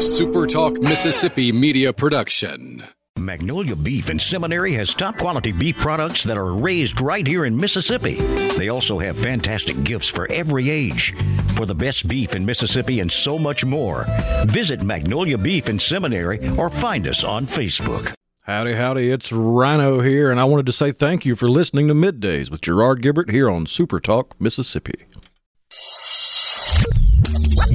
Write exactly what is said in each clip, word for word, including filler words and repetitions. a Super Talk Mississippi media production. Magnolia Beef and Seminary has top quality beef products that are raised right here in Mississippi. They also have fantastic gifts for every age. For the best beef in Mississippi and so much more, visit Magnolia Beef and Seminary or find us on Facebook. Howdy, howdy, it's Rhino here, and I wanted to say thank you for listening to Middays with Gerard Gibert here on Super Talk Mississippi.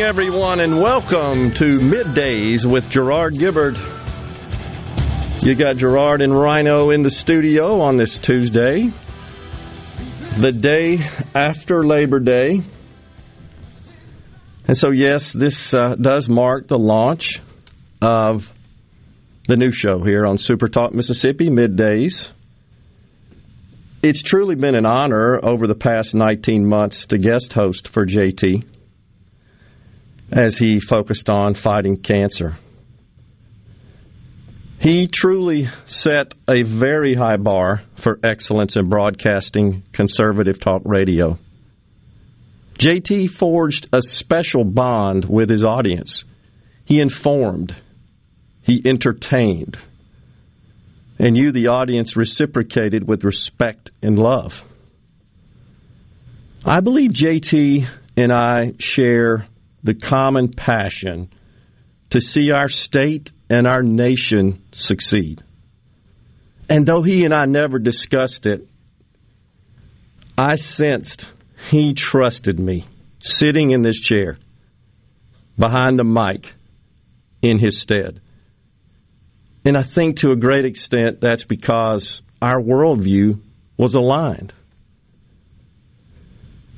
Everyone, and welcome to Middays with Gerard Gibert. You got Gerard and Rhino in the studio on this Tuesday, the day after Labor Day. And so, yes, this uh, does mark the launch of the new show here on Super Talk Mississippi, Middays. It's truly been an honor over the past nineteen months to guest host for J T, as he focused on fighting cancer. He truly set a very high bar for excellence in broadcasting conservative talk radio. J T forged a special bond with his audience. He informed, he entertained, and you, the audience, reciprocated with respect and love. I believe J T and I share the common passion to see our state and our nation succeed. And though he and I never discussed it, I sensed he trusted me sitting in this chair behind the mic in his stead. And I think to a great extent that's because our worldview was aligned.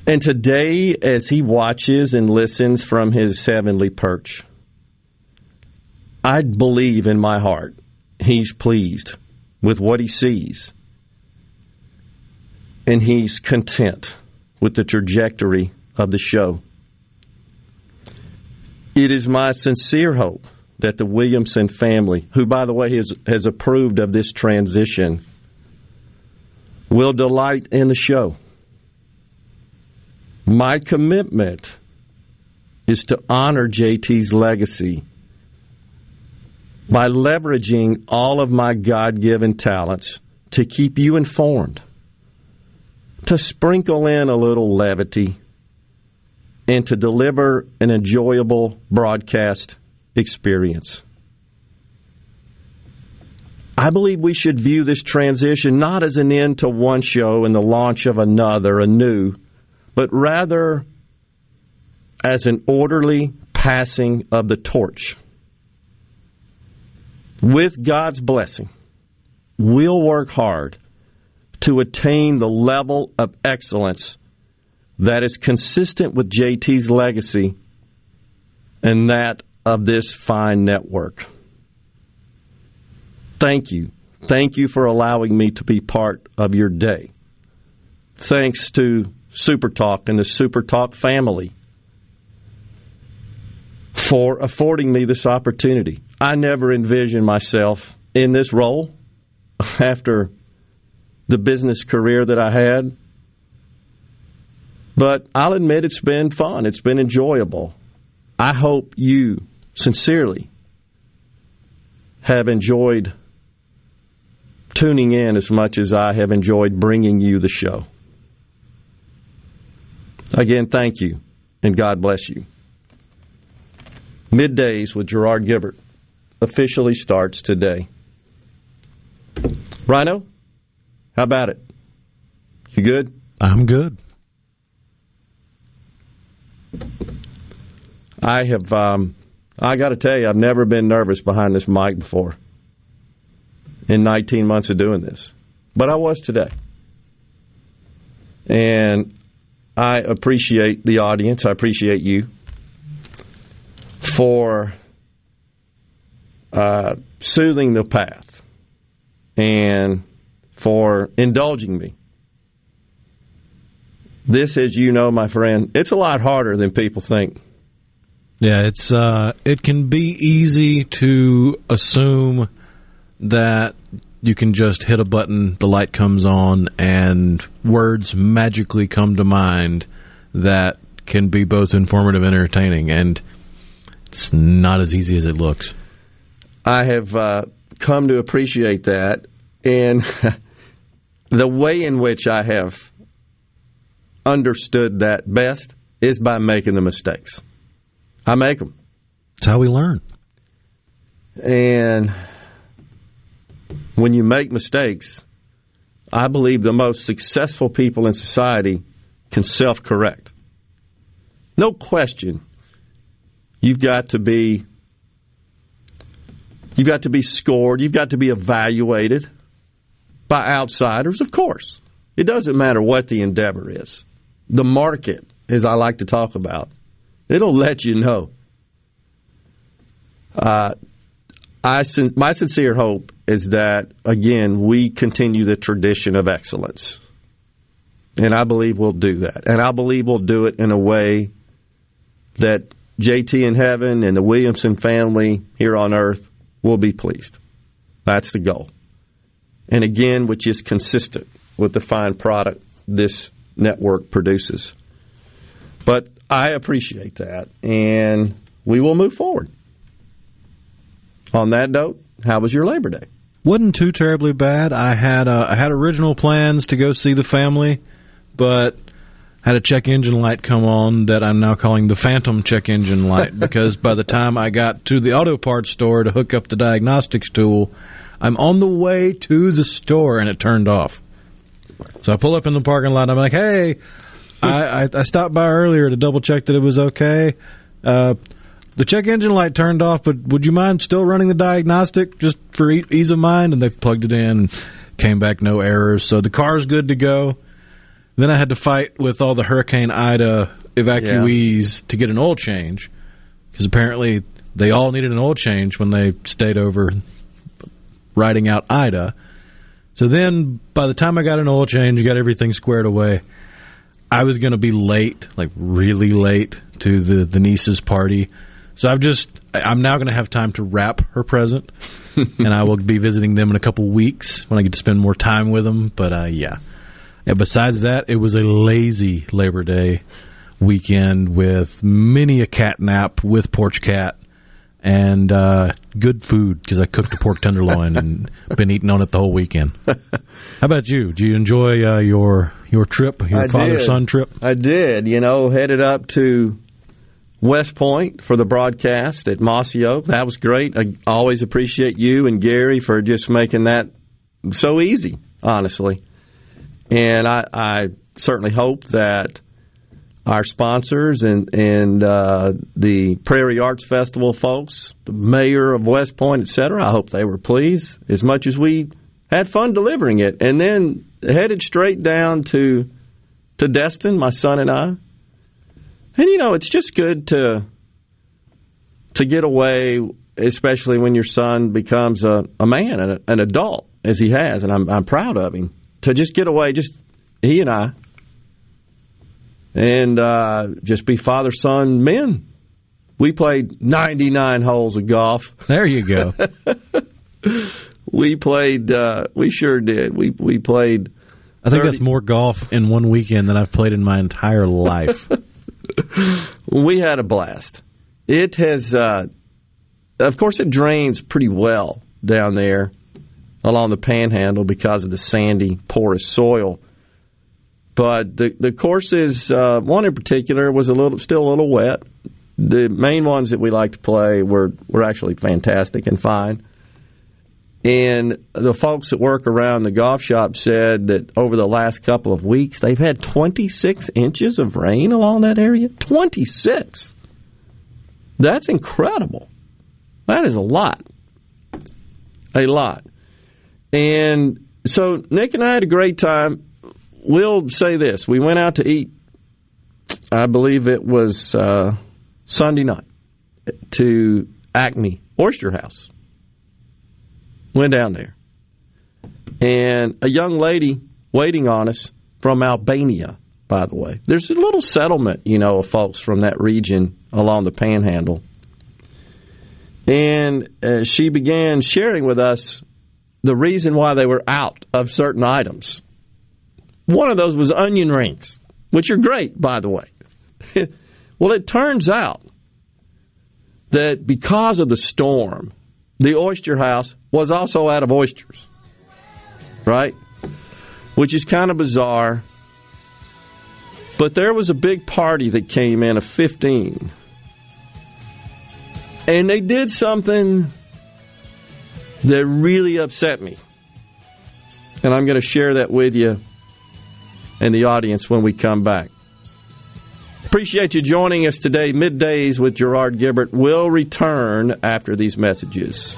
And today, as he watches and listens from his heavenly perch, I believe in my heart he's pleased with what he sees. And he's content with the trajectory of the show. It is my sincere hope that the Williamson family, who, by the way, has, has approved of this transition, will delight in the show. My commitment is to honor J T's legacy by leveraging all of my God-given talents to keep you informed, to sprinkle in a little levity, and to deliver an enjoyable broadcast experience. I believe we should view this transition not as an end to one show and the launch of another, a new, but rather as an orderly passing of the torch. With God's blessing, we'll work hard to attain the level of excellence that is consistent with J T's legacy and that of this fine network. Thank you. Thank you for allowing me to be part of your day. Thanks to Super Talk and the Super Talk family for affording me this opportunity. I never envisioned myself in this role after the business career that I had. But I'll admit it's been fun. It's been enjoyable. I hope you sincerely have enjoyed tuning in as much as I have enjoyed bringing you the show. Again, thank you, and God bless you. Middays with Gerard Gibert officially starts today. Rhino, how about it? You good? I'm good. I have, um, I got to tell you, I've never been nervous behind this mic before. in nineteen months of doing this. But I was today. And I appreciate the audience. I appreciate you for uh, soothing the path and for indulging me. This, as you know, my friend, it's a lot harder than people think. Yeah, it's uh, it can be easy to assume that you can just hit a button, the light comes on, and words magically come to mind that can be both informative and entertaining, and it's not as easy as it looks. I have uh, come to appreciate that, and the way in which I have understood that best is by making the mistakes. I make them. That's how we learn. And when you make mistakes, I believe the most successful people in society can self-correct. No question. You've got to be you've got to be scored, you've got to be evaluated by outsiders, of course. It doesn't matter what the endeavor is. The market, as I like to talk about, it'll let you know. Uh, I sin- my sincere hope is that, again, we continue the tradition of excellence. And I believe we'll do that. And I believe we'll do it in a way that J T in heaven and the Williamson family here on earth will be pleased. That's the goal. And again, which is consistent with the fine product this network produces. But I appreciate that, and we will move forward. On that note, how was your Labor Day? Wasn't too terribly bad. I had uh, I had original plans to go see the family, but had a check engine light come on that I'm now calling the phantom check engine light, because by the time I got to the auto parts store to hook up the diagnostics tool, I'm on the way to the store, and it turned off. So I pull up in the parking lot, and I'm like, hey, I, I stopped by earlier to double-check that it was okay. Uh, the check engine light turned off, but would you mind still running the diagnostic just for e- ease of mind? And they've plugged it in and came back no errors. So the car's good to go. Then I had to fight with all the Hurricane Ida evacuees yeah. to get an oil change, because apparently they all needed an oil change when they stayed over riding out Ida. So then by the time I got an oil change, got everything squared away, I was going to be late, like really late, to the, the niece's party. So I've just, I'm now going to have time to wrap her present, and I will be visiting them in a couple weeks when I get to spend more time with them. But, uh, yeah. And besides that, it was a lazy Labor Day weekend with many a cat nap with Porch Cat and uh, good food, because I cooked a pork tenderloin and been eating on it the whole weekend. How about you? Do you enjoy uh, your... Your trip, your father-son trip? I did. You know, headed up to West Point for the broadcast at Mossy Oak. That was great. I always appreciate you and Gary for just making that so easy, honestly. And I, I certainly hope that our sponsors and, and uh, the Prairie Arts Festival folks, the mayor of West Point, et cetera, I hope they were pleased as much as we had fun delivering it. And then headed straight down to to Destin, my son and I. And, you know, it's just good to to get away, especially when your son becomes a, a man, an, an adult, as he has, and I'm, I'm proud of him, to just get away, just he and I, and uh, just be father-son men. We played ninety-nine holes of golf. There you go. We played, uh, we sure did. We we played. I think thirty that's more golf in one weekend than I've played in my entire life. We had a blast. It has, uh, of course, it drains pretty well down there along the panhandle because of the sandy, porous soil. But the, the courses, uh, one in particular, was a little, still a little wet. The main ones that we like to play were, were actually fantastic and fine. And the folks that work around the golf shop said that over the last couple of weeks, they've had twenty-six inches of rain along that area. twenty-six. That's incredible. That is a lot. A lot. And so Nick and I had a great time. We'll say this. We went out to eat, I believe it was uh, Sunday night, to Acme Oyster House. Went down there. And a young lady waiting on us from Albania, by the way. There's a little settlement, you know, of folks from that region along the Panhandle. And uh, she began sharing with us the reason why they were out of certain items. One of those was onion rings, which are great, by the way. Well, it turns out that because of the storm, the oyster house was also out of oysters, right? Which is kind of bizarre. But there was a big party that came in of fifteen. And they did something that really upset me. And I'm going to share that with you and the audience when we come back. Appreciate you joining us today. Middays with Gerard Gibert will return after these messages.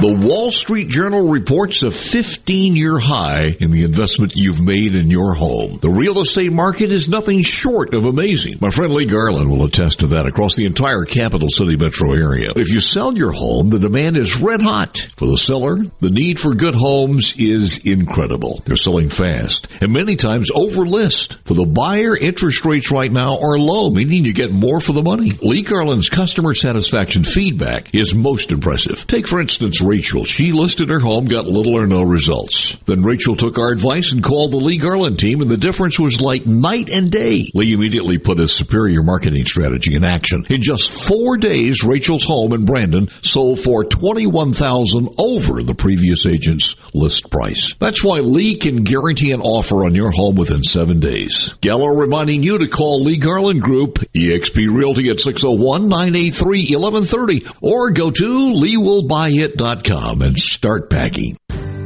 The Wall Street Journal reports a fifteen-year high in the investment you've made in your home. The real estate market is nothing short of amazing. My friend Lee Garland will attest to that across the entire capital city metro area. If you sell your home, the demand is red hot. For the seller, the need for good homes is incredible. They're selling fast and many times over list. For the buyer, interest rates right now are low, meaning you get more for the money. Lee Garland's customer satisfaction feedback is most impressive. Take, for instance, Rachel. She listed her home, got little or no results. Then Rachel took our advice and called the Lee Garland team, and the difference was like night and day. Lee immediately put his superior marketing strategy in action. In just four days, Rachel's home in Brandon sold for twenty-one thousand dollars over the previous agent's list price. That's why Lee can guarantee an offer on your home within seven days. Gallo reminding you to call Lee Garland Group, E X P Realty at six oh one, nine eight three, one one three oh, or go to Lee Will Buy It dot com. And start packing.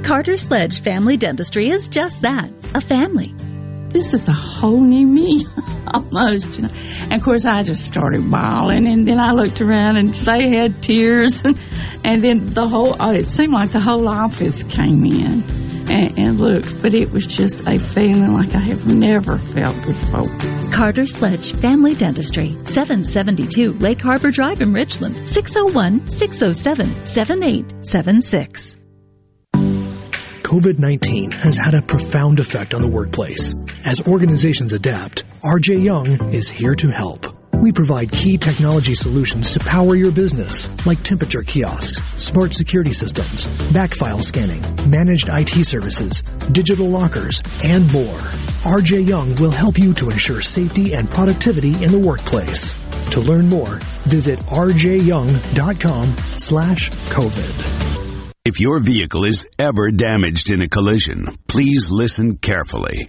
Carter Sledge Family Dentistry is just that, a family. This is a whole new me, almost, you know. And of course, I just started bawling, and then I looked around, and they had tears, and, and then the whole, oh, it seemed like the whole office came in and, and looked, but it was just a feeling like I have never felt before. Carter Sledge Family Dentistry, seven seventy-two Lake Harbor Drive in Richland, six oh one, six oh seven, seven eight seven six. COVID nineteen has had a profound effect on the workplace. As organizations adapt, R J Young is here to help. We provide key technology solutions to power your business, like temperature kiosks, smart security systems, backfile scanning, managed I T services, digital lockers, and more. R J Young will help you to ensure safety and productivity in the workplace. To learn more, visit r j young dot com slash covid. If your vehicle is ever damaged in a collision, please listen carefully.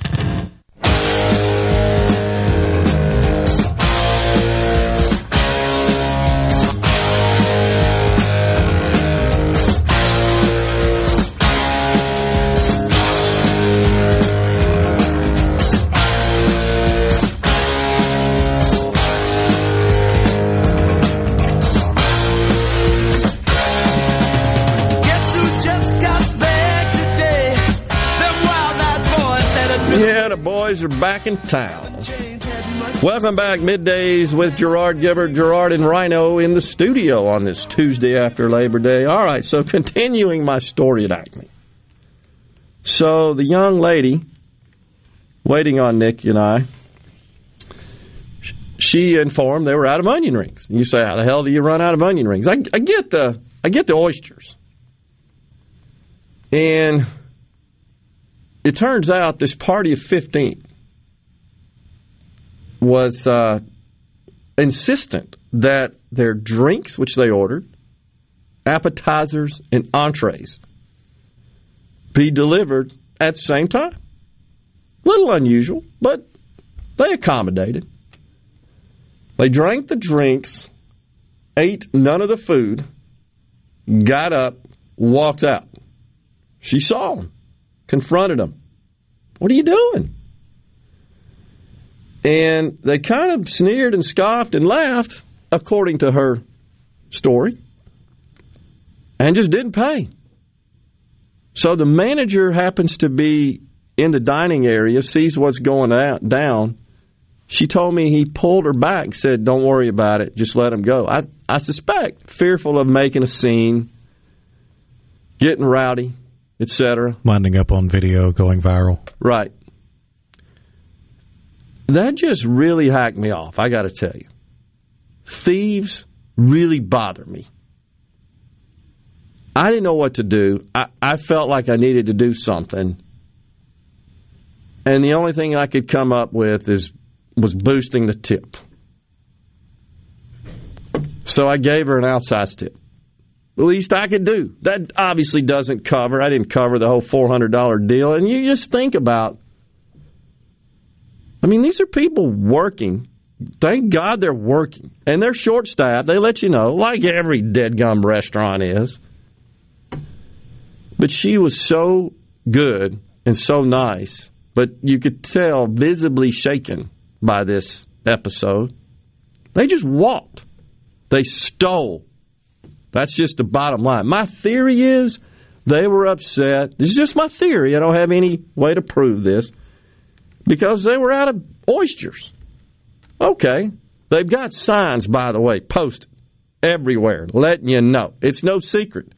Are back in town. Welcome back, Middays with Gerard Gibert, Gerard and Rhino in the studio on this Tuesday after Labor Day. All right, so continuing my story at Acme. So the young lady waiting on Nick and I, she informed they were out of onion rings. You say, how the hell do you run out of onion rings? I, I get the I get the oysters. And it turns out this party of fifteen was uh, insistent that their drinks, which they ordered, appetizers and entrees, be delivered at the same time. Little unusual, but they accommodated. They drank the drinks, ate none of the food, got up, walked out. She saw them. Confronted them. What are you doing? And they kind of sneered and scoffed and laughed, according to her story, and just didn't pay. So the manager happens to be in the dining area, sees what's going out, down. She told me he pulled her back and said, don't worry about it, just let them go. I, I suspect, fearful of making a scene, getting rowdy, et cetera. Winding up on video, going viral. Right. That just really hacked me off, I got to tell you. Thieves really bother me. I didn't know what to do. I, I felt like I needed to do something. And the only thing I could come up with is was boosting the tip. So I gave her an outsized tip. The least I could do. That obviously doesn't cover. I didn't cover the whole four hundred dollars deal. And you just think about, I mean, these are people working. Thank God they're working. And they're short-staffed. They let you know, like every dead gum restaurant is. But she was so good and so nice. But you could tell, visibly shaken by this episode. They just walked. They stole. That's just the bottom line. My theory is they were upset. This is just my theory. I don't have any way to prove this. Because they were out of oysters. Okay. They've got signs, by the way, posted everywhere, letting you know. It's no secret.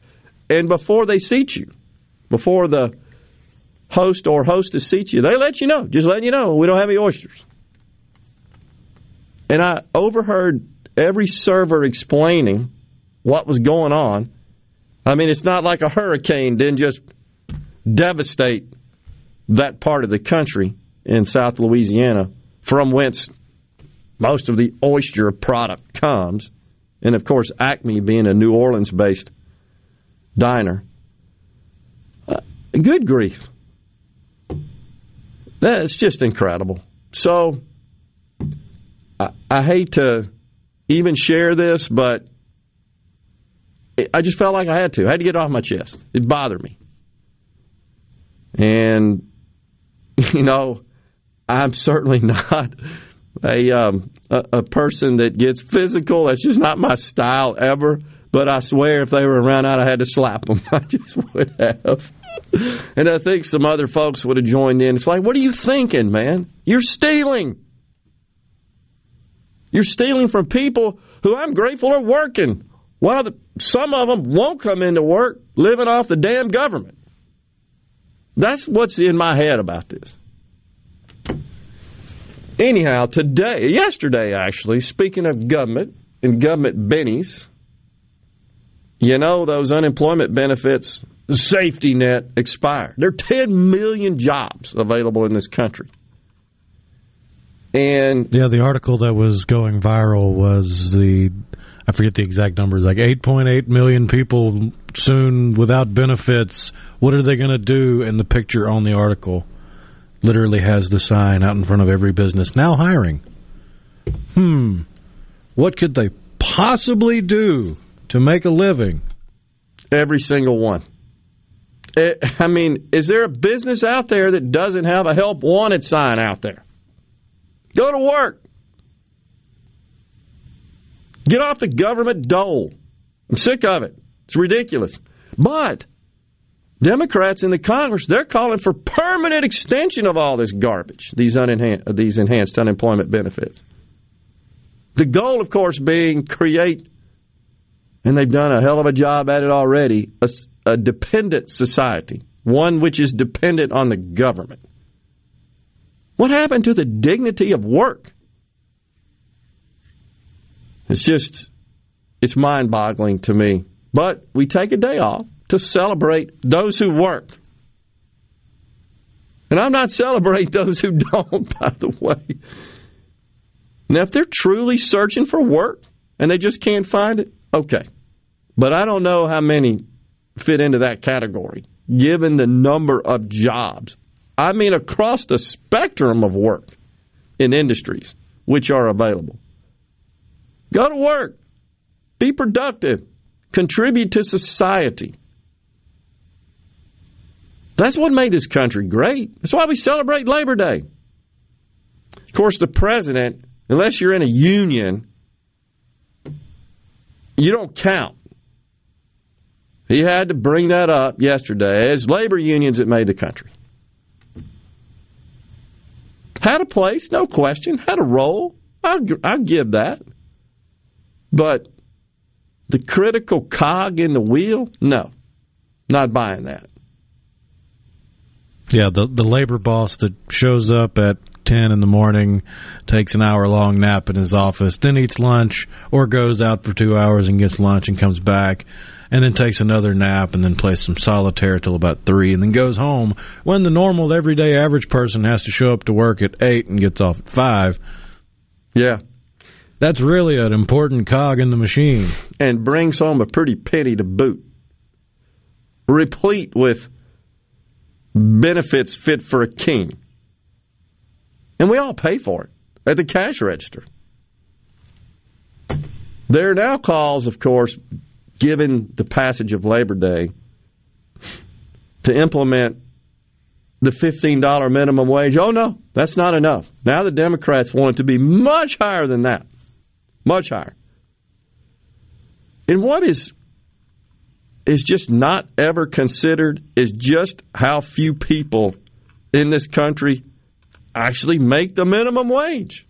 And before they seat you, before the host or hostess seats you, they let you know. Just letting you know, we don't have any oysters. And I overheard every server explaining what was going on. I mean, it's not like a hurricane didn't just devastate that part of the country in South Louisiana, from whence most of the oyster product comes. And, of course, Acme being a New Orleans-based diner. Uh, good grief. That's just incredible. So, I, I hate to even share this, but I just felt like I had to. I had to get it off my chest. It bothered me. And, you know, I'm certainly not a, um, a a person that gets physical. That's just not my style ever. But I swear if they were around, I'd have had to slap them. I just would have. And I think some other folks would have joined in. It's like, what are you thinking, man? You're stealing. You're stealing from people who I'm grateful are working. Well, the, some of them won't come into work living off the damn government. That's what's in my head about this. Anyhow, today, yesterday actually, speaking of government and government bennies, you know those unemployment benefits, the safety net expired. There are ten million jobs available in this country. And yeah, the article that was going viral was the I forget the exact numbers, like eight point eight million people soon without benefits. What are they going to do? And the picture on the article literally has the sign out in front of every business, now hiring. Hmm. What could they possibly do to make a living? Every single one. It, I mean, is there a business out there that doesn't have a help wanted sign out there? Go to work. Get off the government dole. I'm sick of it. It's ridiculous. But Democrats in the Congress, they're calling for permanent extension of all this garbage, these, unenhan- these enhanced unemployment benefits. The goal, of course, being create, and they've done a hell of a job at it already, a, a dependent society, one which is dependent on the government. What happened to the dignity of work? It's just, it's mind-boggling to me. But we take a day off to celebrate those who work. And I'm not celebrating those who don't, by the way. Now, if they're truly searching for work and they just can't find it, okay. But I don't know how many fit into that category, given the number of jobs. I mean, across the spectrum of work in industries which are available. Go to work. Be productive. Contribute to society. That's what made this country great. That's why we celebrate Labor Day. Of course, the president, unless you're in a union, you don't count. He had to bring that up yesterday. It's labor unions that made the country. Had a place, no question. Had a role. I'll, I'll give that. But the critical cog in the wheel? No. Not buying that. Yeah, the the labor boss that shows up at ten in the morning, takes an hour-long nap in his office, then eats lunch or goes out for two hours and gets lunch and comes back, and then takes another nap and then plays some solitaire till about three and then goes home, when the normal, everyday average person has to show up to work at eight and gets off at five. Yeah. That's really an important cog in the machine. And brings home a pretty penny to boot, replete with benefits fit for a king. And we all pay for it at the cash register. There are now calls, of course, given the passage of Labor Day, to implement the fifteen dollars minimum wage. Oh, no, that's not enough. Now the Democrats want it to be much higher than that. Much higher. And what is is just not ever considered is just how few people in this country actually make the minimum wage.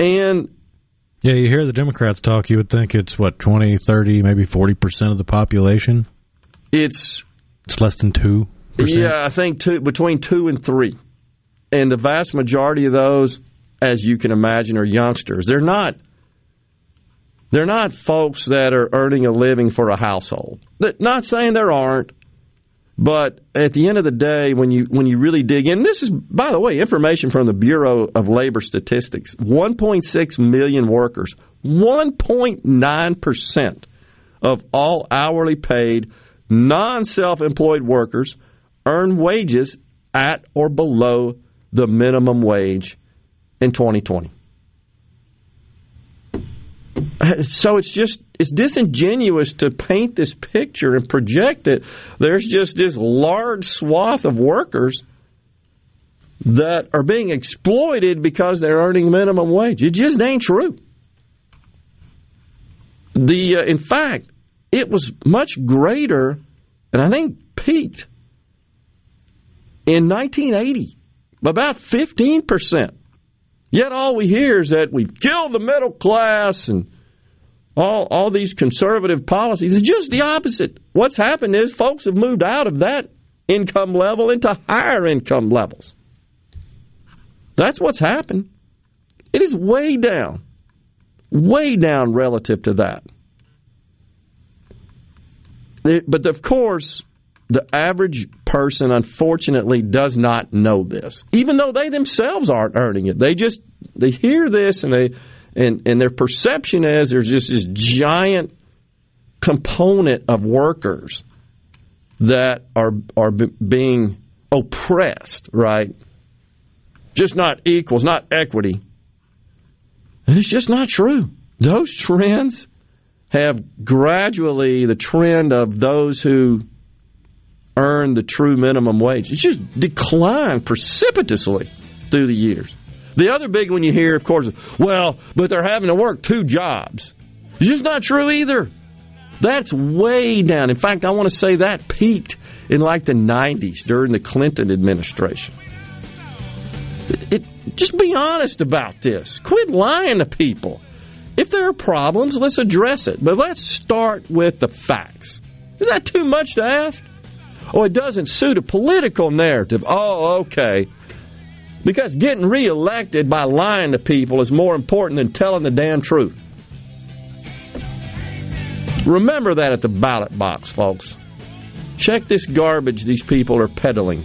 And yeah, you hear the Democrats talk, you would think it's, what, twenty, thirty, maybe forty percent of the population? It's... It's less than two percent? Yeah, I think two, between two and three. And the vast majority of those, as you can imagine, are youngsters. They're not they're not folks that are earning a living for a household. Not saying there aren't, but at the end of the day, when you when you really dig in, this is, by the way, information from the Bureau of Labor Statistics, one point six million workers, one point nine percent of all hourly paid non-self-employed workers earn wages at or below the minimum wage in twenty twenty. So it's just, it's disingenuous to paint this picture and project that there's just this large swath of workers that are being exploited because they're earning minimum wage. It just ain't true. The, uh, in fact, it was much greater, and I think peaked in nineteen eighty, about fifteen percent. Yet all we hear is that we've killed the middle class and all, all these conservative policies. It's just the opposite. What's happened is folks have moved out of that income level into higher income levels. That's what's happened. It is way down, way down relative to that. But, of course, the average person, unfortunately, does not know this, even though they themselves aren't earning it. They just they hear this and they and, and their perception is there's just this giant component of workers that are are b- being oppressed, right? Just not equals, not equity. And it's just not true. Those trends have gradually, the trend of those who earn the true minimum wage, it's just declined precipitously through the years. The other big one you hear, of course, is, well, but they're having to work two jobs. It's just not true either. That's way down. In fact, I want to say that peaked in like the nineties during the Clinton administration. It, it, just be honest about this. Quit lying to people. If there are problems, let's address it. But let's start with the facts. Is that too much to ask? Oh, it doesn't suit a political narrative. Oh, okay. Because getting reelected by lying to people is more important than telling the damn truth. Remember that at the ballot box, folks. Check this garbage these people are peddling.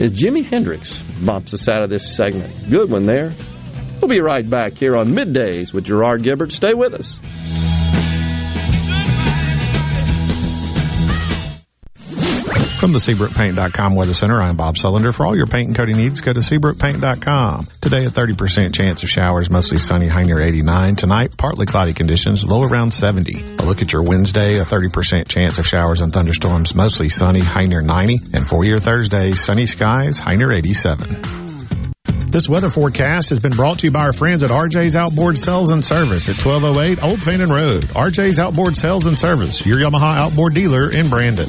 As Jimi Hendrix bumps us out of this segment. Good one there. We'll be right back here on Middays with Gerard Gibert. Stay with us. From the Seabrook Paint dot com Weather Center, I'm Bob Sullender. For all your paint and coating needs, go to Seabrook Paint dot com. Today, a thirty percent chance of showers, mostly sunny, high near eighty-nine. Tonight, partly cloudy conditions, low around seventy. A look at your Wednesday, a thirty percent chance of showers and thunderstorms, mostly sunny, high near ninety. And for your Thursday, sunny skies, high near eighty-seven. This weather forecast has been brought to you by our friends at R J's Outboard Sales and Service at twelve oh eight Old Fannin Road. R J's Outboard Sales and Service, your Yamaha outboard dealer in Brandon.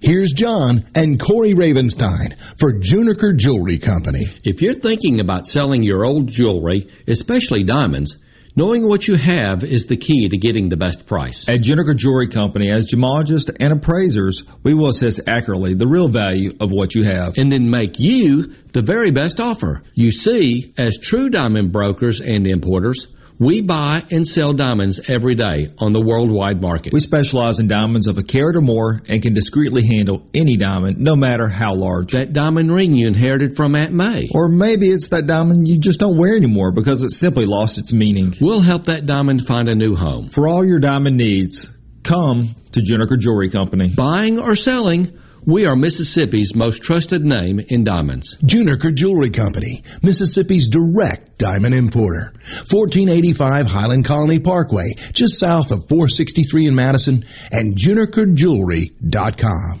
Here's John and Corey Ravenstein for Juniker Jewelry Company. If you're thinking about selling your old jewelry, especially diamonds, knowing what you have is the key to getting the best price. At Juniker Jewelry Company, as gemologists and appraisers, we will assess accurately the real value of what you have. And then make you the very best offer. You see, as true diamond brokers and importers, we buy and sell diamonds every day on the worldwide market. We specialize in diamonds of a carat or more and can discreetly handle any diamond, no matter how large. That diamond ring you inherited from Aunt May. Or maybe it's that diamond you just don't wear anymore because it simply lost its meaning. We'll help that diamond find a new home. For all your diamond needs, come to Juniker Jewelry Company. Buying or selling, we are Mississippi's most trusted name in diamonds. Juniker Jewelry Company, Mississippi's direct diamond importer. fourteen eighty-five Highland Colony Parkway, just south of four sixty-three in Madison, and juniker jewelry dot com.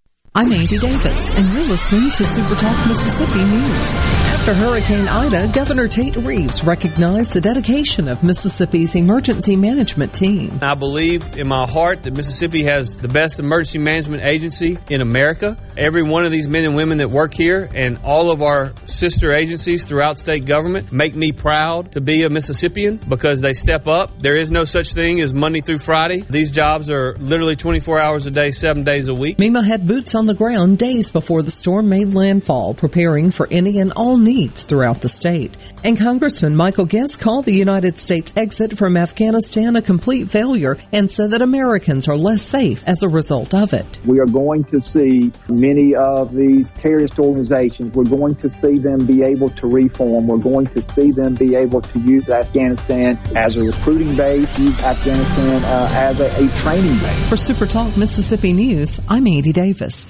I'm Andy Davis, and you're listening to Super Talk Mississippi News. After Hurricane Ida, Governor Tate Reeves recognized the dedication of Mississippi's emergency management team. I believe in my heart that Mississippi has the best emergency management agency in America. Every one of these men and women that work here and all of our sister agencies throughout state government make me proud to be a Mississippian because they step up. There is no such thing as Monday through Friday. These jobs are literally twenty-four hours a day, seven days a week. Mima had boots on on the ground days before the storm made landfall, preparing for any and all needs throughout the state. And Congressman Michael Guest called the United States exit from Afghanistan a complete failure and said that Americans are less safe as a result of it. We are going to see many of these terrorist organizations. We're going to see them be able to reform. We're going to see them be able to use Afghanistan as a recruiting base, use Afghanistan uh, as a, a training base. For Super Talk Mississippi News, I'm Andy Davis.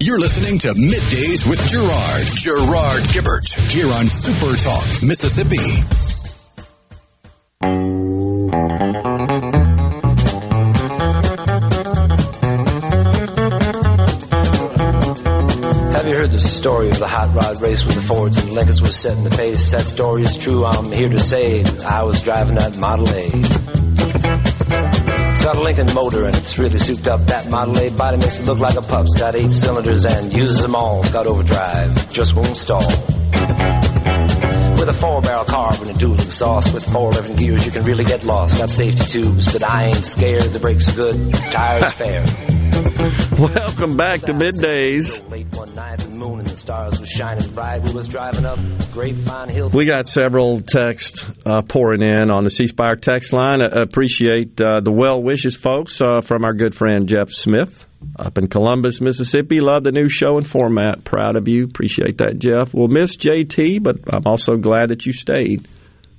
You're listening to Middays with Gerard, Gerard Gibert, here on Super Talk, Mississippi. Have you heard the story of the hot rod race with the Fords and Lincolns was setting the pace? That story is true, I'm here to say, I was driving that Model A. It's got a Lincoln motor and it's really souped up. That Model A body makes it look like a pup's. Got eight cylinders and uses them all. Got overdrive, just won't stall. With a four-barrel carb and a dual exhaust, with four eleven gears you can really get lost. Got safety tubes, but I ain't scared. The brakes are good, tires fair. Welcome back to Middays. Late one night, the moon and the stars was shining bright. We was driving up Grapevine Hill. We got several texts uh, pouring in on the C Spire text line. I appreciate uh, the well wishes, folks, uh, from our good friend Jeff Smith up in Columbus, Mississippi. Love the new show and format. Proud of you. Appreciate that, Jeff. We'll miss J T, but I'm also glad that you stayed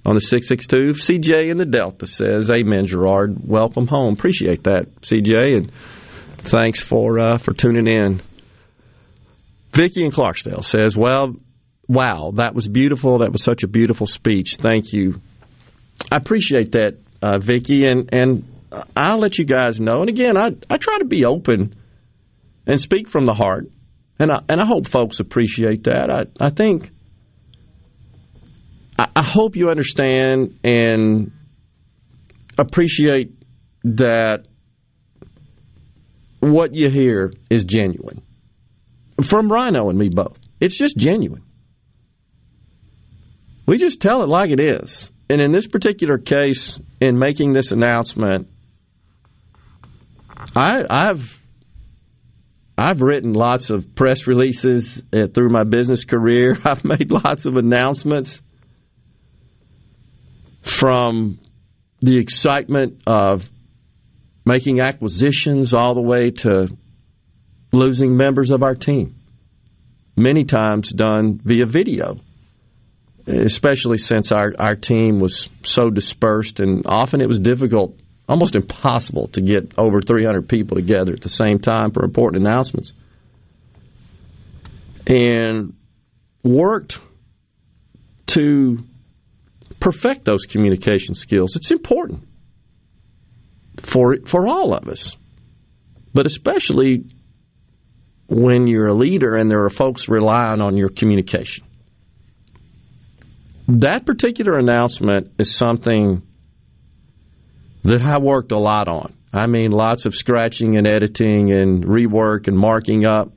on the six six two. C J in the Delta says, amen, Gerard. Welcome home. Appreciate that, C J, and thanks for uh, for tuning in. Vicki in Clarksdale says, well, wow, that was beautiful. That was such a beautiful speech. Thank you. I appreciate that, uh, Vicki, and, and I'll let you guys know. And, again, I, I try to be open and speak from the heart, and I, and I hope folks appreciate that. I, I think I, I hope you understand and appreciate that what you hear is genuine. From Rhino and me both. It's just genuine. We just tell it like it is. And in this particular case, in making this announcement, I, I've I've written lots of press releases through my business career. I've made lots of announcements from the excitement of making acquisitions all the way to losing members of our team, many times done via video, especially since our, our team was so dispersed, and often it was difficult, almost impossible, to get over three hundred people together at the same time for important announcements. And worked to perfect those communication skills. It's important for for all of us, but especially when you're a leader and there are folks relying on your communication. That particular announcement is something that I worked a lot on. I mean, lots of scratching and editing and rework and marking up,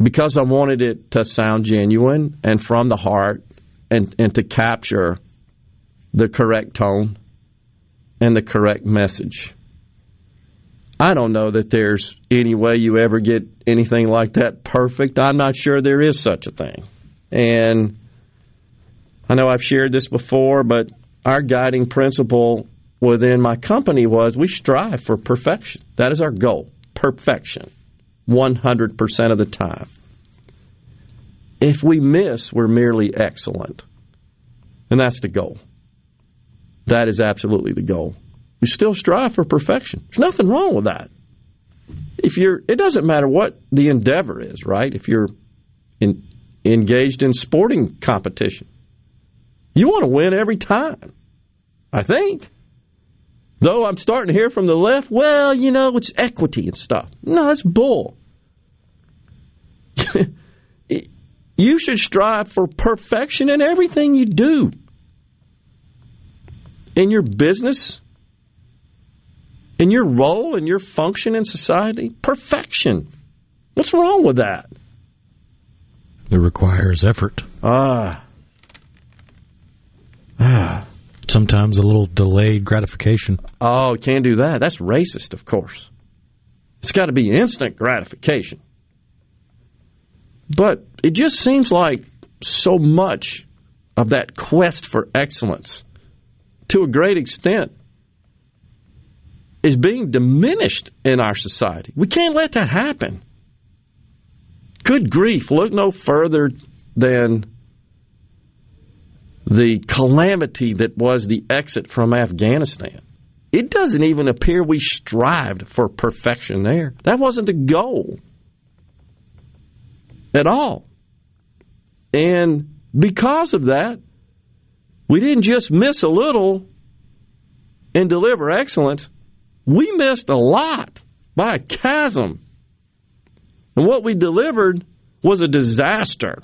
because I wanted it to sound genuine and from the heart, and, and to capture the correct tone and the correct message. I don't know that there's any way you ever get anything like that perfect. I'm not sure there is such a thing. And I know I've shared this before, but our guiding principle within my company was we strive for perfection. That is our goal, perfection, one hundred percent of the time. If we miss, we're merely excellent. And that's the goal. That is absolutely the goal. We still strive for perfection. There's nothing wrong with that. If you're, it doesn't matter what the endeavor is, right? If you're in, engaged in sporting competition, you want to win every time, I think. Though I'm starting to hear from the left, well, you know, it's equity and stuff. No, that's bull. You should strive for perfection in everything you do. In your business, in your role, in your function in society, perfection. What's wrong with that? It requires effort. Ah. Ah. Sometimes a little delayed gratification. Oh, can't do that. That's racist, of course. It's got to be instant gratification. But it just seems like so much of that quest for excellence, to a great extent, is being diminished in our society. We can't let that happen. Good grief, look no further than the calamity that was the exit from Afghanistan. It doesn't even appear we strived for perfection there. That wasn't the goal at all. And because of that, we didn't just miss a little and deliver excellence. We missed a lot by a chasm. And what we delivered was a disaster.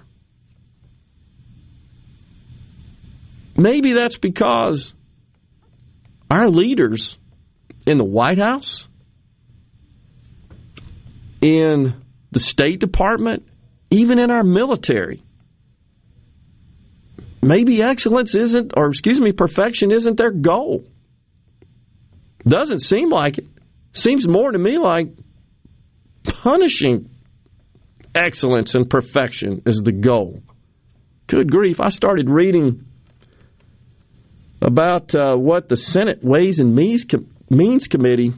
Maybe that's because our leaders in the White House, in the State Department, even in our military, maybe excellence isn't, or excuse me, perfection isn't their goal. Doesn't seem like it. Seems more to me like punishing excellence and perfection is the goal. Good grief, I started reading about uh, what the Senate Ways and Means, Com- Means Committee,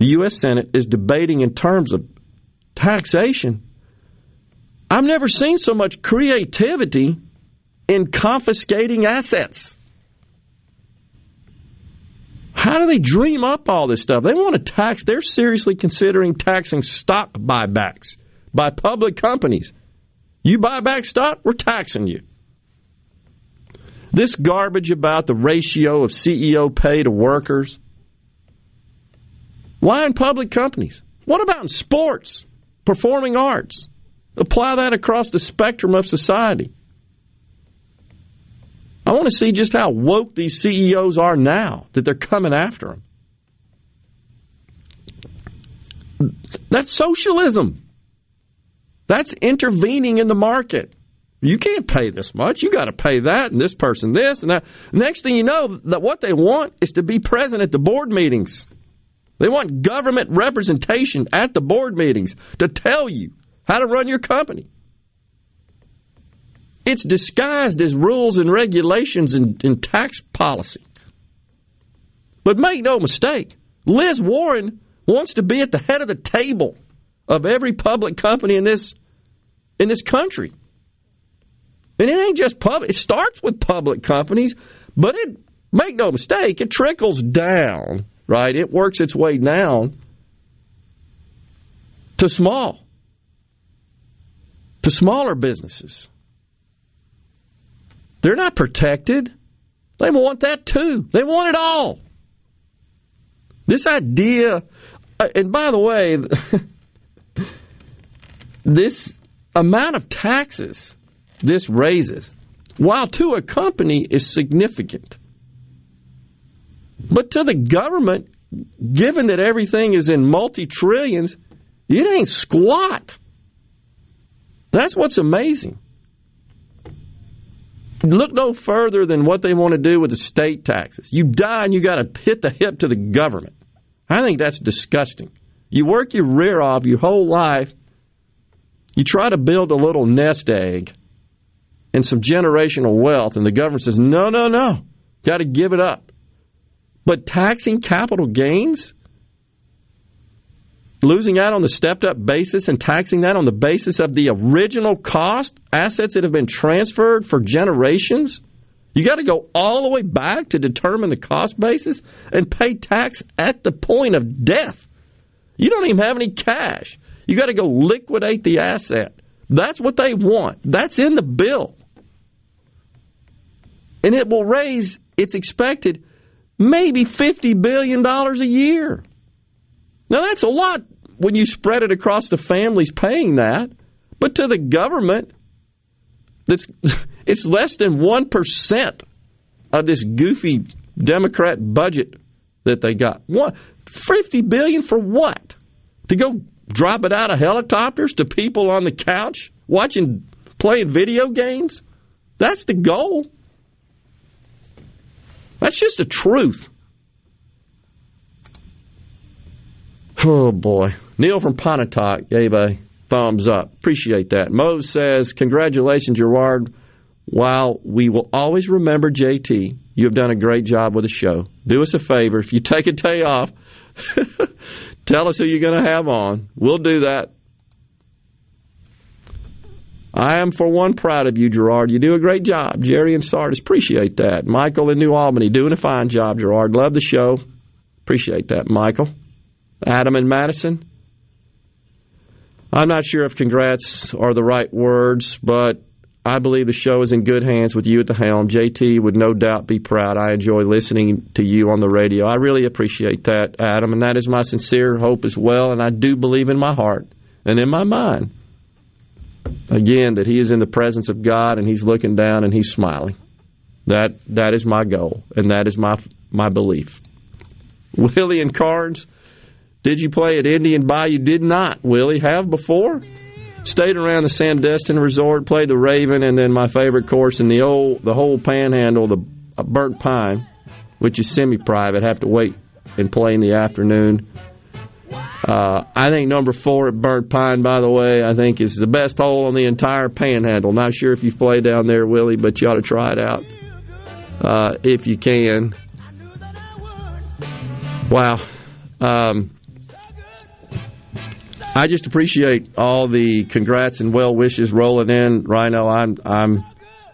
the U S Senate, is debating in terms of taxation. I've never seen so much creativity in confiscating assets. How do they dream up all this stuff? They want to tax. They're seriously considering taxing stock buybacks by public companies. You buy back stock, we're taxing you. This garbage about the ratio of C E O pay to workers. Why in public companies? What about in sports, performing arts? Apply that across the spectrum of society. I want to see just how woke these C E Os are now, that they're coming after them. That's socialism. That's intervening in the market. You can't pay this much. You got to pay that, and this person this, and that. Next thing you know, that what they want is to be present at the board meetings. They want government representation at the board meetings to tell you how to run your company. It's disguised as rules and regulations and, and tax policy. But make no mistake, Liz Warren wants to be at the head of the table of every public company in this in this country. And it ain't just public. It starts with public companies, but it, make no mistake, it trickles down, right? It works its way down to small, to smaller businesses. They're not protected. They want that too. They want it all. This idea, and by the way, this amount of taxes this raises, while to a company is significant, But to the government, given that everything is in multi-trillions, it ain't squat. That's what's amazing. Look no further than what they want to do with the state taxes. You die and you got to hit the hip to the government. I think that's disgusting. You work your rear off your whole life. You try to build a little nest egg and some generational wealth, and the government says, no, no, no, got to give it up. But taxing capital gains, losing out on the stepped-up basis and taxing that on the basis of the original cost, assets that have been transferred for generations, you got to go all the way back to determine the cost basis and pay tax at the point of death. You don't even have any cash. You got to go liquidate the asset. That's what they want. That's in the bill. And it will raise, it's expected, maybe fifty billion dollars a year. Now, that's a lot when you spread it across the families paying that. But to the government, that's, it's less than one percent of this goofy Democrat budget that they got. What, fifty billion dollars for what? To go drop it out of helicopters to people on the couch watching, playing video games? That's the goal. That's just the truth. Oh, boy. Neil from Pontotoc gave a thumbs up. Appreciate that. Mose says, congratulations, Gerard. While we will always remember J T, you have done a great job with the show. Do us a favor. If you take a day off, tell us who you're going to have on. We'll do that. I am, for one, proud of you, Gerard. You do a great job. Jerry and Sardis, appreciate that. Michael in New Albany, doing a fine job, Gerard. Love the show. Appreciate that, Michael. Adam and Madison. I'm not sure if congrats are the right words, but I believe the show is in good hands with you at the helm. J T would no doubt be proud. I enjoy listening to you on the radio. I really appreciate that, Adam, and that is my sincere hope as well, and I do believe in my heart and in my mind, again, that he is in the presence of God and he's looking down and he's smiling. That that is my goal, and that is my my belief. Willie and Carnes. Did you play at Indian Bayou? Did not, Willie. Have before? Stayed around the Sandestin Resort, played the Raven, and then my favorite course in the old, the whole Panhandle, the Burnt Pine, which is semi-private. Have to wait and play in the afternoon. Uh, I think number four at Burnt Pine, by the way, I think is the best hole on the entire Panhandle. Not sure if you've played down there, Willie, but you ought to try it out uh, if you can. Wow. Um... I just appreciate all the congrats and well wishes rolling in, Rhino. I'm I'm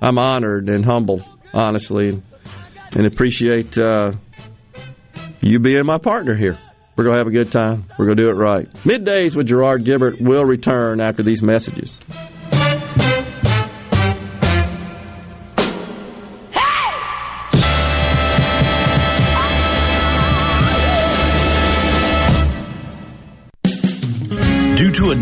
I'm honored and humbled, honestly, and, and appreciate uh, you being my partner here. We're gonna have a good time. We're gonna do it right. Middays with Gerard Gibert will return after these messages. Due to a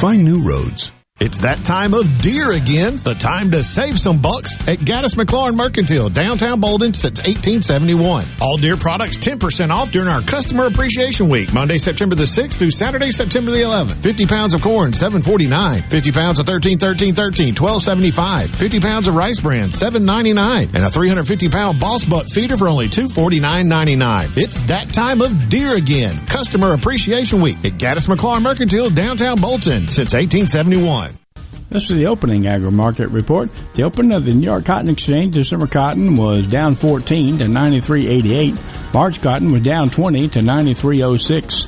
Find new roads. It's that time of deer again, the time to save some bucks at Gaddis McLaurin Mercantile, downtown Bolden since eighteen seventy-one. All deer products ten percent off during our Customer Appreciation Week, Monday, September the sixth through Saturday, September the eleventh. fifty pounds of corn, seven forty-nine. fifty pounds of thirteen, thirteen, thirteen, twelve seventy-five. fifty pounds of rice bran, seven ninety-nine. And a three hundred fifty pound boss buck feeder for only two forty-nine ninety-nine. It's that time of deer again, Customer Appreciation Week at Gaddis McLaurin Mercantile, downtown Bolden since eighteen seventy-one. This is the opening agri-market report. The open of the New York Cotton Exchange, December cotton was down fourteen to ninety-three eighty-eight. March cotton was down twenty to ninety-three oh six.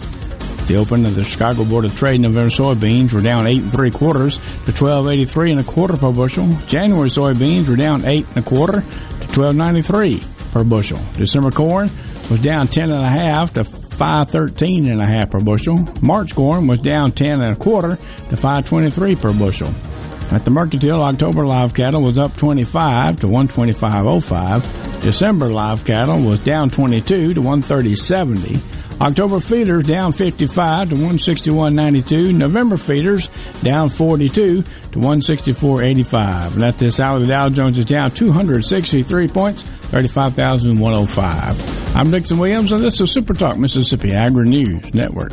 The open of the Chicago Board of Trade, November soybeans were down eight and three quarters to twelve eighty-three and a quarter per bushel. January soybeans were down eight and a quarter to twelve ninety-three per bushel. December corn was down ten and a half to five thirteen and a half per bushel. March corn was down ten and a quarter to five twenty-three per bushel. At the Mercantile, October live cattle was up twenty-five to one twenty-five oh five. December live cattle was down twenty-two to one thirty seventy. October feeders down fifty-five to one sixty-one ninety-two. November feeders down forty-two to one sixty-four eighty-five. And at this hour, the Dow Jones is down two hundred sixty-three points, thirty-five thousand one hundred five. I'm Dixon Williams, and this is Super Talk Mississippi Agri News Network.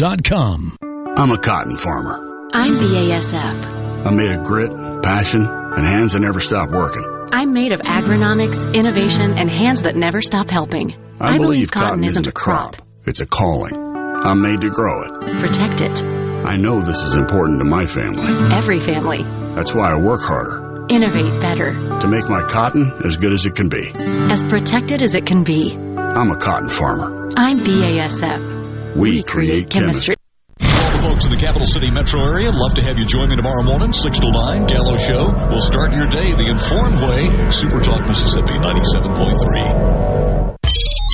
dot com. I'm a cotton farmer. I'm B A S F. I'm made of grit, passion, and hands that never stop working. I'm made of agronomics, innovation, and hands that never stop helping. I, I believe, believe cotton, cotton isn't a crop. crop. It's a calling. I'm made to grow it. Protect it. I know this is important to my family. Every family. That's why I work harder. Innovate better. To make my cotton as good as it can be. As protected as it can be. I'm a cotton farmer. I'm B A S F. We, we create, create chemistry. chemistry. Folks in the capital city metro area, love to have you join me tomorrow morning, six to nine, Gallo Show. We'll start your day the informed way. Super Talk Mississippi ninety-seven point three.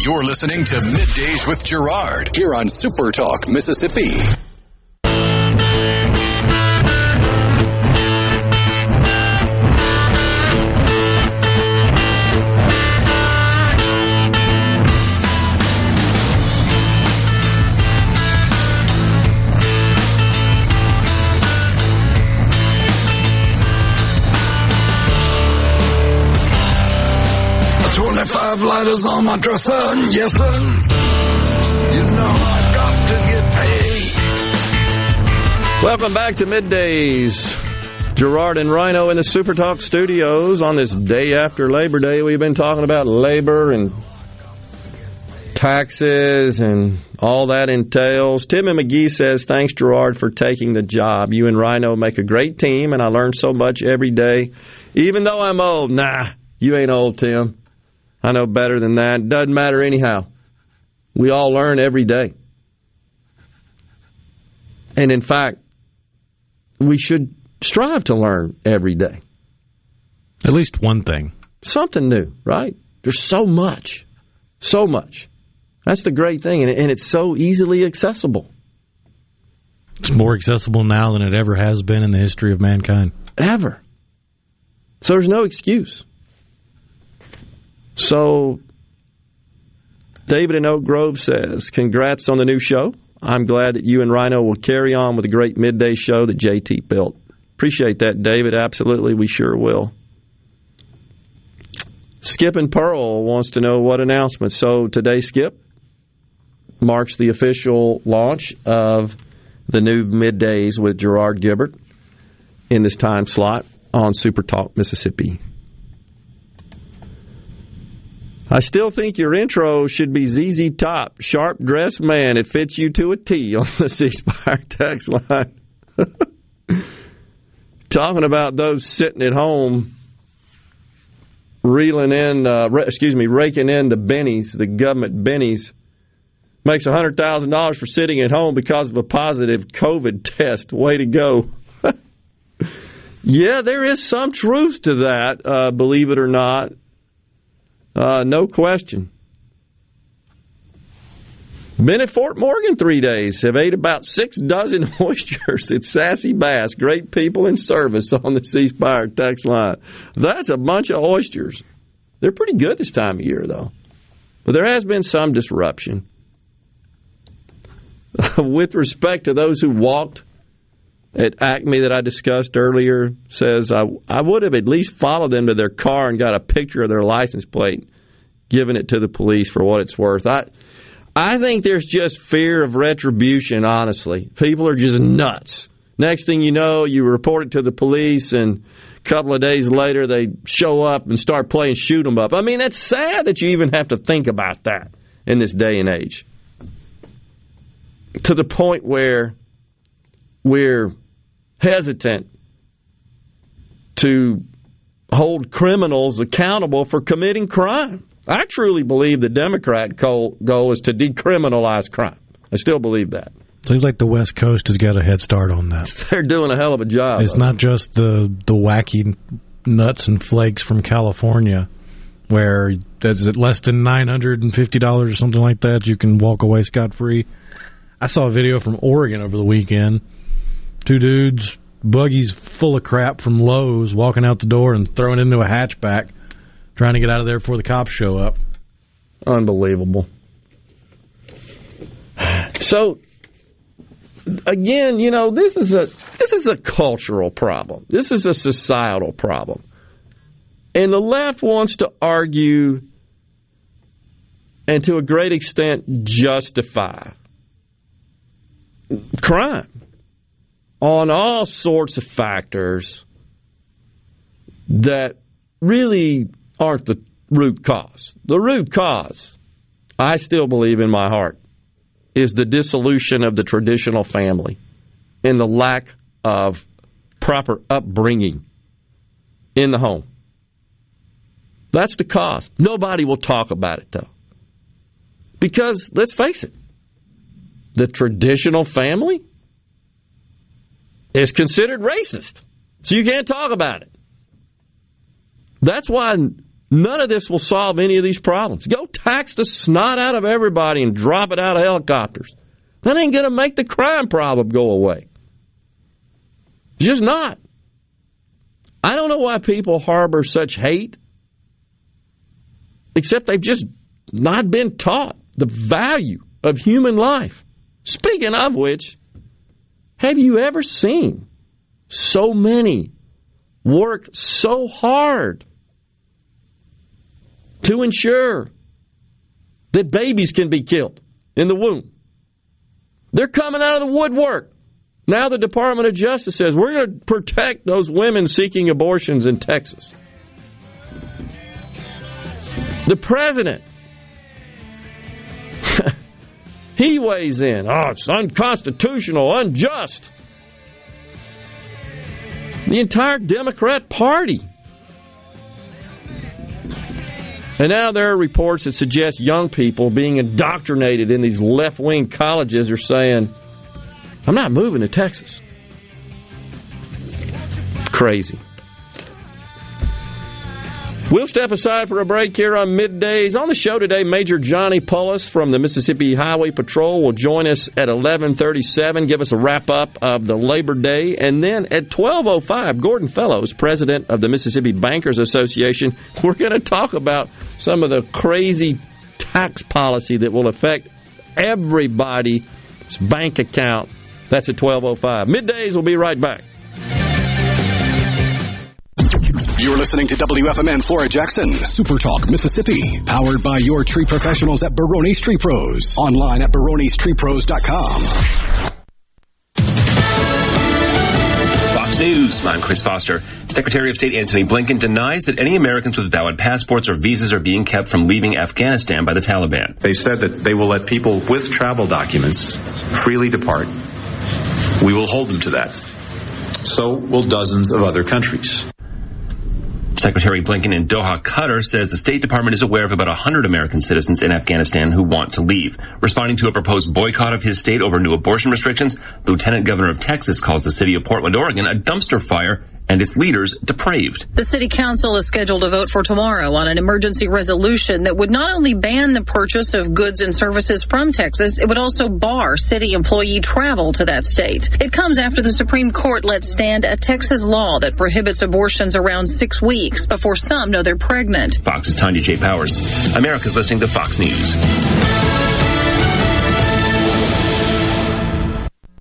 You're listening to Middays with Gerard here on Super Talk Mississippi. Five lighters on my dresser, yes sir. You know I got to get paid. Welcome back to Middays. Gerard and Rhino in the Super Talk studios on this day after Labor Day. We've been talking about labor and taxes and all that entails. Tim and McGee says, thanks Gerard for taking the job. You and Rhino make a great team and I learn so much every day. Even though I'm old. Nah, you ain't old, Tim. I know better than that. Doesn't matter anyhow. We all learn every day. And in fact, we should strive to learn every day. At least one thing. Something new, right? There's so much. So much. That's the great thing. And it's so easily accessible. It's more accessible now than it ever has been in the history of mankind. Ever. So there's no excuse. So, David in Oak Grove says, congrats on the new show. I'm glad that you and Rhino will carry on with the great midday show that J T built. Appreciate that, David. Absolutely, we sure will. Skip and Pearl wants to know what announcement. So, today, Skip, marks the official launch of the new Middays with Gerard Gibert in this time slot on Super Talk Mississippi. I still think your intro should be Z Z Top, sharp dressed man. It fits you to a T on the ceasefire text line. Talking about those sitting at home, reeling in, uh, re- excuse me, raking in the bennies, the government bennies, makes one hundred thousand dollars for sitting at home because of a positive COVID test. Way to go. Yeah, there is some truth to that, uh, believe it or not. Uh, no question. Been at Fort Morgan three days. Have ate about six dozen oysters at Sassy Bass. Great people in service on the ceasefire text line. That's a bunch of oysters. They're pretty good this time of year, though. But there has been some disruption. With respect to those who walked at Acme that I discussed earlier, says, I, I would have at least followed them to their car and got a picture of their license plate, given it to the police for what it's worth. I... I think there's just fear of retribution, honestly. People are just nuts. Next thing you know, you report it to the police, and a couple of days later, they show up and start playing shoot 'em up. I mean, that's sad that you even have to think about that in this day and age. To the point where we're hesitant to hold criminals accountable for committing crime. I truly believe the Democrat goal is to decriminalize crime. I still believe that. Seems like the West Coast has got a head start on that. They're doing a hell of a job. It's not just the, the wacky nuts and flakes from California where that's at less than nine hundred fifty dollars or something like that, you can walk away scot-free. I saw a video from Oregon over the weekend. Two dudes, buggies full of crap from Lowe's, walking out the door and throwing into a hatchback, trying to get out of there before the cops show up. Unbelievable. So, again, you know, this is a this is a cultural problem. This is a societal problem. And the left wants to argue and to a great extent justify crime on all sorts of factors that really aren't the root cause. The root cause, I still believe in my heart, is the dissolution of the traditional family and the lack of proper upbringing in the home. That's the cause. Nobody will talk about it, though. Because, let's face it, the traditional family is considered racist. So you can't talk about it. That's why none of this will solve any of these problems. Go tax the snot out of everybody and drop it out of helicopters. That ain't going to make the crime problem go away. Just not. I don't know why people harbor such hate, except they've just not been taught the value of human life. Speaking of which, have you ever seen so many work so hard to ensure that babies can be killed in the womb? They're coming out of the woodwork. Now the Department of Justice says, we're going to protect those women seeking abortions in Texas. The president, he weighs in. Oh, it's unconstitutional, unjust. The entire Democrat Party. And now there are reports that suggest young people being indoctrinated in these left-wing colleges are saying, I'm not moving to Texas. Crazy. We'll step aside for a break here on Middays. On the show today, Major Johnny Pullis from the Mississippi Highway Patrol will join us at eleven thirty-seven, give us a wrap-up of the Labor Day. And then at twelve oh five, Gordon Fellows, president of the Mississippi Bankers Association, we're going to talk about some of the crazy tax policy that will affect everybody's bank account. That's at twelve oh five. Middays, we'll be right back. You're listening to W F M N Flora Jackson, Super Talk Mississippi, powered by your tree professionals at Barone's Tree Pros, online at barones tree pros dot com. Fox News, I'm Chris Foster. Secretary of State Antony Blinken denies that any Americans with valid passports or visas are being kept from leaving Afghanistan by the Taliban. They've said that they will let people with travel documents freely depart. We will hold them to that. So will dozens of other countries. Secretary Blinken in Doha, Qatar, says the State Department is aware of about one hundred American citizens in Afghanistan who want to leave. Responding to a proposed boycott of his state over new abortion restrictions, Lieutenant Governor of Texas calls the city of Portland, Oregon, a dumpster fire and its leaders depraved. The city council is scheduled to vote for tomorrow on an emergency resolution that would not only ban the purchase of goods and services from Texas, it would also bar city employee travel to that state. It comes after the Supreme Court let stand a Texas law that prohibits abortions around six weeks before some know they're pregnant. Fox's Tanya J. Powers. America's listening to Fox News.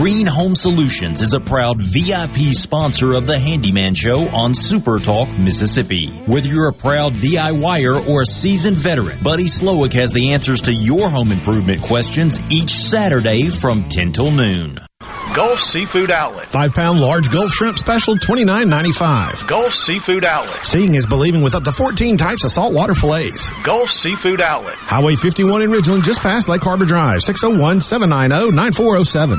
Green Home Solutions is a proud V I P sponsor of The Handyman Show on Super Talk Mississippi. Whether you're a proud DIYer or a seasoned veteran, Buddy Slowick has the answers to your home improvement questions each Saturday from ten till noon. Gulf Seafood Outlet. five pound large Gulf shrimp special, twenty-nine ninety-five. Gulf Seafood Outlet. Seeing is believing with up to fourteen types of saltwater fillets. Gulf Seafood Outlet. Highway fifty-one in Ridgeland, just past Lake Harbor Drive, six oh one, seven nine zero, nine four zero seven.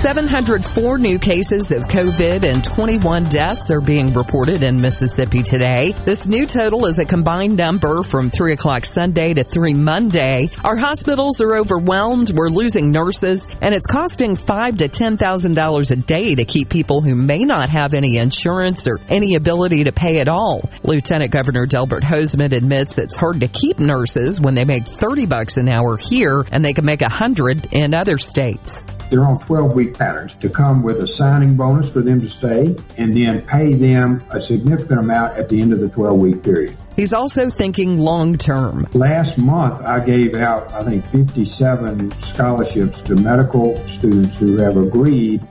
seven hundred four new cases of COVID and twenty-one deaths are being reported in Mississippi today. This new total is a combined number from three o'clock Sunday to three Monday. Our hospitals are overwhelmed, we're losing nurses, and it's costing five thousand to ten thousand dollars a day to keep people who may not have any insurance or any ability to pay at all. Lieutenant Governor Delbert Hosemann admits it's hard to keep nurses when they make thirty bucks an hour here, and they can make a hundred in other states. They're on twelve-week patterns to come with a signing bonus for them to stay and then pay them a significant amount at the end of the twelve-week period. He's also thinking long-term. Last month, I gave out, I think, fifty-seven scholarships to medical students who have agreed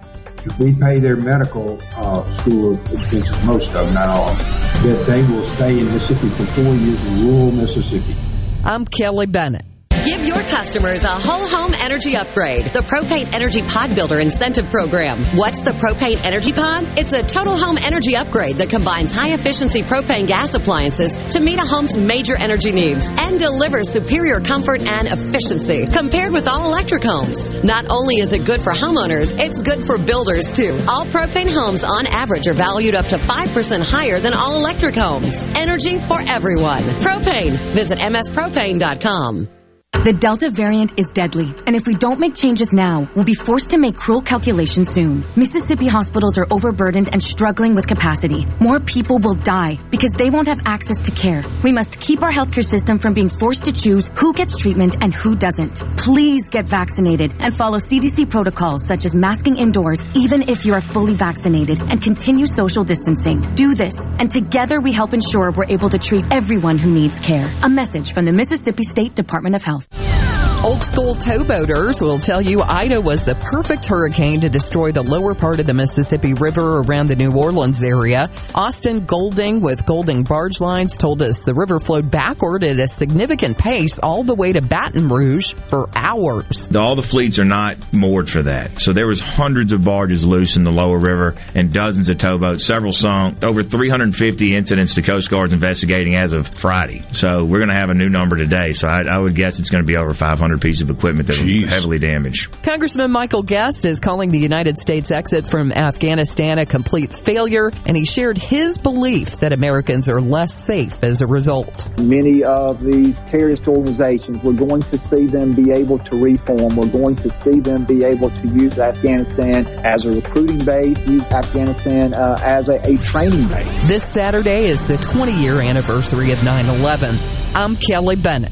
if we pay their medical uh, school expenses, most of them, not all, that they will stay in Mississippi for four years in rural Mississippi. I'm Kelly Bennett. Give your customers a whole home energy upgrade. The ProPaint Energy Pod Builder Incentive Program. What's the ProPaint Energy Pod? It's a total home energy upgrade that combines high-efficiency propane gas appliances to meet a home's major energy needs and delivers superior comfort and efficiency compared with all electric homes. Not only is it good for homeowners, it's good for builders, too. All propane homes, on average, are valued up to five percent higher than all electric homes. Energy for everyone. Propane. Visit M S propane dot com. The Delta variant is deadly, and if we don't make changes now, we'll be forced to make cruel calculations soon. Mississippi hospitals are overburdened and struggling with capacity. More people will die because they won't have access to care. We must keep our healthcare system from being forced to choose who gets treatment and who doesn't. Please get vaccinated and follow C D C protocols such as masking indoors, even if you are fully vaccinated, and continue social distancing. Do this, and together we help ensure we're able to treat everyone who needs care. A message from the Mississippi State Department of Health. Old school towboaters will tell you Ida was the perfect hurricane to destroy the lower part of the Mississippi River around the New Orleans area. Austin Golding with Golding Barge Lines told us the river flowed backward at a significant pace all the way to Baton Rouge for hours. All the fleets are not moored for that. So there was hundreds of barges loose in the lower river and dozens of towboats, several sunk, over three hundred fifty incidents the Coast Guard's investigating as of Friday. So we're going to have a new number today. So I, I would guess it's going to be over five hundred. Piece of equipment that was heavily damaged. Congressman Michael Guest is calling the United States exit from Afghanistan a complete failure, and he shared his belief that Americans are less safe as a result. Many of the terrorist organizations, we're going to see them be able to reform. We're going to see them be able to use Afghanistan as a recruiting base, use Afghanistan uh, as a, a training base. This Saturday is the twenty-year anniversary of nine eleven. I'm Kelly Bennett.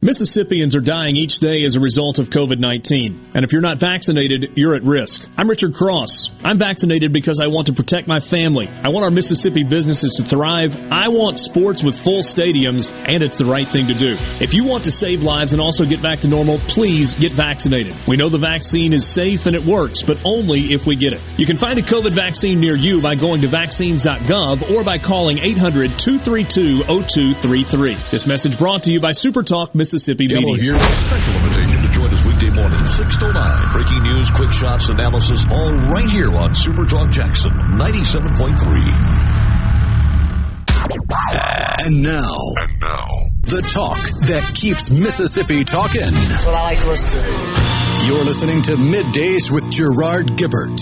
Mississippians are dying each day as a result of COVID nineteen. And if you're not vaccinated, you're at risk. I'm Richard Cross. I'm vaccinated because I want to protect my family. I want our Mississippi businesses to thrive. I want sports with full stadiums, and it's the right thing to do. If you want to save lives and also get back to normal, please get vaccinated. We know the vaccine is safe and it works, but only if we get it. You can find a COVID vaccine near you by going to vaccines dot gov or by calling eight hundred, two three two, oh two three three. This message brought to you by Super Talk Mississippi. Mississippi Yellow Media. Here. Special invitation to join us weekday morning, six to nine. Breaking news, quick shots, analysis, all right here on Super Talk Jackson ninety-seven point three. And now, and now, the talk that keeps Mississippi talking. That's what I like to listen to. You're listening to Middays with Gerard Gibert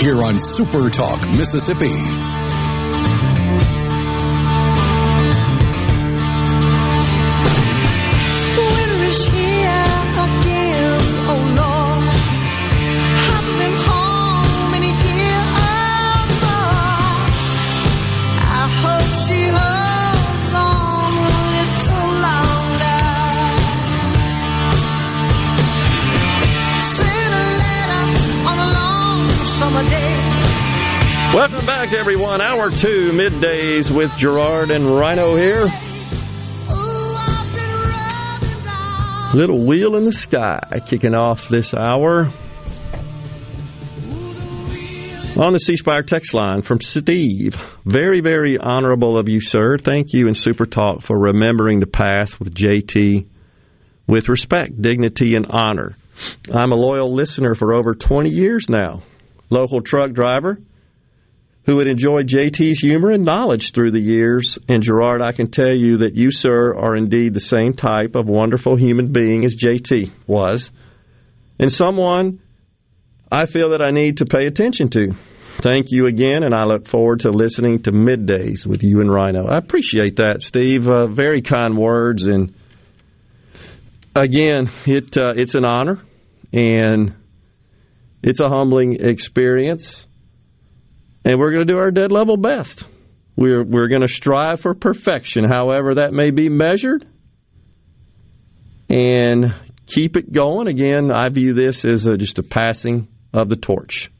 here on Super Talk Mississippi. Welcome back, everyone. Hour two, Middays with Gerard and Rhino here. Little Wheel in the Sky kicking off this hour. On the C Spire text line from Steve. Very, very honorable of you, sir. Thank you and Super Talk for remembering the past with J T with respect, dignity, and honor. I'm a loyal listener for over twenty years now. Local truck driver who had enjoyed J T's humor and knowledge through the years. And, Gerard, I can tell you that you, sir, are indeed the same type of wonderful human being as J T was, and someone I feel that I need to pay attention to. Thank you again, and I look forward to listening to Middays with you and Rhino. I appreciate that, Steve. Uh, very kind words. And, again, it uh, it's an honor, and it's a humbling experience. And we're going to do our dead level best. We're we're going to strive for perfection, however that may be measured, and keep it going. Again, I view this as a, just a passing of the torch.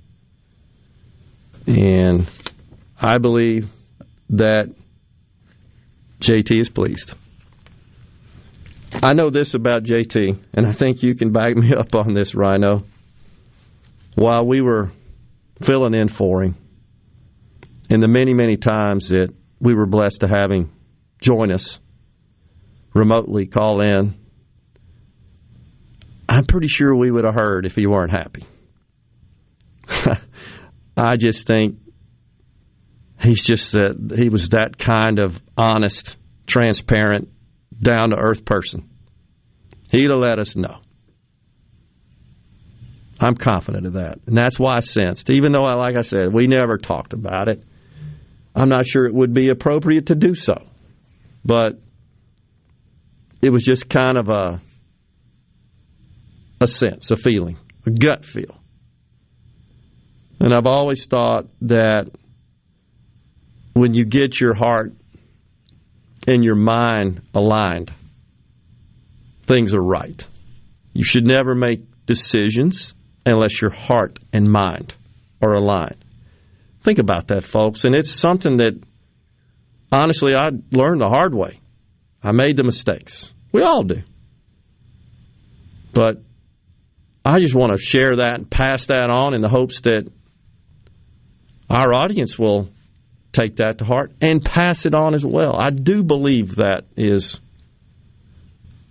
And I believe that J T is pleased. I know this about J T, and I think you can back me up on this, Rhino. While we were filling in for him, and the many, many times that we were blessed to have him join us, remotely call in, I'm pretty sure we would have heard if he weren't happy. I just think he's just that he was that kind of honest, transparent, down-to-earth person. He'd have let us know. I'm confident of that. And that's why I sensed, even though, I, like I said, we never talked about it, I'm not sure it would be appropriate to do so. But it was just kind of a a sense, a feeling, a gut feel. And I've always thought that when you get your heart and your mind aligned, things are right. You should never make decisions unless your heart and mind are aligned. Think about that, folks. And it's something that, honestly, I learned the hard way. I made the mistakes. We all do. But I just want to share that and pass that on in the hopes that our audience will take that to heart and pass it on as well. I do believe that is,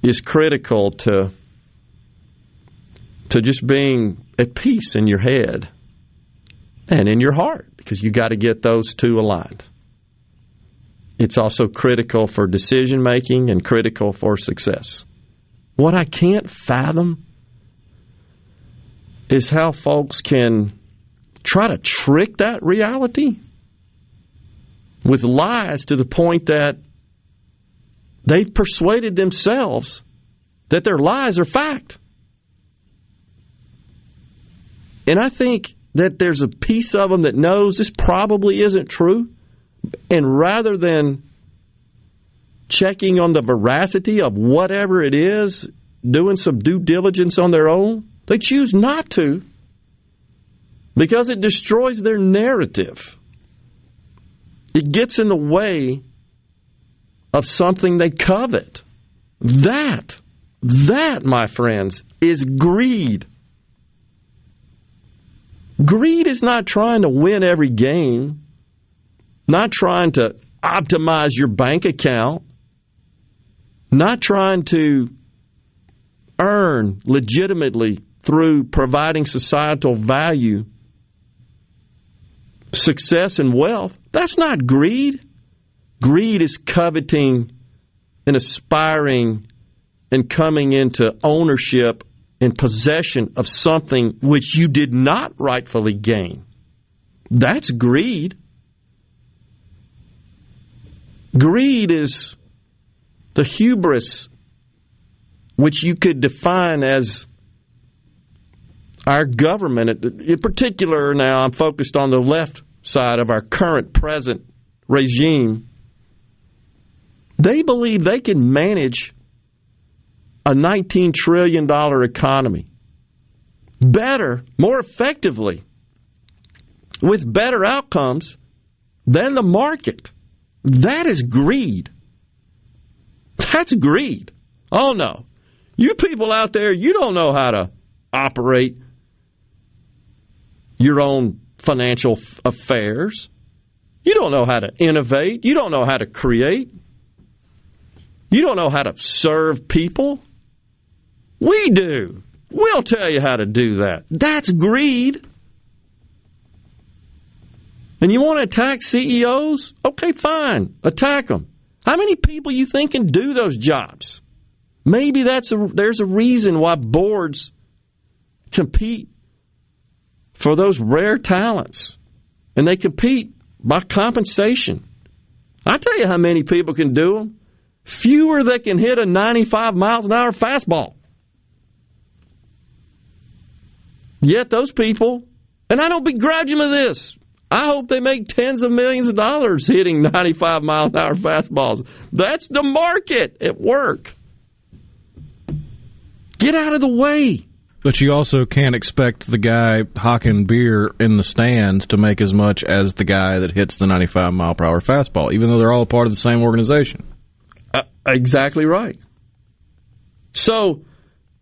is critical to, to just being at peace in your head and in your heart, because you got to get those two aligned. It's also critical for decision-making and critical for success. What I can't fathom is how folks can try to trick that reality with lies to the point that they've persuaded themselves that their lies are fact. And I think that there's a piece of them that knows this probably isn't true. And rather than checking on the veracity of whatever it is, doing some due diligence on their own, they choose not to because it destroys their narrative. It gets in the way of something they covet. That, that, my friends, is greed. Greed is not trying to win every game. Not trying to optimize your bank account, not trying to earn legitimately through providing societal value, success and wealth. That's not greed. Greed is coveting and aspiring and coming into ownership and possession of something which you did not rightfully gain. That's greed. Greed is the hubris, which you could define as our government. In particular, now I'm focused on the left side of our current present regime. They believe they can manage a nineteen trillion dollars economy better, more effectively, with better outcomes than the market. That is greed. That's greed. Oh, no. You people out there, you don't know how to operate your own financial f- affairs. You don't know how to innovate. You don't know how to create. You don't know how to serve people. We do. We'll tell you how to do that. That's greed. And you want to attack C E Os? Okay, fine. Attack them. How many people you think can do those jobs? Maybe that's a, there's a reason why boards compete for those rare talents. And they compete by compensation. I tell you how many people can do them. Fewer that can hit a ninety-five miles an hour fastball. Yet those people, and I don't begrudge them of this, I hope they make tens of millions of dollars hitting ninety-five mile an hour fastballs. That's the market at work. Get out of the way. But you also can't expect the guy hawking beer in the stands to make as much as the guy that hits the ninety-five mile per hour fastball, even though they're all part of the same organization. Uh, exactly right. So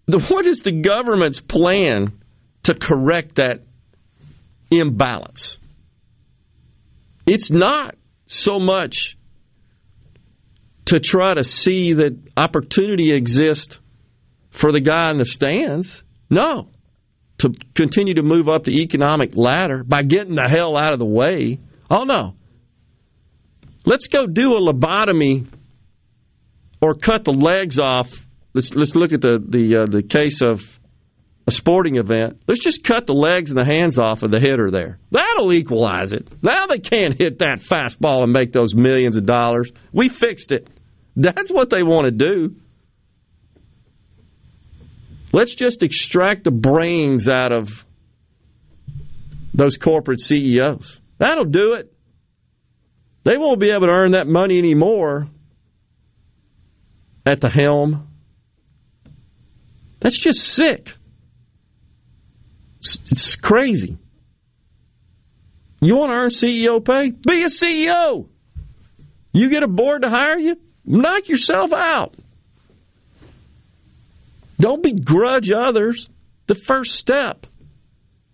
the, what is the government's plan to correct that imbalance? It's not so much to try to see that opportunity exists for the guy in the stands. No, to continue to move up the economic ladder by getting the hell out of the way. Oh, no. Let's go do a lobotomy or cut the legs off. Let's let's look at the, the, uh, the case of a sporting event. Let's just cut the legs and the hands off of the hitter there. That'll equalize it. Now they can't hit that fastball and make those millions of dollars. We fixed it. That's what they want to do. Let's just extract the brains out of those corporate C E Os. That'll do it. They won't be able to earn that money anymore at the helm. That's just sick. It's crazy. You want to earn C E O pay? Be a C E O. You get a board to hire you? Knock yourself out. Don't begrudge others the first step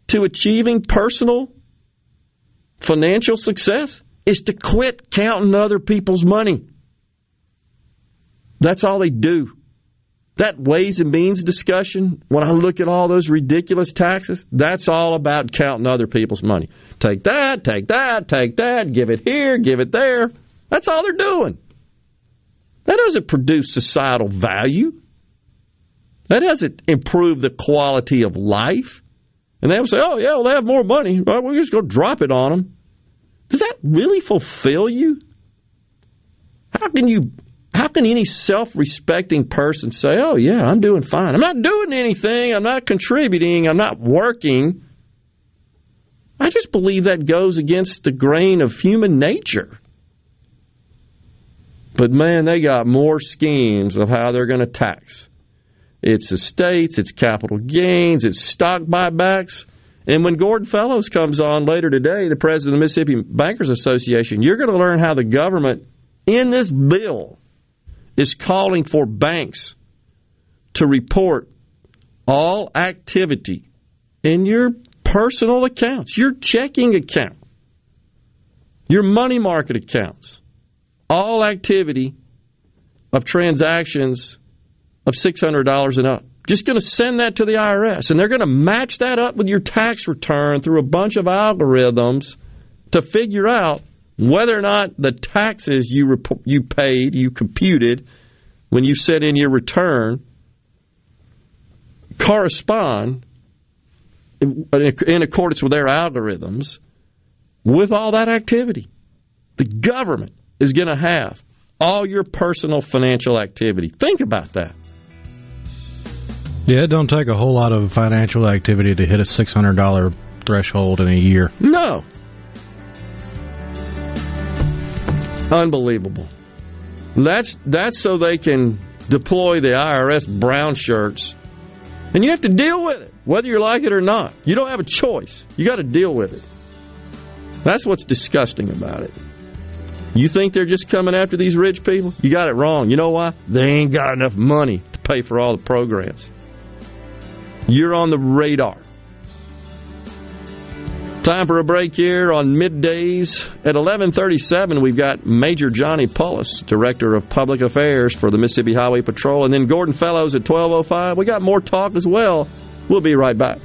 to achieving personal financial success is to quit counting other people's money. That's all they do. That ways and means discussion, when I look at all those ridiculous taxes, that's all about counting other people's money. Take that, take that, take that, give it here, give it there. That's all they're doing. That doesn't produce societal value. That doesn't improve the quality of life. And they'll say, oh, yeah, well, they have more money. Well, we're just going to drop it on them. Does that really fulfill you? How can you? How can any self-respecting person say, oh, yeah, I'm doing fine. I'm not doing anything. I'm not contributing. I'm not working. I just believe that goes against the grain of human nature. But, man, they got more schemes of how they're going to tax. It's estates, it's capital gains, it's stock buybacks. And when Gordon Fellows comes on later today, the president of the Mississippi Bankers Association, you're going to learn how the government in this bill is calling for banks to report all activity in your personal accounts, your checking account, your money market accounts, all activity of transactions of six hundred dollars and up. Just going to send that to the I R S, and they're going to match that up with your tax return through a bunch of algorithms to figure out whether or not the taxes you rep- you paid, you computed, when you sent in your return, correspond in, in accordance with their algorithms with all that activity. The government is going to have all your personal financial activity. Think about that. Yeah, it don't take a whole lot of financial activity to hit a six hundred dollars threshold in a year. No. Unbelievable. That's that's so they can deploy the I R S brown shirts. And you have to deal with it, whether you like it or not. You don't have a choice. You got to deal with it. That's what's disgusting about it. You think they're just coming after these rich people? You got it wrong. You know why? They ain't got enough money to pay for all the programs. You're on the radar. Time for a break here on Middays. At eleven thirty-seven, we've got Major Johnny Pullis, Director of Public Affairs for the Mississippi Highway Patrol, and then Gordon Fellows at twelve oh five. We got more talk as well. We'll be right back.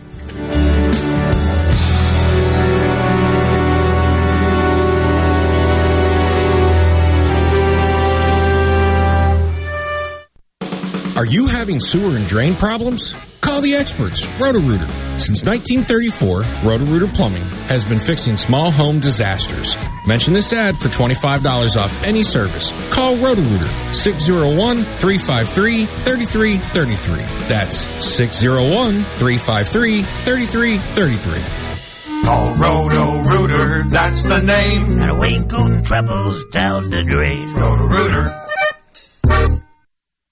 Are you having sewer and drain problems? Call the experts, Roto-Rooter. Since nineteen thirty-four, Roto-Rooter Plumbing has been fixing small home disasters. Mention this ad for twenty-five dollars off any service. Call Roto-Rooter, six oh one, three five three, three three three three. That's six oh one, three five three, three three three three. Call Roto-Rooter, that's the name. And away go troubles down the drain. Roto-Rooter.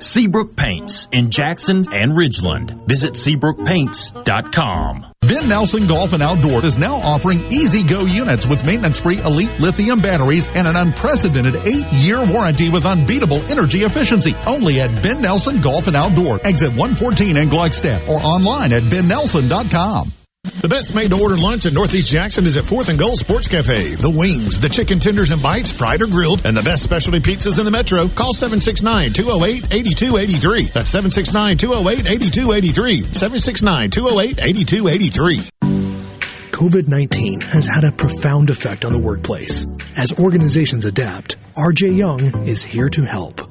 Seabrook Paints in Jackson and Ridgeland. Visit Seabrook Paints dot com. Ben Nelson Golf and Outdoor is now offering Easy Go units with maintenance-free elite lithium batteries and an unprecedented eight-year warranty with unbeatable energy efficiency. Only at Ben Nelson Golf and Outdoor, exit one fourteen in Gluckstadt, or online at ben nelson dot com. The best made-to-order lunch in Northeast Jackson is at Fourth and Gold Sports Cafe. The wings, the chicken tenders and bites, fried or grilled, and the best specialty pizzas in the metro. Call seven six nine, two oh eight, eight two eight three. That's seven six nine, two oh eight, eight two eight three. seven six nine, two oh eight, eight two eight three. covid nineteen has had a profound effect on the workplace. As organizations adapt, R J Young is here to help.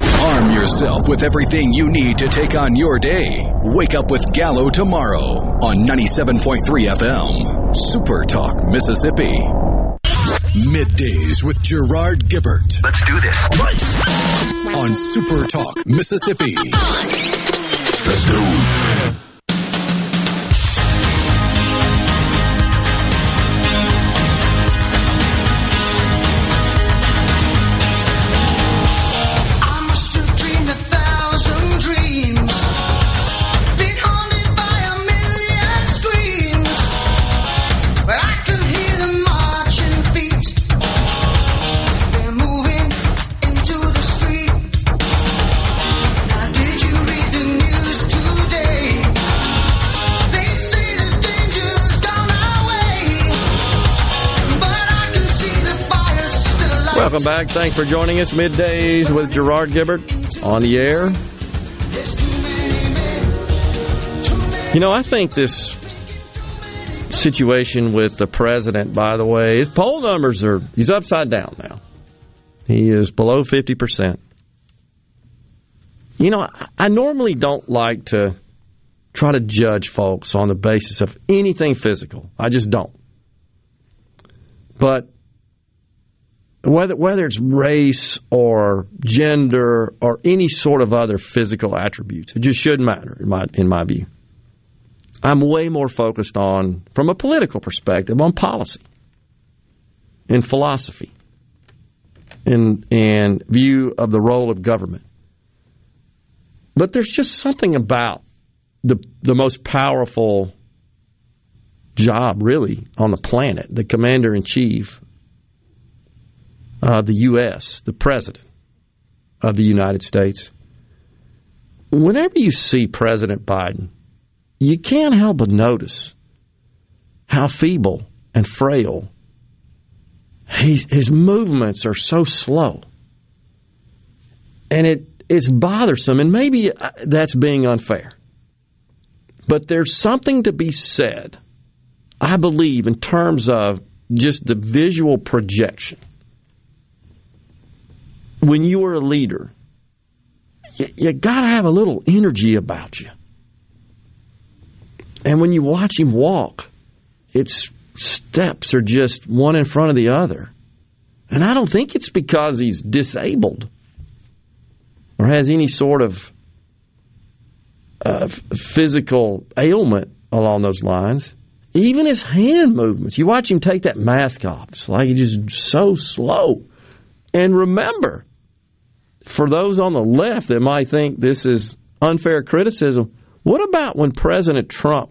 Arm yourself with everything you need to take on your day. Wake up with Gallo tomorrow on ninety-seven point three F M, Super Talk Mississippi. Middays with Gerard Gibert. Let's do this. What? On Super Talk Mississippi. Let's do it. Welcome back. Thanks for joining us. Middays with Gerard Gibert on the air. You know, I think this situation with the president, by the way, his poll numbers are, he's upside down now. He is below fifty percent. You know, I normally don't like to try to judge folks on the basis of anything physical. I just don't. But Whether whether it's race or gender or any sort of other physical attributes, it just shouldn't matter in my in my view. I'm way more focused on, from a political perspective, on policy and philosophy and and view of the role of government. But there's just something about the the most powerful job really on the planet, the commander in chief. Uh, the U S, the President of the United States. Whenever you see President Biden, you can't help but notice how feeble and frail his, his movements are, so slow. And it it's bothersome, and maybe that's being unfair. But there's something to be said, I believe, in terms of just the visual projection. When you are a leader, you, you got to have a little energy about you. And when you watch him walk, its steps are just one in front of the other. And I don't think it's because he's disabled or has any sort of uh, physical ailment along those lines. Even his hand movements. You watch him take that mask off. It's like he's just so slow. And remember, for those on the left that might think this is unfair criticism, what about when President Trump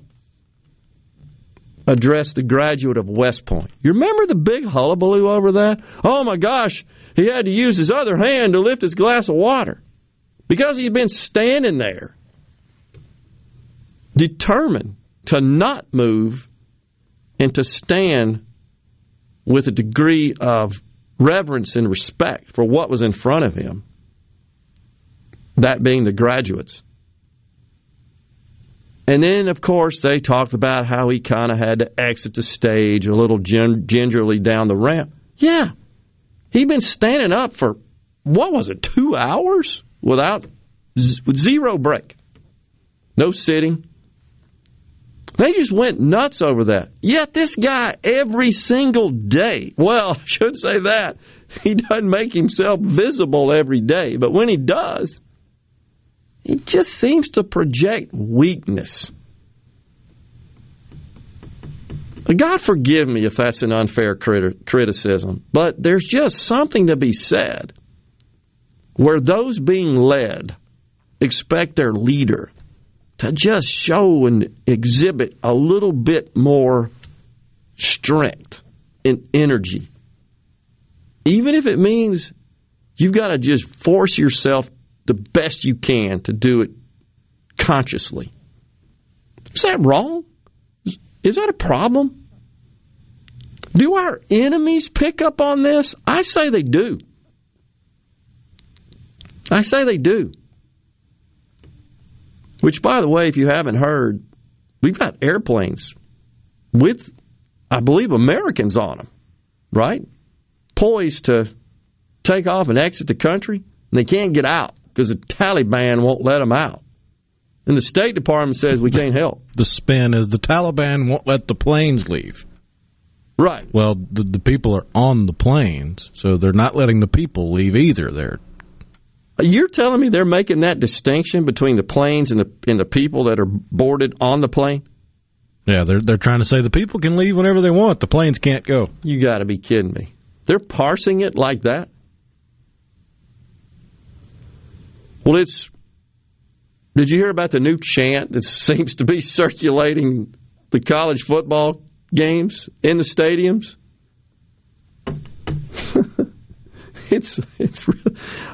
addressed the graduate of West Point? You remember the big hullabaloo over that? Oh, my gosh, he had to use his other hand to lift his glass of water because he'd been standing there determined to not move and to stand with a degree of reverence and respect for what was in front of him, that being the graduates. And then, of course, they talked about how he kind of had to exit the stage a little gingerly down the ramp. Yeah, he'd been standing up for, what was it, two hours without with zero break. No sitting. They just went nuts over that. Yet this guy, every single day, well, I shouldn't say that. He doesn't make himself visible every day. But when he does, he just seems to project weakness. God forgive me if that's an unfair crit- criticism. But there's just something to be said where those being led expect their leader to just show and exhibit a little bit more strength and energy. Even if it means you've got to just force yourself the best you can to do it consciously. Is that wrong? Is that a problem? Do our enemies pick up on this? I say they do. I say they do. Which, by the way, if you haven't heard, we've got airplanes with, I believe, Americans on them, right? Poised to take off and exit the country, and they can't get out because the Taliban won't let them out. And the State Department says we can't help. The spin is the Taliban won't let the planes leave. Right. Well, the, the people are on the planes, so they're not letting the people leave either. They're You're telling me they're making that distinction between the planes and the and the people that are boarded on the plane? Yeah, they're they're trying to say the people can leave whenever they want. The planes can't go. You got to be kidding me. They're parsing it like that? Well, it's... Did you hear about the new chant that seems to be circulating the college football games in the stadiums? It's it's.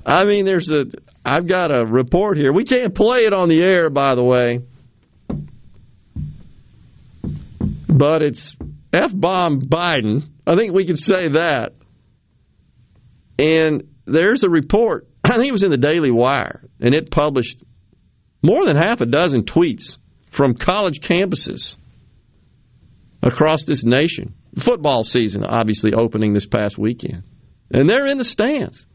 I mean, there's a. I've got a report here. We can't play it on the air, by the way. But it's F-bomb Biden. I think we can say that. And there's a report. I think it was in the Daily Wire, and it published more than half a dozen tweets from college campuses across this nation. Football season, obviously, opening this past weekend. And they're in the stands.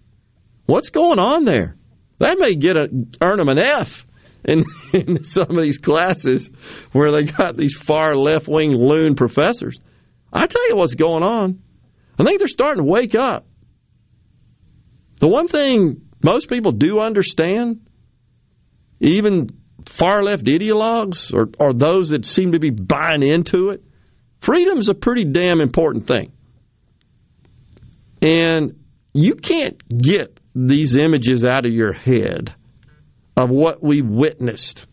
What's going on there? That may get a, earn them an F in, in some of these classes where they got these far left-wing loon professors. I tell you what's going on. I think they're starting to wake up. The one thing most people do understand, even far-left ideologues or, or those that seem to be buying into it, freedom's a pretty damn important thing. And you can't get these images out of your head of what we witnessed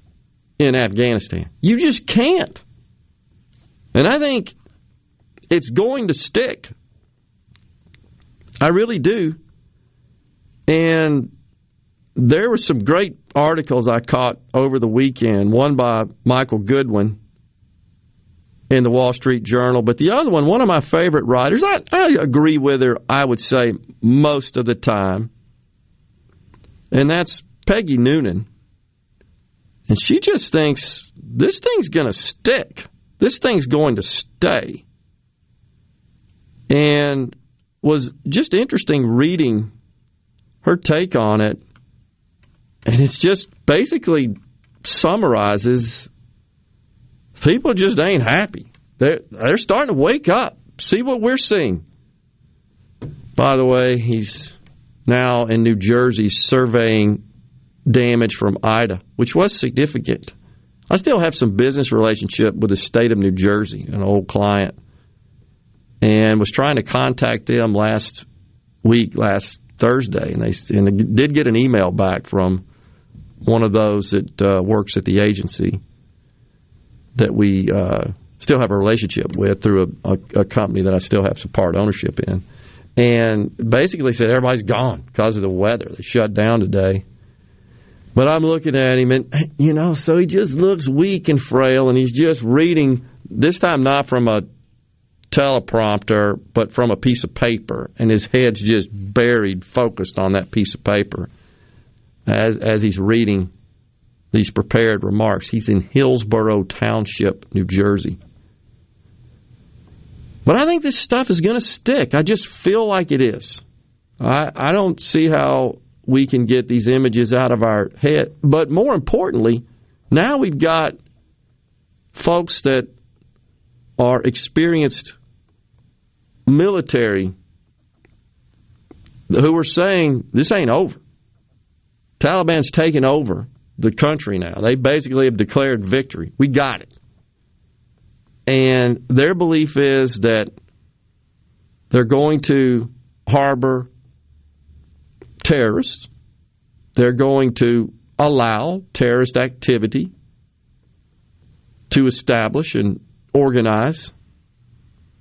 in Afghanistan. You just can't. And I think it's going to stick. I really do. And there were some great articles I caught over the weekend, one by Michael Goodwin in the Wall Street Journal, but the other one, one of my favorite writers, I, I agree with her, I would say, most of the time, and that's Peggy Noonan. And she just thinks, this thing's going to stick. This thing's going to stay. And was just interesting reading her take on it, and it's just basically summarizes people just ain't happy. They're, they're starting to wake up. See what we're seeing. By the way, he's now in New Jersey surveying damage from Ida, which was significant. I still have some business relationship with the state of New Jersey, an old client, and was trying to contact them last week, last Thursday, and they, and they did get an email back from one of those that uh, works at the agency that we uh, still have a relationship with through a, a, a company that I still have some part ownership in. And basically said everybody's gone because of the weather. They shut down today. But I'm looking at him, and, you know, so he just looks weak and frail, and he's just reading, this time not from a teleprompter, but from a piece of paper. And his head's just buried, focused on that piece of paper as, as he's reading these prepared remarks. He's in Hillsborough Township, New Jersey. But I think this stuff is going to stick. I just feel like it is. I, I don't see how we can get these images out of our head. But more importantly, now we've got folks that are experienced military who are saying this ain't over. Taliban's taking over the country now. They basically have declared victory. We got it. And their belief is that they're going to harbor terrorists. They're going to allow terrorist activity to establish and organize.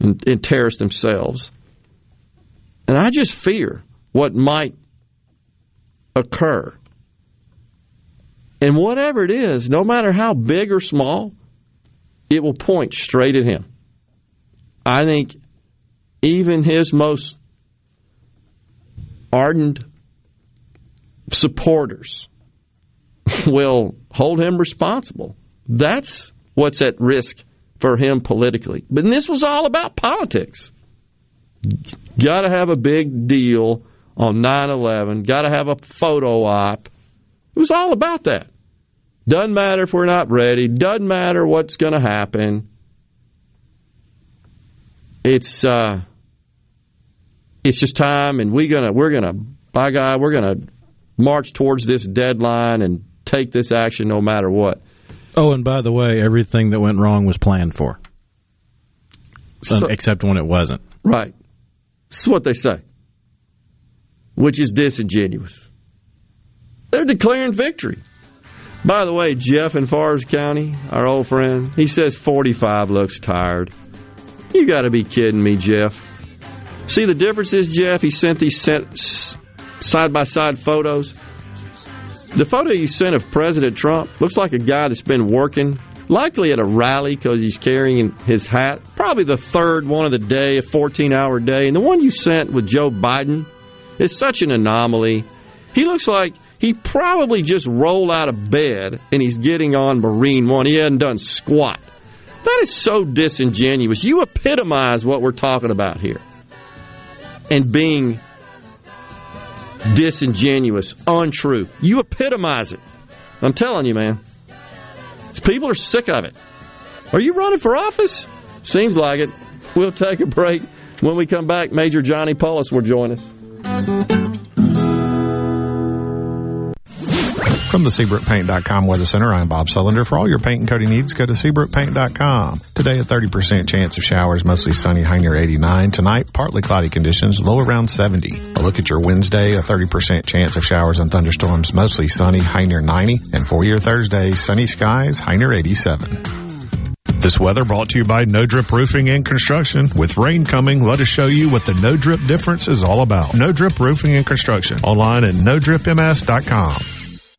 and, and terrorists themselves. And I just fear what might occur. And whatever it is, no matter how big or small, it will point straight at him. I think even his most ardent supporters will hold him responsible. That's what's at risk for him politically. But this was all about politics. Got to have a big deal on nine eleven. Got to have a photo op. It was all about that. Doesn't matter if we're not ready. Doesn't matter what's going to happen. It's uh, it's just time, and we're gonna we're gonna by God we're gonna march towards this deadline and take this action no matter what. Oh, and by the way, everything that went wrong was planned for, so, except when it wasn't. Right. This is what they say, which is disingenuous. They're declaring victory. By the way, Jeff in Forest County, our old friend, he says forty-five looks tired. You got to be kidding me, Jeff. See, the difference is, Jeff, he sent these side-by-side photos. The photo you sent of President Trump looks like a guy that's been working, likely at a rally because he's carrying his hat, probably the third one of the day, a fourteen-hour day. And the one you sent with Joe Biden is such an anomaly. He looks like he probably just rolled out of bed and he's getting on Marine One. He hasn't done squat. That is so disingenuous. You epitomize what we're talking about here. And being disingenuous, untrue. You epitomize it. I'm telling you, man. People are sick of it. Are you running for office? Seems like it. We'll take a break. When we come back, Major Johnny Paulus will join us. From the Seabrook Paint dot com Weather Center, I'm Bob Sullender. For all your paint and coating needs, go to Seabrook Paint dot com. Today, a thirty percent chance of showers, mostly sunny, high near eighty-nine. Tonight, partly cloudy conditions, low around seventy. A look at your Wednesday, a thirty percent chance of showers and thunderstorms, mostly sunny, high near ninety. And for your Thursday, sunny skies, high near eighty-seven. This weather brought to you by No Drip Roofing and Construction. With rain coming, let us show you what the No Drip difference is all about. No Drip Roofing and Construction. Online at no drip m s dot com.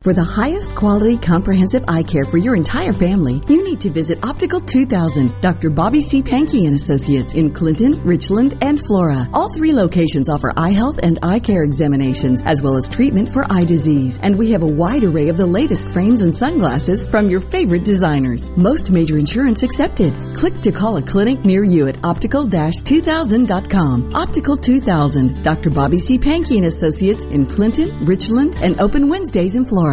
For the highest quality comprehensive eye care for your entire family, you need to visit Optical two thousand, Doctor Bobby C. Pankey and Associates in Clinton, Richland, and Flora. All three locations offer eye health and eye care examinations, as well as treatment for eye disease. And we have a wide array of the latest frames and sunglasses from your favorite designers. Most major insurance accepted. Click to call a clinic near you at optical dash two thousand dot com. Optical two thousand, Doctor Bobby C. Pankey and Associates in Clinton, Richland, and open Wednesdays in Flora.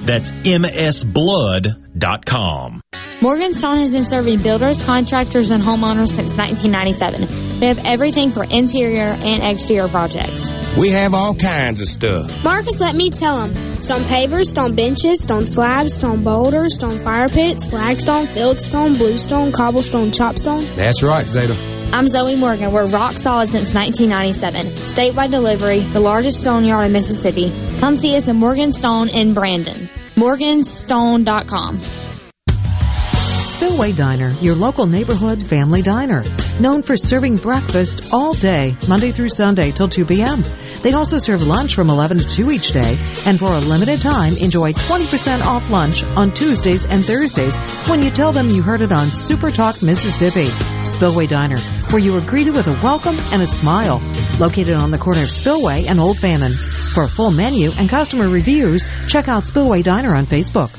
That's m s blood dot com. Morgan Stone has been serving builders, contractors, and homeowners since nineteen ninety-seven. They have everything for interior and exterior projects. We have all kinds of stuff. Marcus, let me tell them. Stone pavers, stone benches, stone slabs, stone boulders, stone fire pits, flagstone, fieldstone, bluestone, cobblestone, chopstone. That's right, Zeta. I'm Zoe Morgan. We're rock solid since nineteen ninety-seven. Statewide delivery, the largest stone yard in Mississippi. Come see us at Morgan Stone in Brandon. Morgan Stone dot com. Spillway Diner, your local neighborhood family diner. Known for serving breakfast all day, Monday through Sunday till two p.m. They also serve lunch from eleven to two each day. And for a limited time, enjoy twenty percent off lunch on Tuesdays and Thursdays when you tell them you heard it on Super Talk Mississippi. Spillway Diner, where you are greeted with a welcome and a smile. located on the corner of Spillway and Old Famine. For a full menu and customer reviews, check out Spillway Diner on Facebook.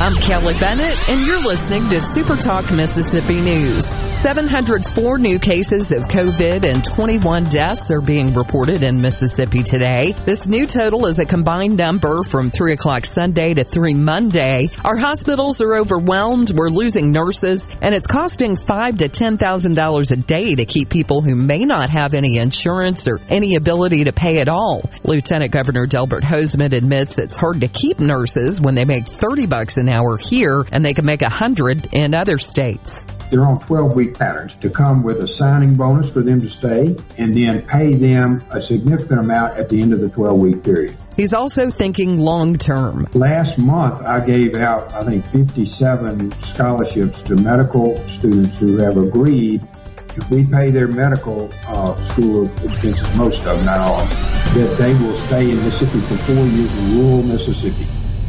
I'm Kelly Bennett, and you're listening to Super Talk Mississippi News. seven hundred four new cases of COVID and twenty-one deaths are being reported in Mississippi today. This new total is a combined number from three o'clock Sunday to three Monday. Our hospitals are overwhelmed, we're losing nurses, and it's costing five thousand to ten thousand dollars a day to keep people who may not have any insurance or any ability to pay at all. Lieutenant Governor Delbert Hosemann admits it's hard to keep nurses when they make thirty bucks an hour here and they can make one hundred in other states. They're on twelve-week patterns to come with a signing bonus for them to stay and then pay them a significant amount at the end of the twelve-week period. He's also thinking long-term. Last month, I gave out, I think, fifty-seven scholarships to medical students who have agreed if we pay their medical uh, school expenses, most of them, not all, that they will stay in Mississippi for four years in rural Mississippi.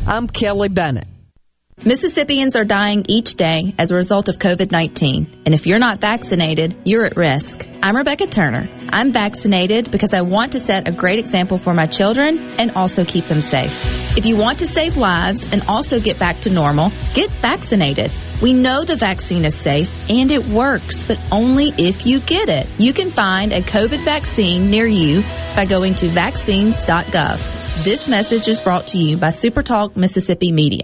I'm Kelly Bennett. Mississippians are dying each day as a result of COVID nineteen, and if you're not vaccinated, you're at risk. I'm Rebecca Turner. I'm vaccinated because I want to set a great example for my children and also keep them safe. If you want to save lives and also get back to normal, get vaccinated. We know the vaccine is safe and it works, but only if you get it. You can find a COVID vaccine near you by going to vaccines dot gov. This message is brought to you by Super Talk Mississippi Media.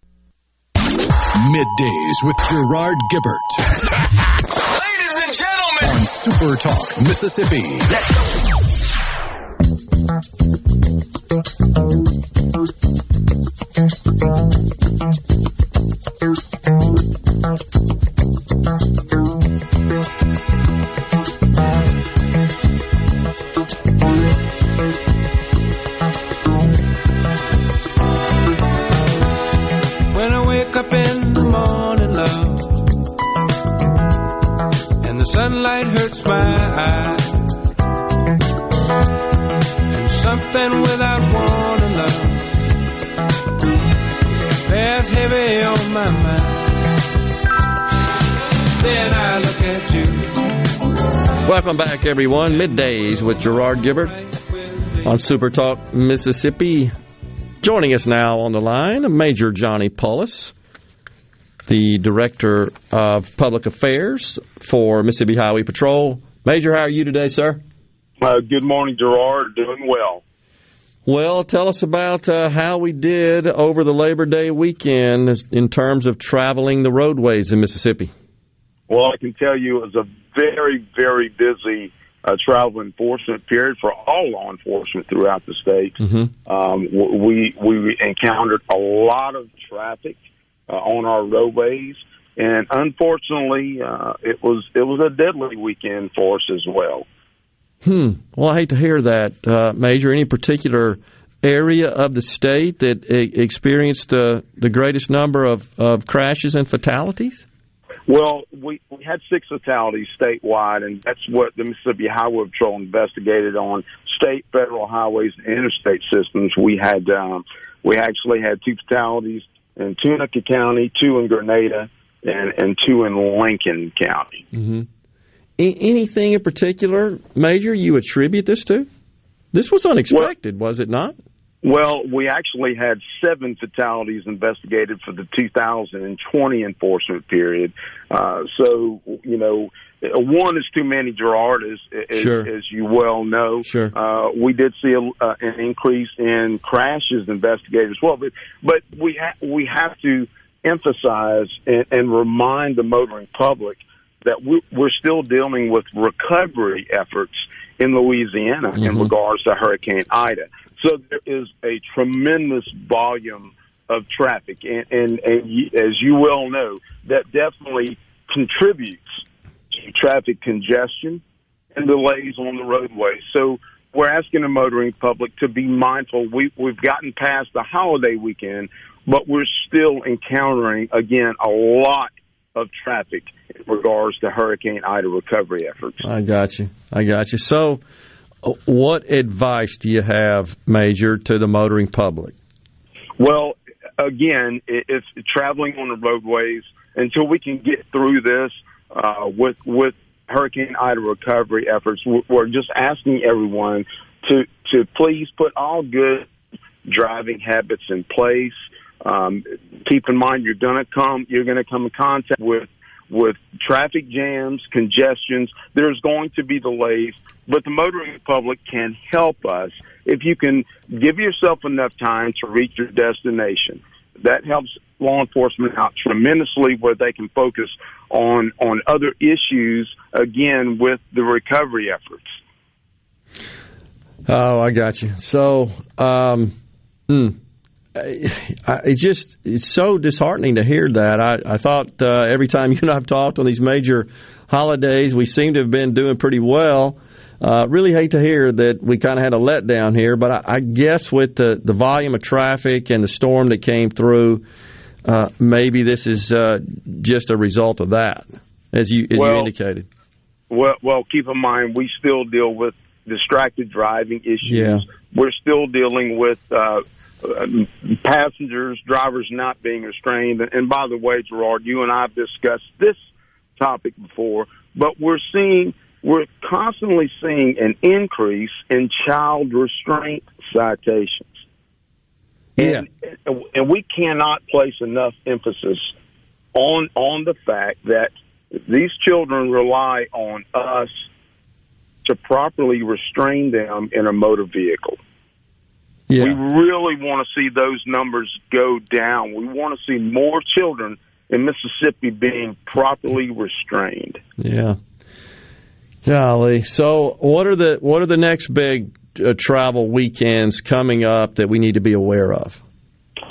Middays with Gerard Gibert. Ladies and gentlemen. On Super Talk Mississippi. Let's go. When I wake up in morning, love, and the sunlight hurts my eyes, and something without warning, love, bears heavy on my mind. Then I look at you. Welcome back, everyone. Middays with Gerard Gibert on Super Talk Mississippi. Joining us now on the line, Major Johnny Paulus, the Director of Public Affairs for Mississippi Highway Patrol. Major, how are you today, sir? Uh, good morning, Gerard. Doing well. Well, tell us about uh, how we did over the Labor Day weekend in terms of traveling the roadways in Mississippi. Well, I can tell you it was a very, very busy uh, travel enforcement period for all law enforcement throughout the state. Mm-hmm. Um, we, we encountered a lot of traffic Uh, on our roadways, and unfortunately, uh, it was it was a deadly weekend for us as well. Hmm. Well, I hate to hear that, uh, Major. Any particular area of the state that uh, experienced uh, the greatest number of, of crashes and fatalities? Well, we, we had six fatalities statewide, and that's what the Mississippi Highway Patrol investigated on state, federal highways, and interstate systems. We had um, we actually had two fatalities in Tunica County, two in Grenada, and, and two in Lincoln County. Mm-hmm. A- anything in particular, Major, you attribute this to? This was unexpected, well, was it not? Well, we actually had seven fatalities investigated for the two thousand twenty enforcement period. Uh, so, you know, one is too many, Gerard, as, as, sure. as you well know. Sure. Uh, we did see a, uh, an increase in crashes investigated as well. But, but we, ha- we have to emphasize and, and remind the motoring public that we, we're still dealing with recovery efforts in Louisiana mm-hmm. in regards to Hurricane Ida. So there is a tremendous volume of traffic, and, and, and as you well know, that definitely contributes to traffic congestion and delays on the roadway. So we're asking the motoring public to be mindful. We, we've gotten past the holiday weekend, but we're still encountering, again, a lot of traffic in regards to Hurricane Ida recovery efforts. I got you. I got you. So what advice do you have, Major, to the motoring public? Well, again, it's traveling on the roadways until we can get through this uh, with with Hurricane Ida recovery efforts. We're just asking everyone to to please put all good driving habits in place. Um, keep in mind, you're gonna come you're gonna come in contact with. With traffic jams, congestions, there's going to be delays, but the motoring public can help us if you can give yourself enough time to reach your destination. That helps law enforcement out tremendously where they can focus on, on other issues, again, with the recovery efforts. Oh, I got you. So, um, mm. It's just it's so disheartening to hear that. I, I thought uh, every time you and I have talked on these major holidays, we seem to have been doing pretty well. Uh, really hate to hear that we kind of had a letdown here, but I, I guess with the, the volume of traffic and the storm that came through, uh, maybe this is uh, just a result of that, as you as well, you indicated. Well, well, keep in mind we still deal with distracted driving issues. Yeah. We're still dealing with Uh, passengers, drivers not being restrained. And by the way, Gerard, you and I have discussed this topic before, but we're seeing, we're constantly seeing an increase in child restraint citations. Yeah. And, and we cannot place enough emphasis on, on the fact that these children rely on us to properly restrain them in a motor vehicle. Yeah. We really want to see those numbers go down. We want to see more children in Mississippi being properly restrained. Yeah. Golly. So what are the what are the next big uh, travel weekends coming up that we need to be aware of?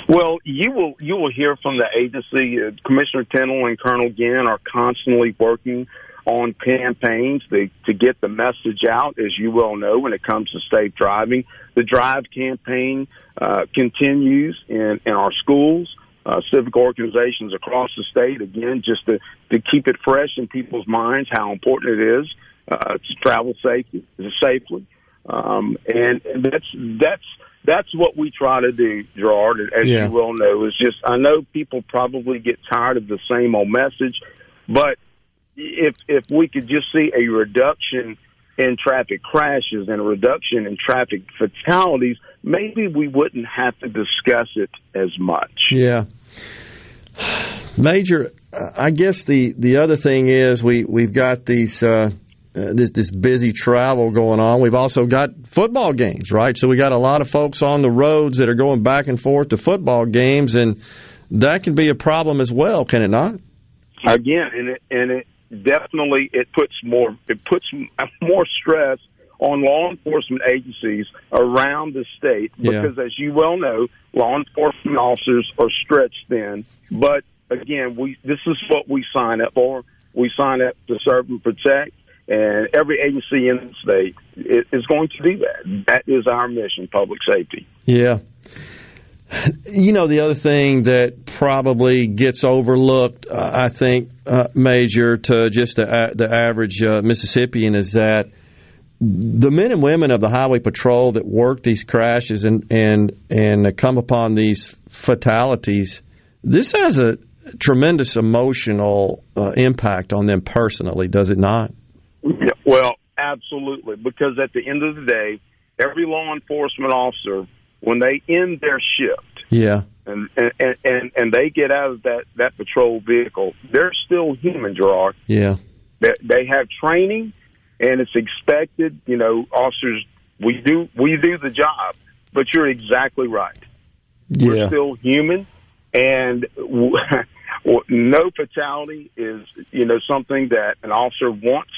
Well, you will you will hear from the agency. Uh, Commissioner Tennell and Colonel Ginn are constantly working on campaigns to, to get the message out, as you well know, when it comes to safe driving. The DRIVE campaign uh, continues in, in our schools, uh, civic organizations across the state, again, just to, to keep it fresh in people's minds how important it is uh, to travel safely. safely. Um, and that's that's that's what we try to do, Gerard, as yeah. you well know. Is just I know people probably get tired of the same old message, but If if we could just see a reduction in traffic crashes and a reduction in traffic fatalities, maybe we wouldn't have to discuss it as much. Yeah. Major, I guess the, the other thing is we, we've got these uh, this this busy travel going on. We've also got football games, right? So we got a lot of folks on the roads that are going back and forth to football games, and that can be a problem as well, can it not? Again, and it, and it Definitely, it puts more it puts more stress on law enforcement agencies around the state because, yeah. as you well know, law enforcement officers are stretched thin. But again, we this is what we sign up for. We sign up to serve and protect, and every agency in the state is going to do that. That is our mission: public safety. Yeah. You know, the other thing that probably gets overlooked, uh, I think, uh, Major, to just the, uh, the average uh, Mississippian is that the men and women of the Highway Patrol that work these crashes and, and, and come upon these fatalities, this has a tremendous emotional uh, impact on them personally, does it not? Well, absolutely, because at the end of the day, every law enforcement officer when they end their shift, yeah, and and, and, and they get out of that, that patrol vehicle, they're still human, Gerard. Yeah. They, they have training, and it's expected. You know, officers, we do we do the job, but you're exactly right. Yeah. We're still human, and w- no fatality is, you know, something that an officer wants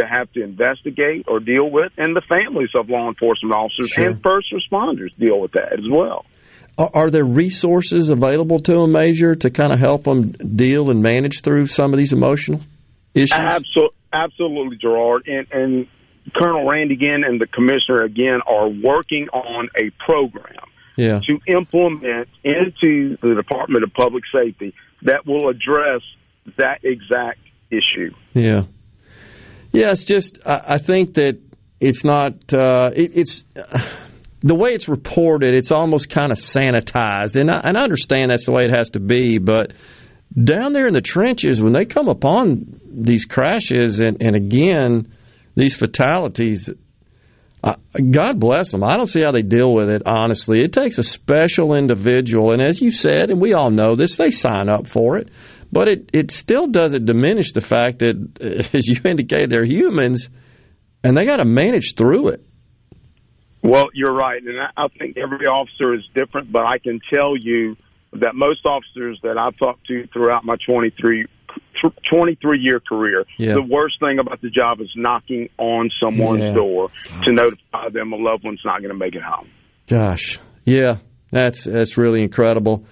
to have to investigate or deal with, and the families of law enforcement officers sure. and first responders deal with that as well. Are, are there resources available to them, Major, to kind of help them deal and manage through some of these emotional issues? Absol- absolutely, Gerard. And, and Colonel Randy again and the Commissioner again are working on a program yeah. to implement into the Department of Public Safety that will address that exact issue. Yeah. Yeah, it's just, I think that it's not, uh, it, it's, the way it's reported, it's almost kind of sanitized. And I, and I understand that's the way it has to be, but down there in the trenches, when they come upon these crashes and, and again, these fatalities, I, God bless them. I don't see how they deal with it, honestly. It takes a special individual. And as you said, and we all know this, they sign up for it. But it, it still doesn't diminish the fact that, as you indicate, they're humans, and they got to manage through it. Well, you're right, and I, I think every officer is different, but I can tell you that most officers that I've talked to throughout my twenty-three, twenty-three-year career, yeah. the worst thing about the job is knocking on someone's yeah. door to notify them a loved one's not going to make it home. Gosh, yeah, that's that's really incredible.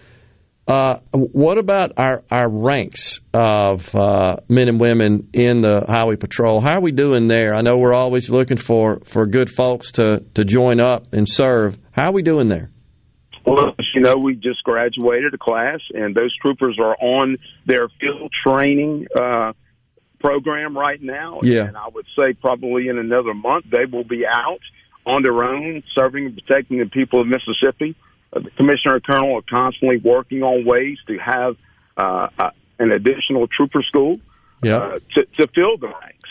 Uh, what about our, our ranks of uh, men and women in the Highway Patrol? How are we doing there? I know we're always looking for, for good folks to, to join up and serve. How are we doing there? Well, you know, we just graduated a class, and those troopers are on their field training uh, program right now. Yeah. And I would say probably in another month they will be out on their own serving and protecting the people of Mississippi. The Commissioner and Colonel are constantly working on ways to have uh, uh, an additional trooper school yeah. uh, to, to fill the ranks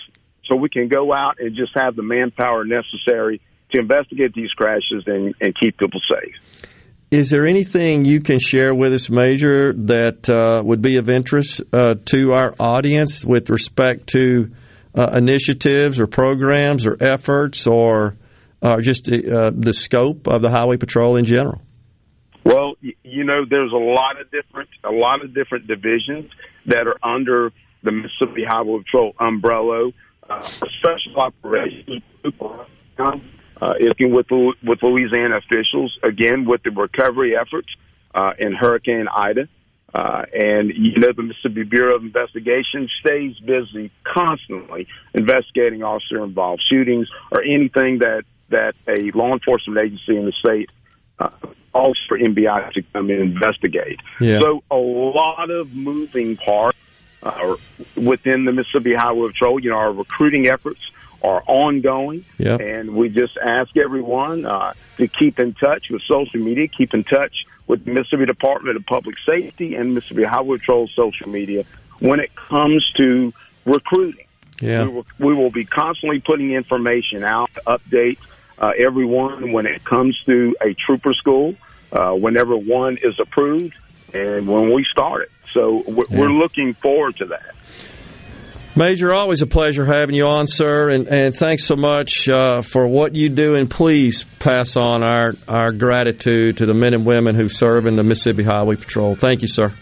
so we can go out and just have the manpower necessary to investigate these crashes and, and keep people safe. Is there anything you can share with us, Major, that uh, would be of interest uh, to our audience with respect to uh, initiatives or programs or efforts or uh, just uh, the scope of the Highway Patrol in general? Well, you know, there's a lot of different a lot of different divisions that are under the Mississippi Highway Patrol umbrella. Uh, special operations uh, working with with Louisiana officials again with the recovery efforts uh, in Hurricane Ida, uh, and you know the Mississippi Bureau of Investigation stays busy constantly investigating officer-involved shootings or anything that that a law enforcement agency in the state. Uh, also for M B I to come in and investigate. Yeah. So a lot of moving parts uh, within the Mississippi Highway Patrol. You know, our recruiting efforts are ongoing, yeah. and we just ask everyone uh, to keep in touch with social media, keep in touch with the Mississippi Department of Public Safety and Mississippi Highway Patrol social media when it comes to recruiting. Yeah. We, will, we will be constantly putting information out to update Uh, everyone when it comes to a trooper school, uh, whenever one is approved and when we start it. So we're, yeah. we're looking forward to that. Major, always a pleasure having you on, sir, and, and thanks so much uh, for what you do, and please pass on our, our gratitude to the men and women who serve in the Mississippi Highway Patrol. Thank you, sir.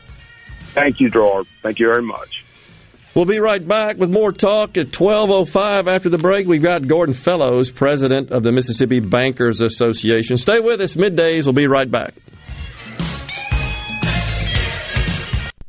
Thank you, Gerard. Thank you very much. We'll be right back with more talk at twelve oh five. After the break, we've got Gordon Fellows, president of the Mississippi Bankers Association. Stay with us. Middays, we'll be right back.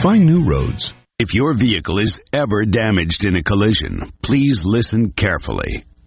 Find new roads. If your vehicle is ever damaged in a collision, please listen carefully.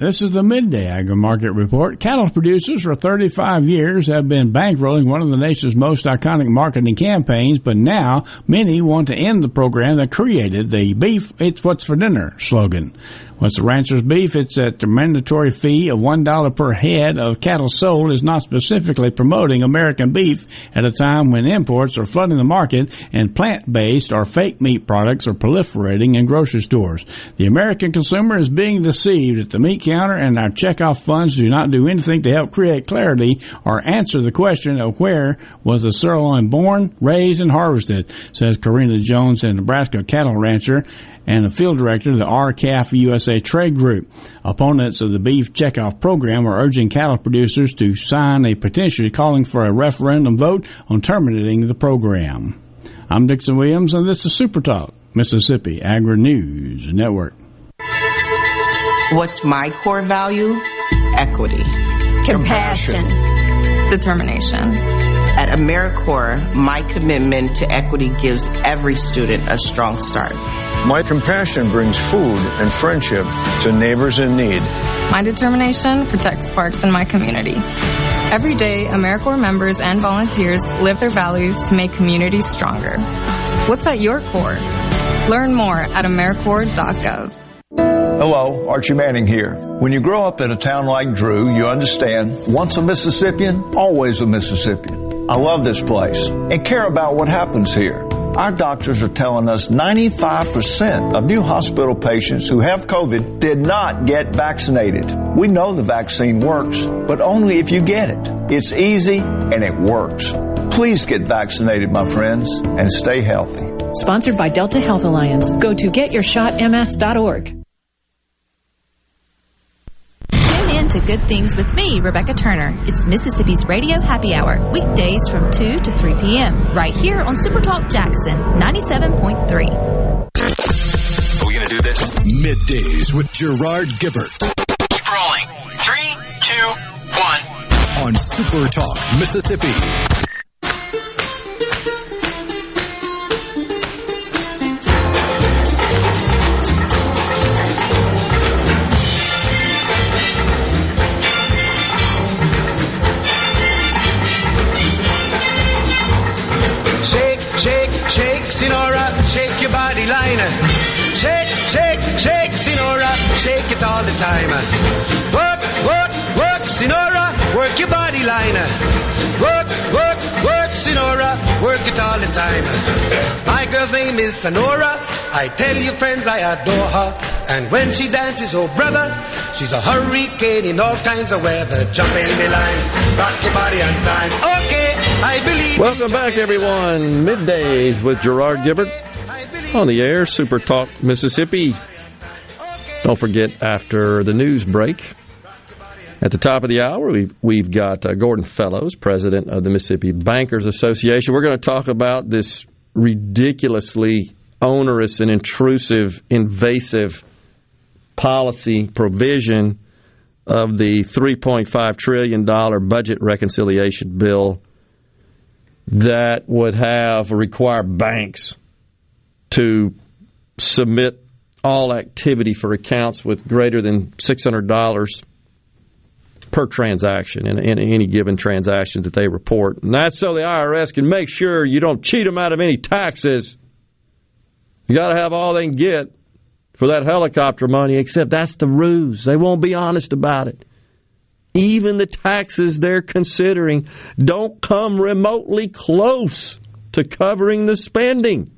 This is the Midday Agri-Market Report. Cattle producers for thirty-five years have been bankrolling one of the nation's most iconic marketing campaigns, but now many want to end the program that created the Beef, It's What's for Dinner slogan. What's the rancher's beef? It's that the mandatory fee of one dollar per head of cattle sold is not specifically promoting American beef at a time when imports are flooding the market and plant-based or fake meat products are proliferating in grocery stores. The American consumer is being deceived at the meat counter, and our checkoff funds do not do anything to help create clarity or answer the question of where was the sirloin born, raised, and harvested, says Karina Jones, a Nebraska cattle rancher and a field director of the R C A F U S A Trade Group. Opponents of the beef checkoff program are urging cattle producers to sign a petition calling for a referendum vote on terminating the program. I'm Dixon Williams, and this is Super Talk Mississippi Agri-News Network. What's my core value? Equity. Compassion. Compassion. Determination. At AmeriCorps, my commitment to equity gives every student a strong start. My compassion brings food and friendship to neighbors in need. My determination protects parks in my community. Every day, AmeriCorps members and volunteers live their values to make communities stronger. What's at your core? Learn more at AmeriCorps dot gov. Hello, Archie Manning here. When you grow up in a town like Drew, you understand once a Mississippian, always a Mississippian. I love this place and care about what happens here. Our doctors are telling us ninety-five percent of new hospital patients who have COVID did not get vaccinated. We know the vaccine works, but only if you get it. It's easy and it works. Please get vaccinated, my friends, and stay healthy. Sponsored by Delta Health Alliance. Go to get your shot m s dot org. To Good Things with me, Rebecca Turner. It's Mississippi's Radio Happy Hour, weekdays from two to three p.m. right here on Super Talk Jackson ninety-seven point three. Are we going to do this? Middays with Gerard Gibert. Keep rolling. Three, two, one. On Super Talk Mississippi. Sinora, shake your body liner. Shake, shake, shake, Sinora, shake it all the time. Work, work, work, Sinora, work your body liner. Work, work, work, Sinora, work it all the time. My girl's name is Sonora. I tell you, friends, I adore her. And when she dances, oh brother, she's a hurricane in all kinds of weather. Jump in the line, rock your body on time. Okay. I believe. Welcome back, everyone. Middays with Gerard Gibert on the air, Super Talk Mississippi. Don't forget, after the news break, at the top of the hour, we've, we've got uh, Gordon Fellows, president of the Mississippi Bankers Association. We're going to talk about this ridiculously onerous and intrusive, invasive policy provision of the three point five trillion dollars budget reconciliation bill that would have require banks to submit all activity for accounts with greater than six hundred dollars per transaction in, in any given transaction that they report. And that's so the I R S can make sure you don't cheat them out of any taxes. You got to have all they can get for that helicopter money, except that's the ruse. They won't be honest about it. Even the taxes they're considering don't come remotely close to covering the spending.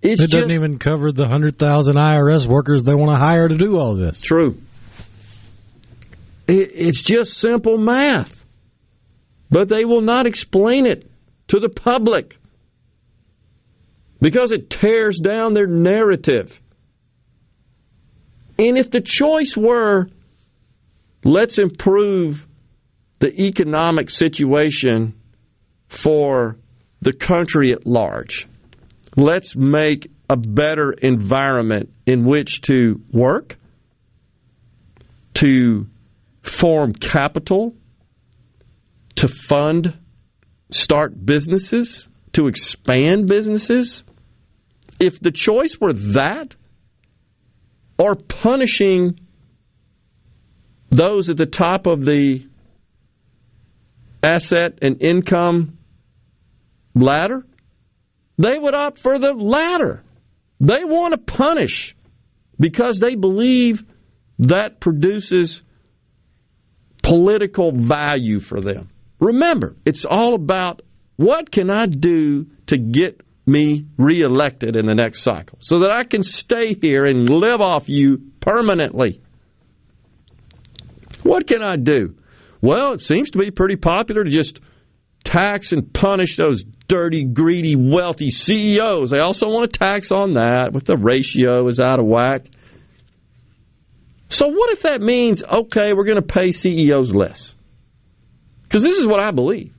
It's it doesn't just, even cover the one hundred thousand I R S workers they want to hire to do all this. True. It, it's just simple math. But they will not explain it to the public because it tears down their narrative. And if the choice were, let's improve the economic situation for the country at large. Let's make a better environment in which to work, to form capital, to fund, start businesses, to expand businesses. If the choice were that, or punishing those at the top of the asset and income ladder, they would opt for the latter. They want to punish because they believe that produces political value for them. Remember, it's all about what can I do to get me reelected in the next cycle so that I can stay here and live off you permanently. What can I do? Well, it seems to be pretty popular to just tax and punish those dirty, greedy, wealthy C E Os. They also want to tax on that with the ratio is out of whack. So what if that means, okay, we're going to pay C E Os less? Because this is what I believe.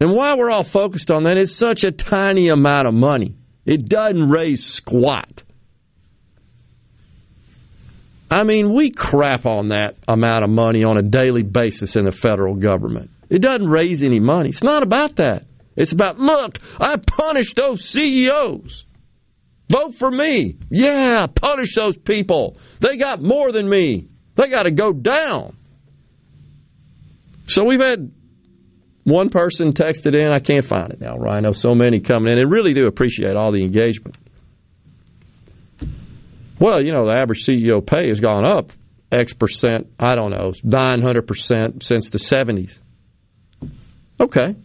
And why we're all focused on that is such a tiny amount of money. It doesn't raise squat. I mean, we crap on that amount of money on a daily basis in the federal government. It doesn't raise any money. It's not about that. It's about, look, I punished those C E Os. Vote for me. Yeah, punish those people. They got more than me. They got to go down. So we've had one person texted in. I can't find it now, Rhino. So many coming in. And really do appreciate all the engagement. Well, you know, the average C E O pay has gone up X percent, I don't know, nine hundred percent since the seventies. Okay.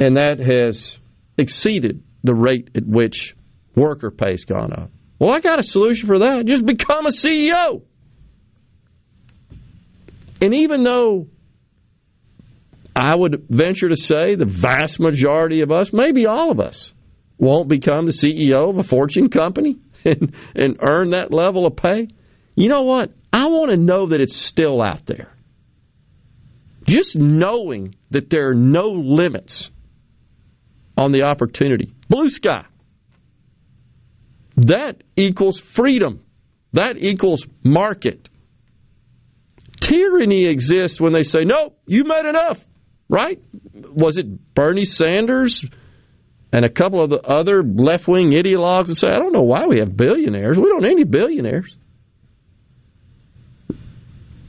And that has exceeded the rate at which worker pay has gone up. Well, I got a solution for that. Just become a C E O. And even though I would venture to say the vast majority of us, maybe all of us, won't become the C E O of a fortune company and, and earn that level of pay, you know what? I want to know that it's still out there. Just knowing that there are no limits on the opportunity. Blue sky. That equals freedom. That equals market. Tyranny exists when they say, nope, you made enough, right? Was it Bernie Sanders and a couple of the other left-wing ideologues that say, I don't know why we have billionaires. We don't need any billionaires.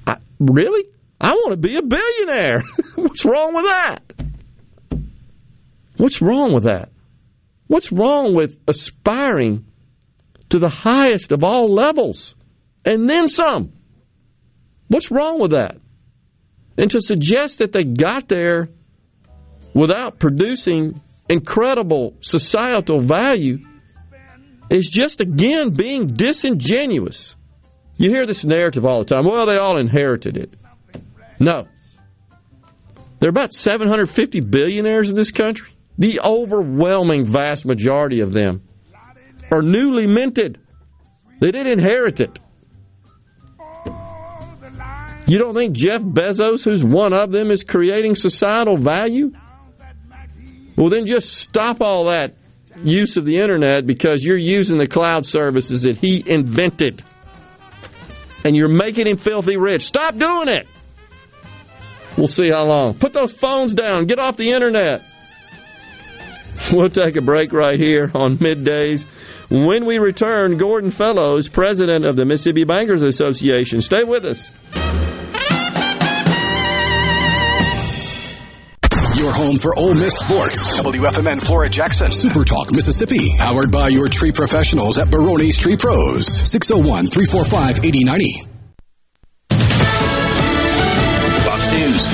I, really? I want to be a billionaire. What's wrong with that? What's wrong with that? What's wrong with aspiring to the highest of all levels and then some? What's wrong with that? And to suggest that they got there without producing incredible societal value is just, again, being disingenuous. You hear this narrative all the time. Well, they all inherited it. No. There are about seven hundred fifty billionaires in this country. The overwhelming vast majority of them are newly minted. They didn't inherit it. You don't think Jeff Bezos, who's one of them, is creating societal value? Well, then just stop all that use of the internet because you're using the cloud services that he invented. And you're making him filthy rich. Stop doing it. We'll see how long. Put those phones down. Get off the internet. We'll take a break right here on Middays. When we return, Gordon Fellows, president of the Mississippi Bankers Association. Stay with us. Your home for Ole Miss sports. W F M N Flora Jackson. Super Talk Mississippi. Powered by your tree professionals at Barone's Tree Pros. six oh one, three four five, eight oh nine oh.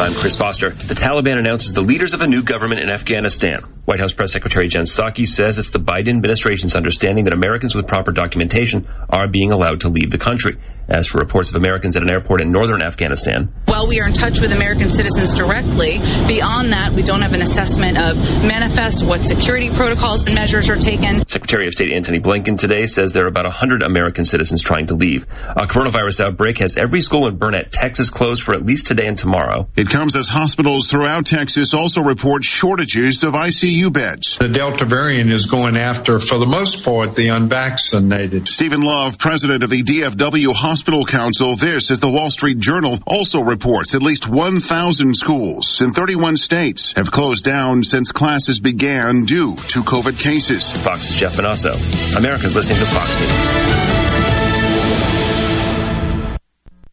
I'm Chris Foster. The Taliban announces the leaders of a new government in Afghanistan. White House Press Secretary Jen Psaki says it's the Biden administration's understanding that Americans with proper documentation are being allowed to leave the country. As for reports of Americans at an airport in northern Afghanistan. While we are in touch with American citizens directly, beyond that, we don't have an assessment of manifest, what security protocols and measures are taken. Secretary of State Antony Blinken today says there are about one hundred American citizens trying to leave. A coronavirus outbreak has every school in Burnett, Texas, closed for at least today and tomorrow. It comes as hospitals throughout Texas also report shortages of I C U beds. The Delta variant is going after, for the most part, the unvaccinated. Stephen Love, president of the D F W Hospital Council, this is the Wall Street Journal, also reports at least one thousand schools in thirty-one states have closed down since classes began due to COVID cases. Fox's Jeff Manasso. America's listening to Fox News.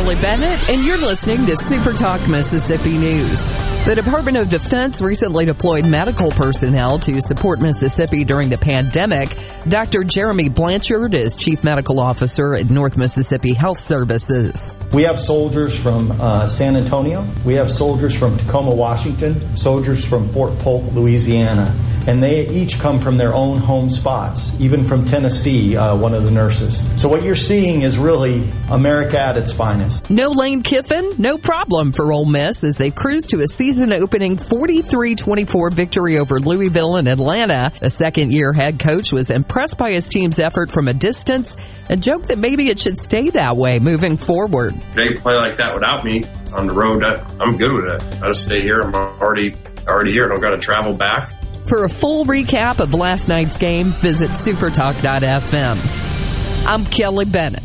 Kelly Bennett, and you're listening to Super Talk Mississippi News. The Department of Defense recently deployed medical personnel to support Mississippi during the pandemic. Doctor Jeremy Blanchard is Chief Medical Officer at North Mississippi Health Services. We have soldiers from uh, San Antonio. We have soldiers from Tacoma, Washington, soldiers from Fort Polk, Louisiana, and they each come from their own home spots, even from Tennessee, uh, one of the nurses. So what you're seeing is really America at its finest. No Lane Kiffin, no problem for Ole Miss as they cruise to a season-opening forty-three twenty-four victory over Louisville and Atlanta. The second-year head coach was impressed by his team's effort from a distance and joked that maybe it should stay that way moving forward. They play like that without me on the road. I, I'm good with it. I just stay here. I'm already already here. I don't got to travel back. For a full recap of last night's game, visit super talk dot f m. I'm Kelly Bennett.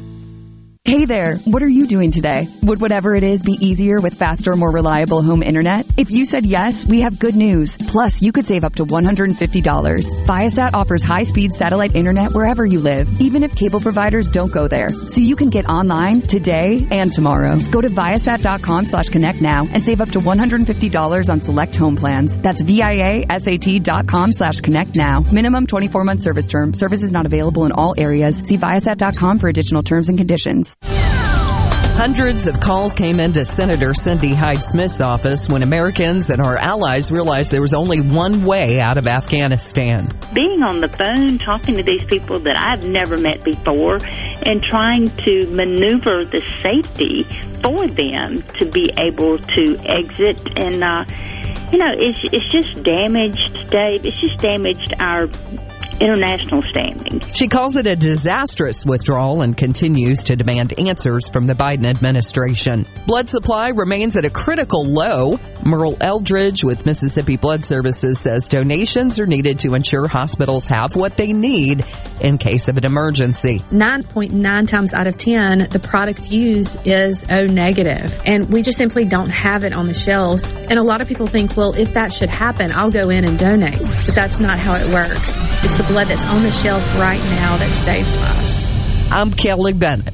Hey there, what are you doing today? Would whatever it is be easier with faster, more reliable home internet? If you said yes, we have good news. Plus, you could save up to one hundred fifty dollars. Viasat offers high-speed satellite internet wherever you live, even if cable providers don't go there. So you can get online today and tomorrow. Go to viasat dot com slash connect now and save up to one hundred fifty dollars on select home plans. That's viasat dot com slash connect now. Minimum twenty-four month service term. Service is not available in all areas. See viasat dot com for additional terms and conditions. Hundreds of calls came into Senator Cindy Hyde-Smith's office when Americans and our allies realized there was only one way out of Afghanistan. Being on the phone, talking to these people that I've never met before, and trying to maneuver the safety for them to be able to exit. And, uh, you know, it's, it's just damaged, Dave. It's just damaged our international standing. She calls it a disastrous withdrawal and continues to demand answers from the Biden administration. Blood supply remains at a critical low. Merle Eldridge with Mississippi Blood Services says donations are needed to ensure hospitals have what they need in case of an emergency. nine point nine times out of ten, the product used is O negative, and we just simply don't have it on the shelves. And a lot of people think, well, if that should happen, I'll go in and donate. But that's not how it works. It's the blood that's on the shelf right now that saves lives. I'm Kelly Bennett.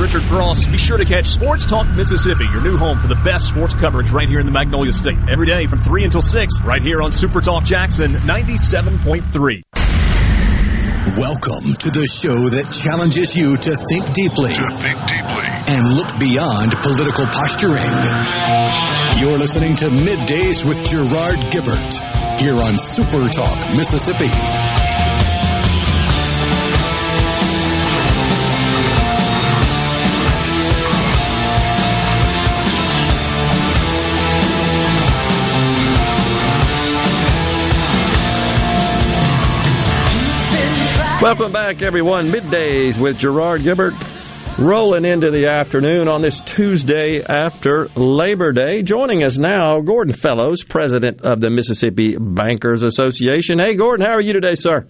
Richard Cross. Be sure to catch Sports Talk Mississippi, your new home for the best sports coverage right here in the Magnolia State. Every day from three until six, right here on Super Talk Jackson ninety-seven point three. Welcome to the show that challenges you to think deeply, to think deeply, and look beyond political posturing. You're listening to Middays with Gerard Gibert here on Super Talk Mississippi. Welcome back, everyone. Middays with Gerard Gibert, rolling into the afternoon on this Tuesday after Labor Day. Joining us now, Gordon Fellows, president of the Mississippi Bankers Association. Hey, Gordon, how are you today, sir?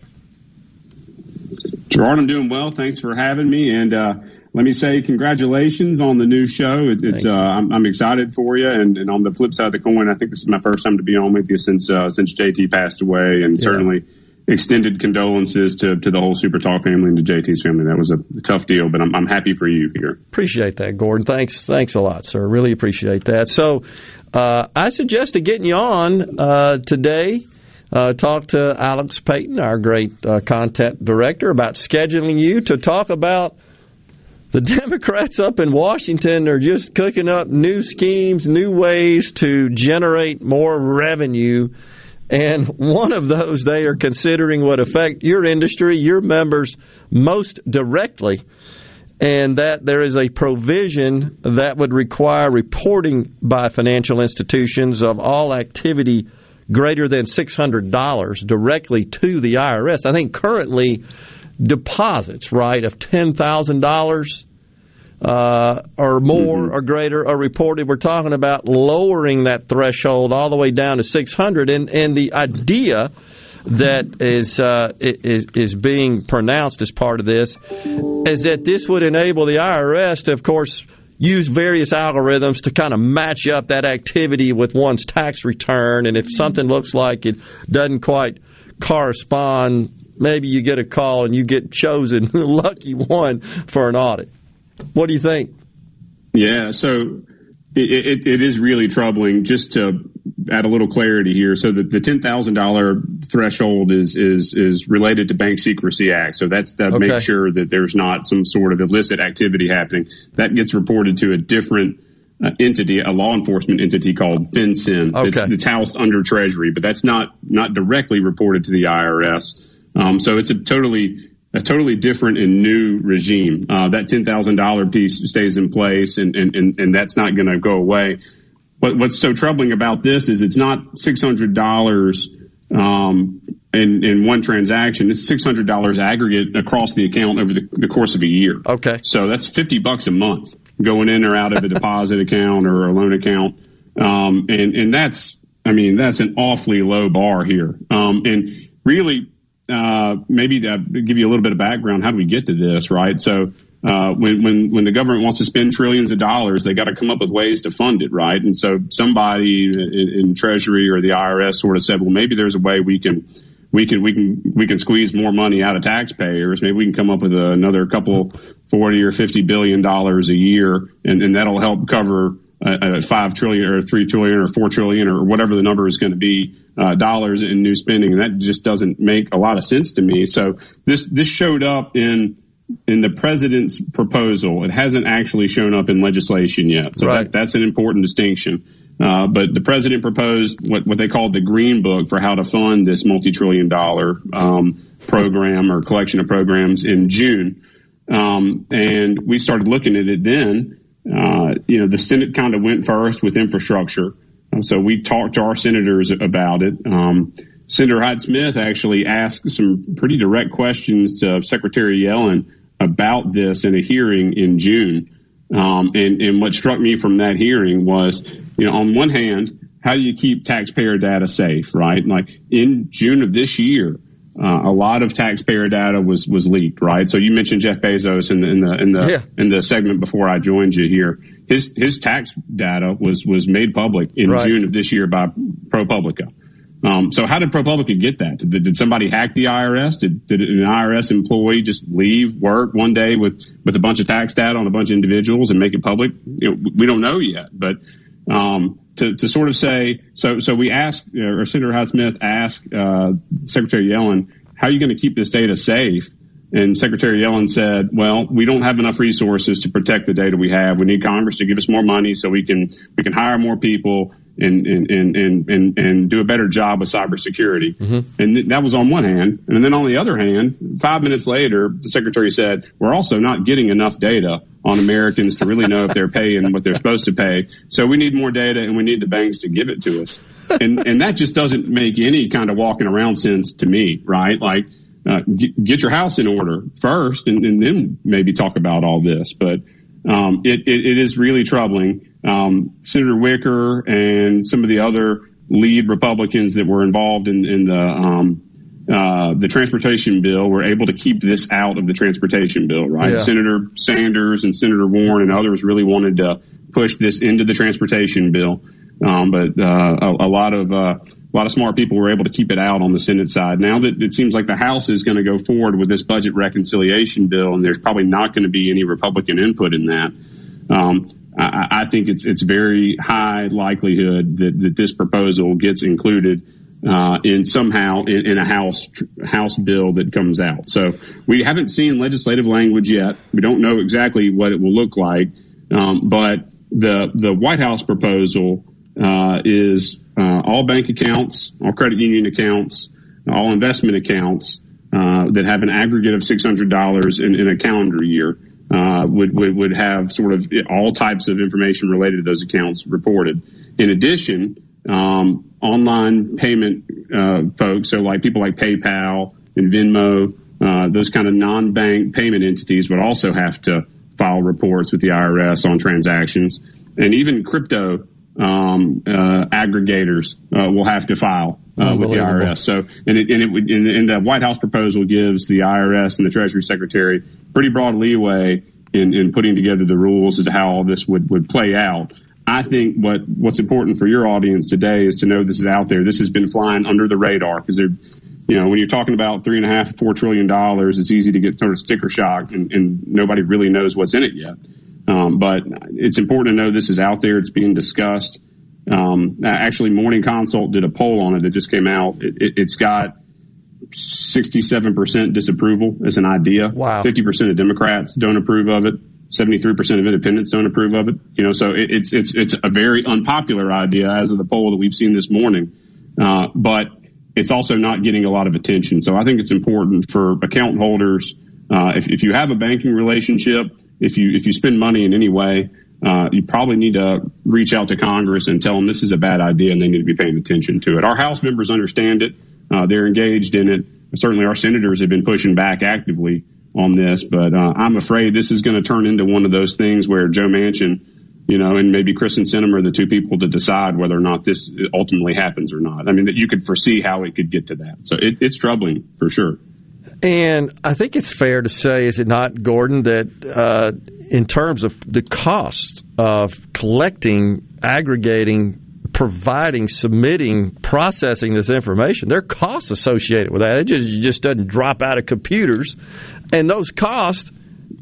Gerard, I'm doing well. Thanks for having me. And uh, let me say congratulations on the new show. It, it's uh, I'm, I'm excited for you. And, and on the flip side of the coin, I think this is my first time to be on with you since uh, since J T passed away, and yeah. certainly extended condolences to, to the whole Super Talk family and to J T's family. That was a tough deal, but I'm I'm happy for you here. Appreciate that, Gordon. Thanks thanks a lot, sir. Really appreciate that. So uh, I suggested getting you on uh, today, uh, talk to Alex Payton, our great uh, content director, about scheduling you to talk about the Democrats up in Washington are just cooking up new schemes, new ways to generate more revenue. And one of those they are considering would affect your industry, your members, most directly, and that there is a provision that would require reporting by financial institutions of all activity greater than six hundred dollars directly to the I R S. I think currently deposits, right, of ten thousand dollars Uh, or more mm-hmm. or greater or reported. We're talking about lowering that threshold all the way down to six hundred. And, and the idea that is, uh, is is being pronounced as part of this is that this would enable the I R S to, of course, use various algorithms to kind of match up that activity with one's tax return. And if something looks like it doesn't quite correspond, maybe you get a call and you get chosen, lucky one, for an audit. What do you think? Yeah, so it, it, it is really troubling. Just to add a little clarity here, so the, the ten thousand dollars threshold is is is related to Bank Secrecy Act. So that's that okay. makes sure that there's not some sort of illicit activity happening. That gets reported to a different uh, entity, a law enforcement entity called FinCEN. Okay. It's, it's housed under Treasury, but that's not not directly reported to the I R S. Um, so it's a totally A totally different and new regime. Uh, that ten thousand dollars piece stays in place, and, and, and, and that's not going to go away. But what's so troubling about this is it's not six hundred dollars um, in, in one transaction. It's six hundred dollars aggregate across the account over the, the course of a year. Okay. So that's fifty bucks a month going in or out of a deposit account or a loan account. Um, and, and that's, I mean, that's an awfully low bar here. Um, and really, uh, maybe to give you a little bit of background, how do we get to this, right? So uh, when, when, when the government wants to spend trillions of dollars, they got to come up with ways to fund it, right? And so somebody in, in Treasury or the I R S sort of said, well, maybe there's a way we can we can we can we can squeeze more money out of taxpayers. Maybe we can come up with a, another couple forty or fifty billion dollars a year, and, and that'll help cover uh, five trillion or three trillion or four trillion or whatever the number is going to be uh, dollars in new spending. And that just doesn't make a lot of sense to me. So this this showed up in in the president's proposal. It hasn't actually shown up in legislation yet. So right. that, that's an important distinction. Uh, but the president proposed what, what they called the Green Book for how to fund this multi-trillion dollar um, program or collection of programs in June. Um, and we started looking at it then. Uh, you know, the Senate kind of went first with infrastructure. And so we talked to our senators about it. Um, Senator Hyde-Smith actually asked some pretty direct questions to Secretary Yellen about this in a hearing in June. Um, and, and what struck me from that hearing was, you know, on one hand, how do you keep taxpayer data safe, right? Like in June of this year, uh, a lot of taxpayer data was, was leaked, right? So you mentioned Jeff Bezos in the, in the, in the, yeah. in the segment before I joined you here. His, his tax data was, was made public in right. June of this year by ProPublica. Um, so how did ProPublica get that? Did, did somebody hack the I R S? Did, did an I R S employee just leave work one day with, with a bunch of tax data on a bunch of individuals and make it public? You know, we don't know yet, but, um, to, to sort of say, so, so we asked, or Senator Hyde-Smith asked, uh, Secretary Yellen, how are you going to keep this data safe? And Secretary Yellen said, well, we don't have enough resources to protect the data we have. We need Congress to give us more money so we can, we can hire more people and, and, and, and, and, and do a better job with cybersecurity. Mm-hmm. And that was on one hand. And then on the other hand, five minutes later, the secretary said, we're also not getting enough data on Americans to really know if they're paying what they're supposed to pay. So we need more data and we need the banks to give it to us. And, and that just doesn't make any kind of walking around sense to me, right? Like, Uh, get, get your house in order first and, and then maybe talk about all this. But um, it, it, it is really troubling. Um, Senator Wicker and some of the other lead Republicans that were involved in, in the um, uh, the transportation bill were able to keep this out of the transportation bill, right? Yeah. Senator Sanders and Senator Warren and others really wanted to push this into the transportation bill. Um, but uh, a, a lot of... Uh, A lot of smart people were able to keep it out on the Senate side. Now that it seems like the House is going to go forward with this budget reconciliation bill, and there's probably not going to be any Republican input in that, um, I, I think it's it's very high likelihood that, that this proposal gets included uh, in somehow in, in a House House bill that comes out. So we haven't seen legislative language yet. We don't know exactly what it will look like, um, but the the White House proposal uh, is. Uh, all bank accounts, all credit union accounts, all investment accounts uh, that have an aggregate of six hundred dollars in, in a calendar year uh, would, would would have sort of all types of information related to those accounts reported. In addition, um, online payment uh, folks, so like people like PayPal and Venmo, uh, those kind of non-bank payment entities would also have to file reports with the I R S on transactions, and even crypto. Um, uh, aggregators uh, will have to file uh, with the I R S. So, and it, and, it, and, and the White House proposal gives the I R S and the Treasury Secretary pretty broad leeway in, in putting together the rules as to how all this would, would play out. I think what, what's important for your audience today is to know this is out there. This has been flying under the radar because they're, you know, when you're talking about three and a half, four trillion dollars, it's easy to get sort of sticker shock and, and nobody really knows what's in it yet. Um, but it's important to know this is out there. It's being discussed. Um, actually, Morning Consult did a poll on it that just came out. It, it, it's got sixty-seven percent disapproval as an idea. Wow. fifty percent of Democrats don't approve of it. seventy-three percent of independents don't approve of it. You know, so it, it's it's it's a very unpopular idea as of the poll that we've seen this morning. Uh, but it's also not getting a lot of attention. So I think it's important for account holders. Uh, if, if you have a banking relationship, If you if you spend money in any way, uh, you probably need to reach out to Congress and tell them this is a bad idea and they need to be paying attention to it. Our House members understand it. Uh, they're engaged in it. Certainly our senators have been pushing back actively on this. But uh, I'm afraid this is going to turn into one of those things where Joe Manchin you know, and maybe Chris and Sinem are the two people to decide whether or not this ultimately happens or not. I mean, that you could foresee how it could get to that. So it, it's troubling for sure. And I think it's fair to say, is it not, Gordon, that uh, in terms of the cost of collecting, aggregating, providing, submitting, processing this information, there are costs associated with that. It just, it just doesn't drop out of computers. And those costs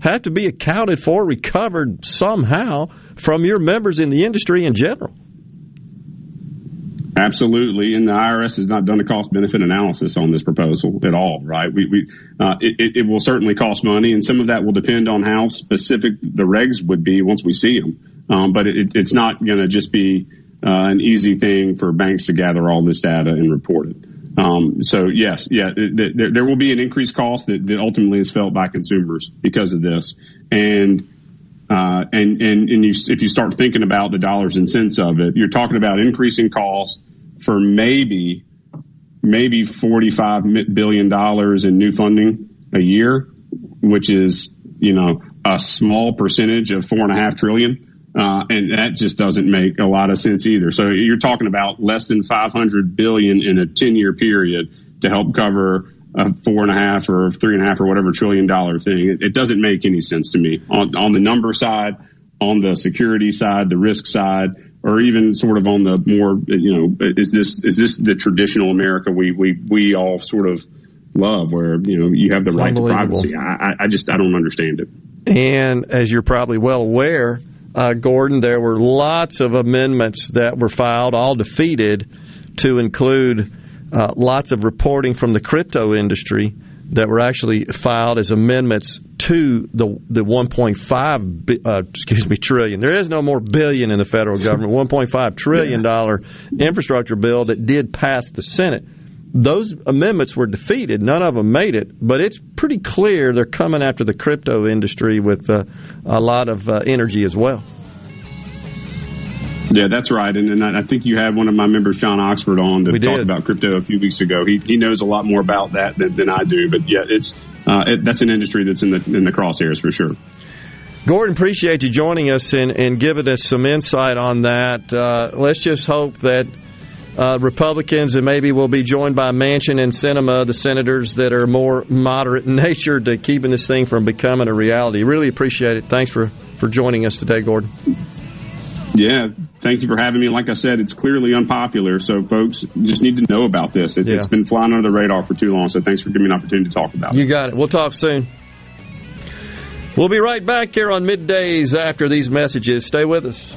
have to be accounted for, recovered somehow from your members in the industry in general. Absolutely, and the I R S has not done a cost-benefit analysis on this proposal at all, right? We, we, uh, it, it will certainly cost money, and some of that will depend on how specific the regs would be once we see them. Um, but it, it's not going to just be uh, an easy thing for banks to gather all this data and report it. Um, so, yes, yeah, th- th- there will be an increased cost that, that ultimately is felt by consumers because of this. And Uh, and, and, and you, if you start thinking about the dollars and cents of it, you're talking about increasing costs for maybe, maybe forty-five billion dollars in new funding a year, which is, you know, a small percentage of four and a half trillion. Uh, and that just doesn't make a lot of sense either. So you're talking about less than five hundred billion dollars in a ten year period to help cover a four and a half or three and a half or whatever trillion dollar thing. It, it doesn't make any sense to me on, on the number side, on the security side, the risk side, or even sort of on the more, you know, is this, is this the traditional America we, we, we all sort of love where, you know, you have the it's right to privacy. I, I just, I don't understand it. And as you're probably well aware, uh, Gordon, there were lots of amendments that were filed, all defeated, to include Uh, lots of reporting from the crypto industry that were actually filed as amendments to the the one point five uh, excuse me trillion. There is no more billion in the federal government. one point five trillion dollars yeah. infrastructure bill that did pass the Senate. Those amendments were defeated. None of them made it, but it's pretty clear they're coming after the crypto industry with uh, a lot of uh, energy as well. Yeah, that's right. And, and I think you had one of my members, Sean Oxford, on to talk about crypto a few weeks ago. He he knows a lot more about that than, than I do. But, yeah, it's uh, it, that's an industry that's in the in the crosshairs for sure. Gordon, appreciate you joining us and, and giving us some insight on that. Uh, let's just hope that uh, Republicans, and maybe we'll be joined by Manchin and Sinema, the senators that are more moderate in nature, to keeping this thing from becoming a reality. Really appreciate it. Thanks for, for joining us today, Gordon. Yeah, thank you for having me. Like I said, it's clearly unpopular, so folks just need to know about this. It, yeah. It's been flying under the radar for too long, so thanks for giving me an opportunity to talk about it. You got it. We'll talk soon. We'll be right back here on Middays after these messages. Stay with us.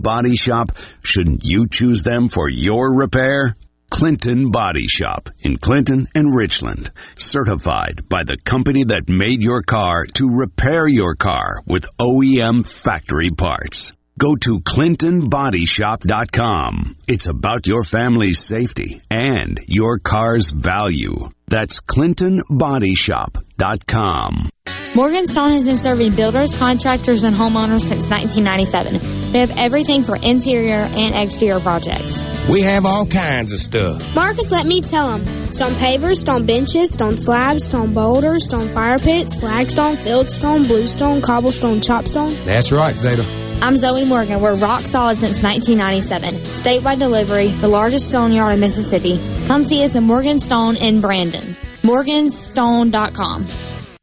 Body Shop, shouldn't you choose them for your repair? Clinton Body Shop in Clinton and Richland. Certified by the company that made your car to repair your car with O E M factory parts. Go to Clinton Body Shop dot com. It's about your family's safety and your car's value. That's Clinton Body Shop dot com. Morgan Stone has been serving builders, contractors, and homeowners since nineteen ninety-seven. They have everything for interior and exterior projects. We have all kinds of stuff. Marcus, let me tell them. Stone pavers, stone benches, stone slabs, stone boulders, stone fire pits, flagstone, fieldstone, bluestone, cobblestone, chopstone. That's right, Zeta. I'm Zoe Morgan. We're rock solid since nineteen ninety-seven. Statewide delivery, the largest stone yard in Mississippi. Come see us at Morgan Stone in Brandon. Morgan Stone dot com.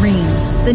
Rheem. The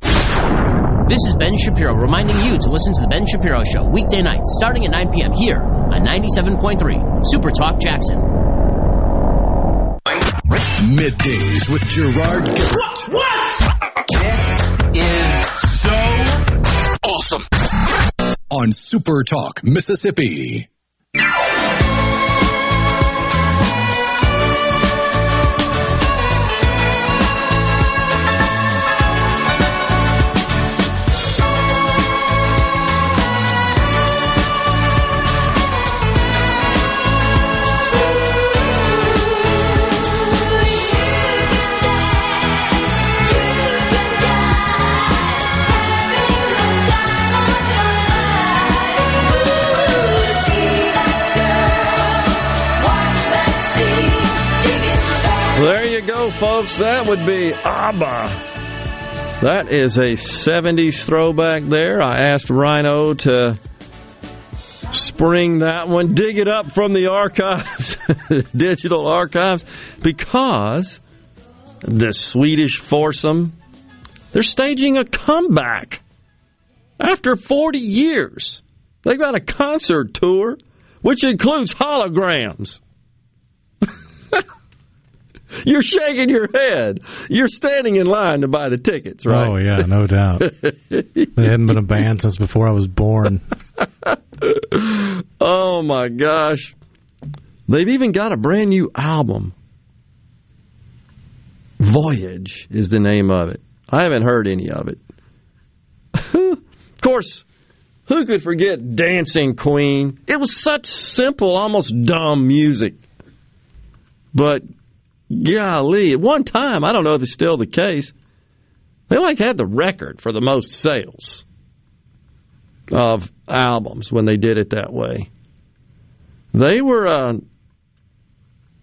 This is Ben Shapiro reminding you to listen to The Ben Shapiro Show weekday nights starting at nine p.m. here on ninety-seven point three Super Talk Jackson. Middays with Gerard Gibert. What? what? This is so awesome. On Super Talk Mississippi. There you go, folks. That would be ABBA. That is a seventies throwback there. I asked Rhino to spring that one, dig it up from the archives, digital archives, because the Swedish foursome, they're staging a comeback. After forty years, they've got a concert tour, which includes holograms. You're shaking your head. You're standing in line to buy the tickets, right? Oh, yeah, no doubt. They hadn't been a band since before I was born. Oh, my gosh. They've even got a brand new album. Voyage is the name of it. I haven't heard any of it. Of course, who could forget Dancing Queen? It was such simple, almost dumb music. But golly, at one time, I don't know if it's still the case, they like had the record for the most sales of albums when they did it that way. They were uh,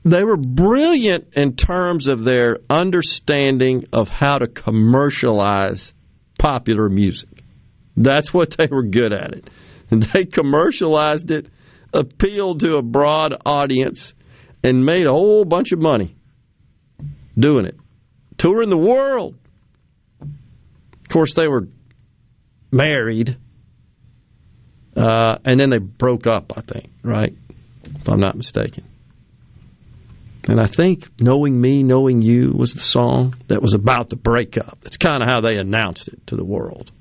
they were brilliant in terms of their understanding of how to commercialize popular music. That's what they were good at it. And they commercialized it, appealed to a broad audience, and made a whole bunch of money doing it, touring the world. Of course, they were married, uh, and then they broke up, I think, right? If I'm not mistaken. And I think Knowing Me, Knowing You was the song that was about the breakup. That's kind of how they announced it to the world.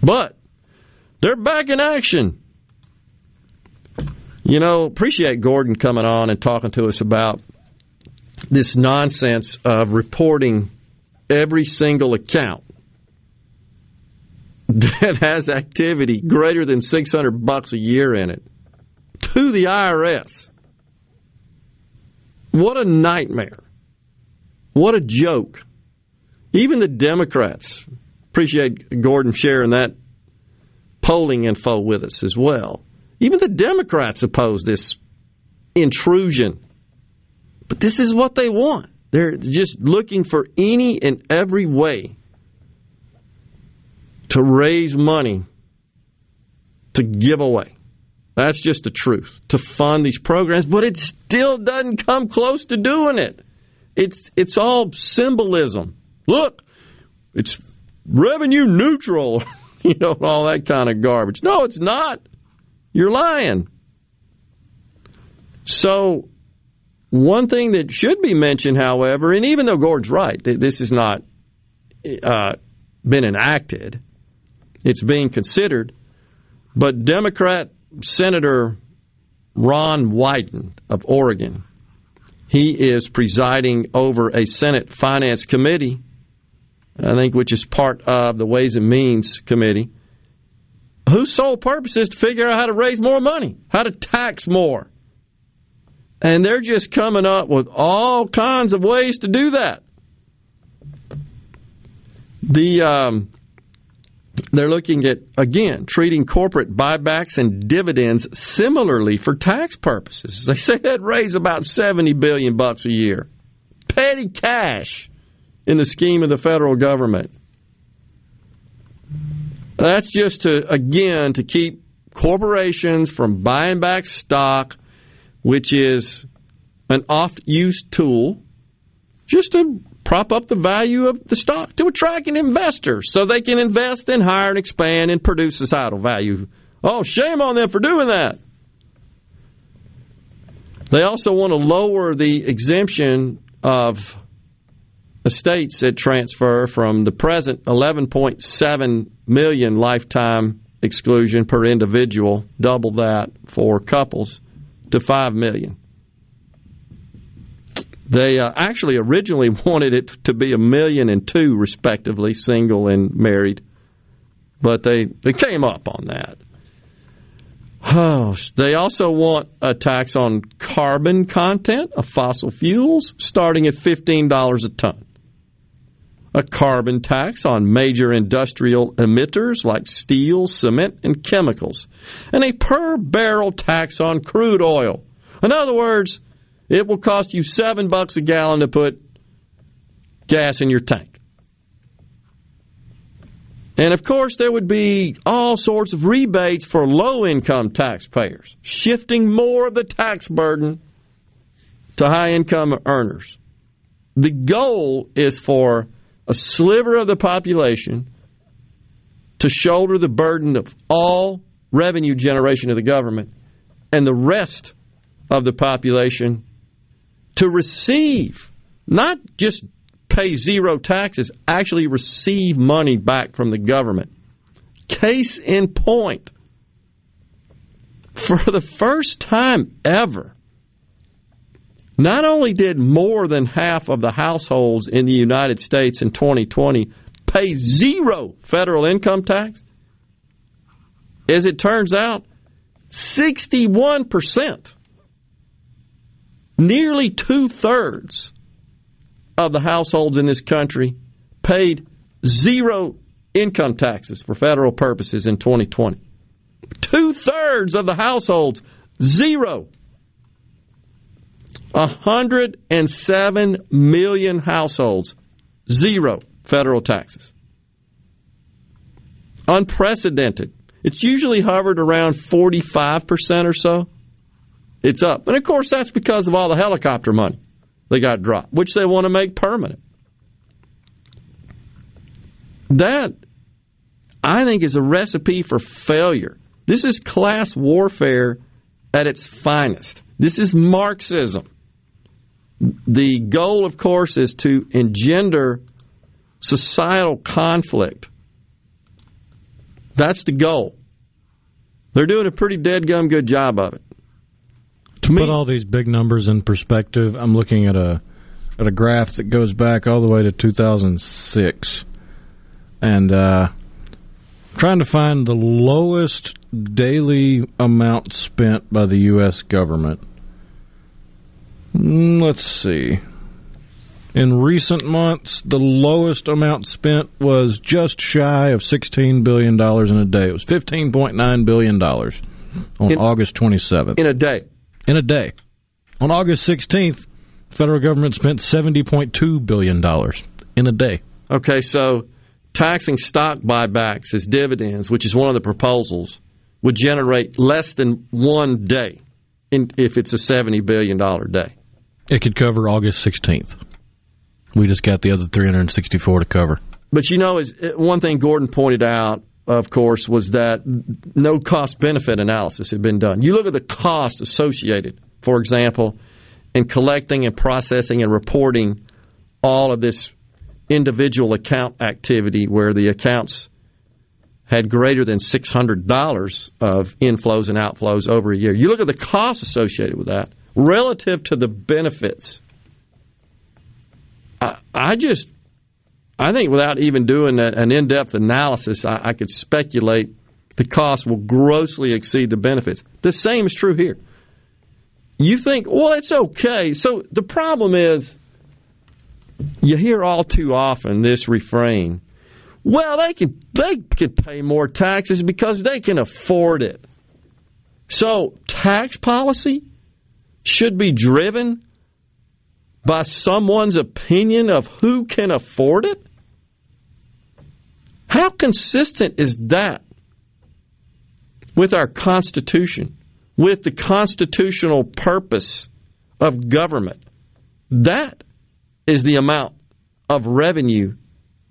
But they're back in action. You know, appreciate Gordon coming on and talking to us about this nonsense of reporting every single account that has activity greater than six hundred bucks a year in it to the I R S. What a nightmare. What a joke. Even the Democrats. Appreciate Gordon sharing that polling info with us as well. Even the Democrats oppose this intrusion. But this is what they want. They're just looking for any and every way to raise money to give away. That's just the truth, to fund these programs, but it still doesn't come close to doing it. It's it's all symbolism. Look, it's revenue neutral, you know, all that kind of garbage. No, it's not. You're lying. So one thing that should be mentioned, however, and even though Gord's right, this has not uh, been enacted, it's being considered, but Democrat Senator Ron Wyden of Oregon, he is presiding over a Senate Finance Committee, I think, which is part of the Ways and Means Committee, whose sole purpose is to figure out how to raise more money, how to tax more. And they're just coming up with all kinds of ways to do that. The um, they're looking at, again, treating corporate buybacks and dividends similarly for tax purposes. They say that raise about seventy billion dollars bucks a year. Petty cash in the scheme of the federal government. That's just to, again, to keep corporations from buying back stock, which is an oft-used tool, just to prop up the value of the stock, to attract an investor so they can invest and hire and expand and produce societal value. Oh, shame on them for doing that. They also want to lower the exemption of estates that transfer from the present eleven point seven million dollars lifetime exclusion per individual, double that for couples, to five million dollars. They uh, actually originally wanted it to be a million and two, respectively, single and married, but they, they came up on that. Oh, they also want a tax on carbon content of fossil fuels starting at fifteen dollars a ton, a carbon tax on major industrial emitters like steel, cement, and chemicals, and a per-barrel tax on crude oil. In other words, it will cost you seven bucks a gallon to put gas in your tank. And, of course, there would be all sorts of rebates for low-income taxpayers, shifting more of the tax burden to high-income earners. The goal is for a sliver of the population to shoulder the burden of all revenue generation of the government, and the rest of the population to receive, not just pay zero taxes, actually receive money back from the government. Case in point, for the first time ever, not only did more than half of the households in the United States in twenty twenty pay zero federal income tax, as it turns out, sixty-one percent, nearly two-thirds of the households in this country paid zero income taxes for federal purposes in twenty twenty. Two-thirds of the households, zero. one hundred seven million households, zero federal taxes. Unprecedented. It's usually hovered around forty-five percent or so. It's up. And, of course, that's because of all the helicopter money they got dropped, which they want to make permanent. That, I think, is a recipe for failure. This is class warfare at its finest. This is Marxism. The goal, of course, is to engender societal conflict. That's the goal. They're doing a pretty dead-gum good job of it. To, to me, put all these big numbers in perspective, I'm looking at a at a graph that goes back all the way to two thousand six. And uh, trying to find the lowest daily amount spent by the U S government. Let's see. In recent months, the lowest amount spent was just shy of sixteen billion dollars in a day. It was fifteen point nine billion dollars on in, August twenty-seventh. In a day? In a day. On August sixteenth, Federal government spent seventy point two billion dollars in a day. Okay, so taxing stock buybacks as dividends, which is one of the proposals, would generate less than one day in, if it's a seventy billion dollars day. It could cover August sixteenth. We just got the other three hundred sixty-four to cover. But, you know, is one thing Gordon pointed out, of course, was that no cost-benefit analysis had been done. You look at the cost associated, for example, in collecting and processing and reporting all of this individual account activity where the accounts had greater than six hundred dollars of inflows and outflows over a year. You look at the costs associated with that relative to the benefits. I, I just, I think without even doing a, an in-depth analysis, I, I could speculate the cost will grossly exceed the benefits. The same is true here. You think, well, it's okay. So the problem is you hear all too often this refrain, well, they can they can pay more taxes because they can afford it. So tax policy should be driven by someone's opinion of who can afford it? How consistent is that with our Constitution, with the constitutional purpose of government? That is the amount of revenue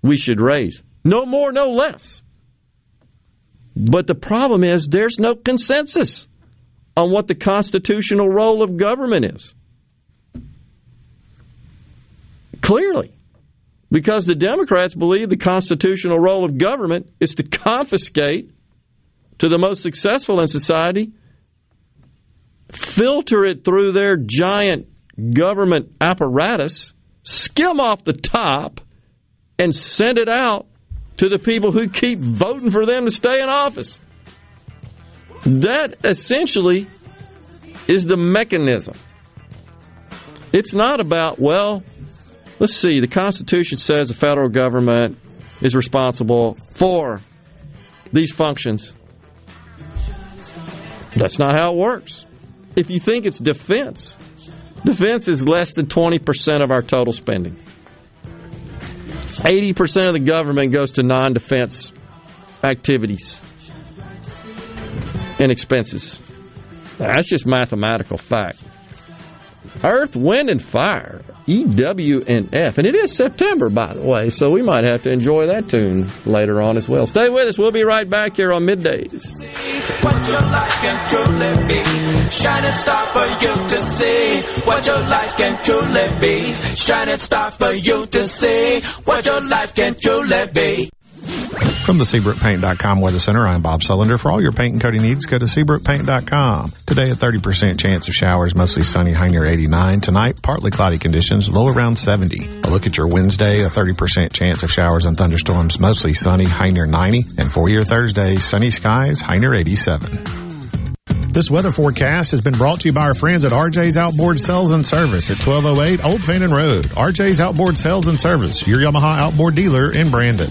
we should raise. No more, no less. But the problem is there's no consensus on what the constitutional role of government is. Clearly, because the Democrats believe the constitutional role of government is to confiscate to the most successful in society, filter it through their giant government apparatus, skim off the top, and send it out to the people who keep voting for them to stay in office. That essentially is the mechanism. It's not about, well, let's see, the Constitution says the federal government is responsible for these functions. That's not how it works. If you think it's defense, defense is less than twenty percent of our total spending. eighty percent of the government goes to non-defense activities and expenses. That's just mathematical fact. Earth, wind, and fire, E W and F. And it is September, by the way, so we might have to enjoy that tune later on as well. Stay with us. We'll be right back here on Middays. What your life can truly be. Shining star for you to see. What your life can truly be. Shining star for you to see. What your life can truly be. From the Seabrook Paint dot com Weather Center, I'm Bob Sullender. For all your paint and coating needs, go to Seabrook Paint dot com. Today, a thirty percent chance of showers, mostly sunny, high near eighty-nine. Tonight, partly cloudy conditions, low around seventy. A look at your Wednesday, a thirty percent chance of showers and thunderstorms, mostly sunny, high near ninety. And for your Thursday, sunny skies, high near eighty-seven. This weather forecast has been brought to you by our friends at R J's Outboard Sales and Service at twelve oh eight Old Fannin Road. R J's Outboard Sales and Service, your Yamaha outboard dealer in Brandon.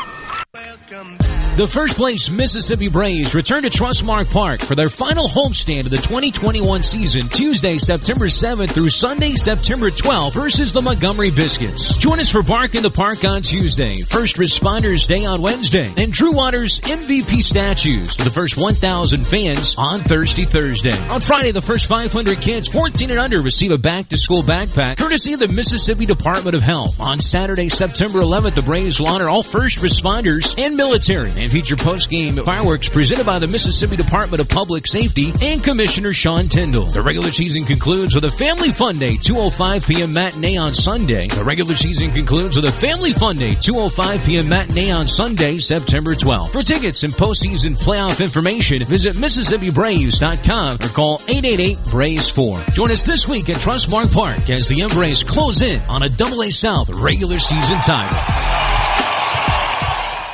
The First Place Mississippi Braves return to Trustmark Park for their final homestand of the twenty twenty-one season, Tuesday, September seventh through Sunday, September twelfth versus the Montgomery Biscuits. Join us for Bark in the Park on Tuesday, First Responders Day on Wednesday, and Drew Waters M V P statues to the first one thousand fans on Thirsty Thursday. On Friday, the first five hundred kids fourteen and under receive a back-to-school backpack courtesy of the Mississippi Department of Health. On Saturday, September eleventh, the Braves will honor all first responders and military and feature post-game fireworks presented by the Mississippi Department of Public Safety and Commissioner Sean Tindall. The regular season concludes with a Family Fun Day, two oh five p.m. matinee on Sunday. The regular season concludes with a Family Fun Day, two oh five p.m. matinee on Sunday, September twelfth. For tickets and postseason playoff information, visit Mississippi Braves dot com or call eight eight eight, BRAVES four. Join us this week at Trustmark Park as the Embrace close in on a double A South regular season title.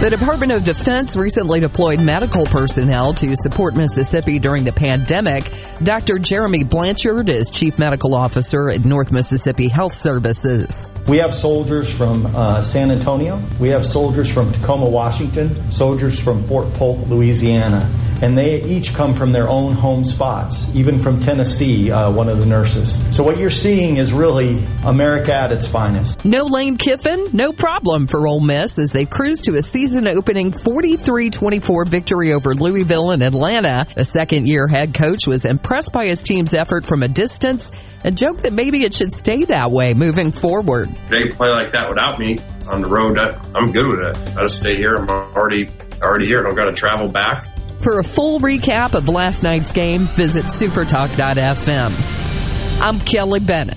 The Department of Defense recently deployed medical personnel to support Mississippi during the pandemic. Doctor Jeremy Blanchard is Chief Medical Officer at North Mississippi Health Services. We have soldiers from uh, San Antonio. We have soldiers from Tacoma, Washington, soldiers from Fort Polk, Louisiana. And they each come from their own home spots, even from Tennessee, uh, one of the nurses. So what you're seeing is really America at its finest. No Lane Kiffin, no problem for Ole Miss as they cruise to a season-opening forty-three twenty-four victory over Louisville and Atlanta. The second-year head coach was impressed by his team's effort from a distance and joked that maybe it should stay that way moving forward. They play like that without me on the road. I, I'm good with it. I just stay here. I'm already already here. I don't got to travel back. For a full recap of last night's game, visit super talk dot f m. I'm Kelly Bennett.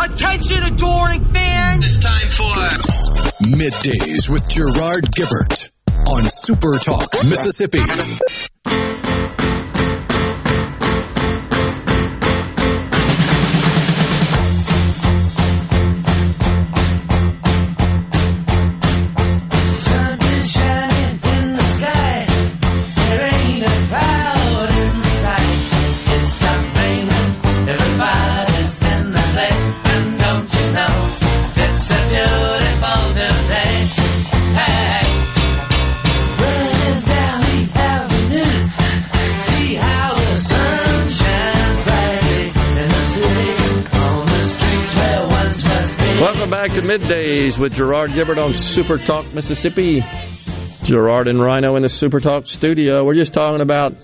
Attention, adoring fans! It's time for Middays with Gerard Gibert on Super Talk Mississippi. Back to Middays with Gerard Gibert on Super Talk Mississippi. Gerard and Rhino in the Super Talk studio. We're just talking about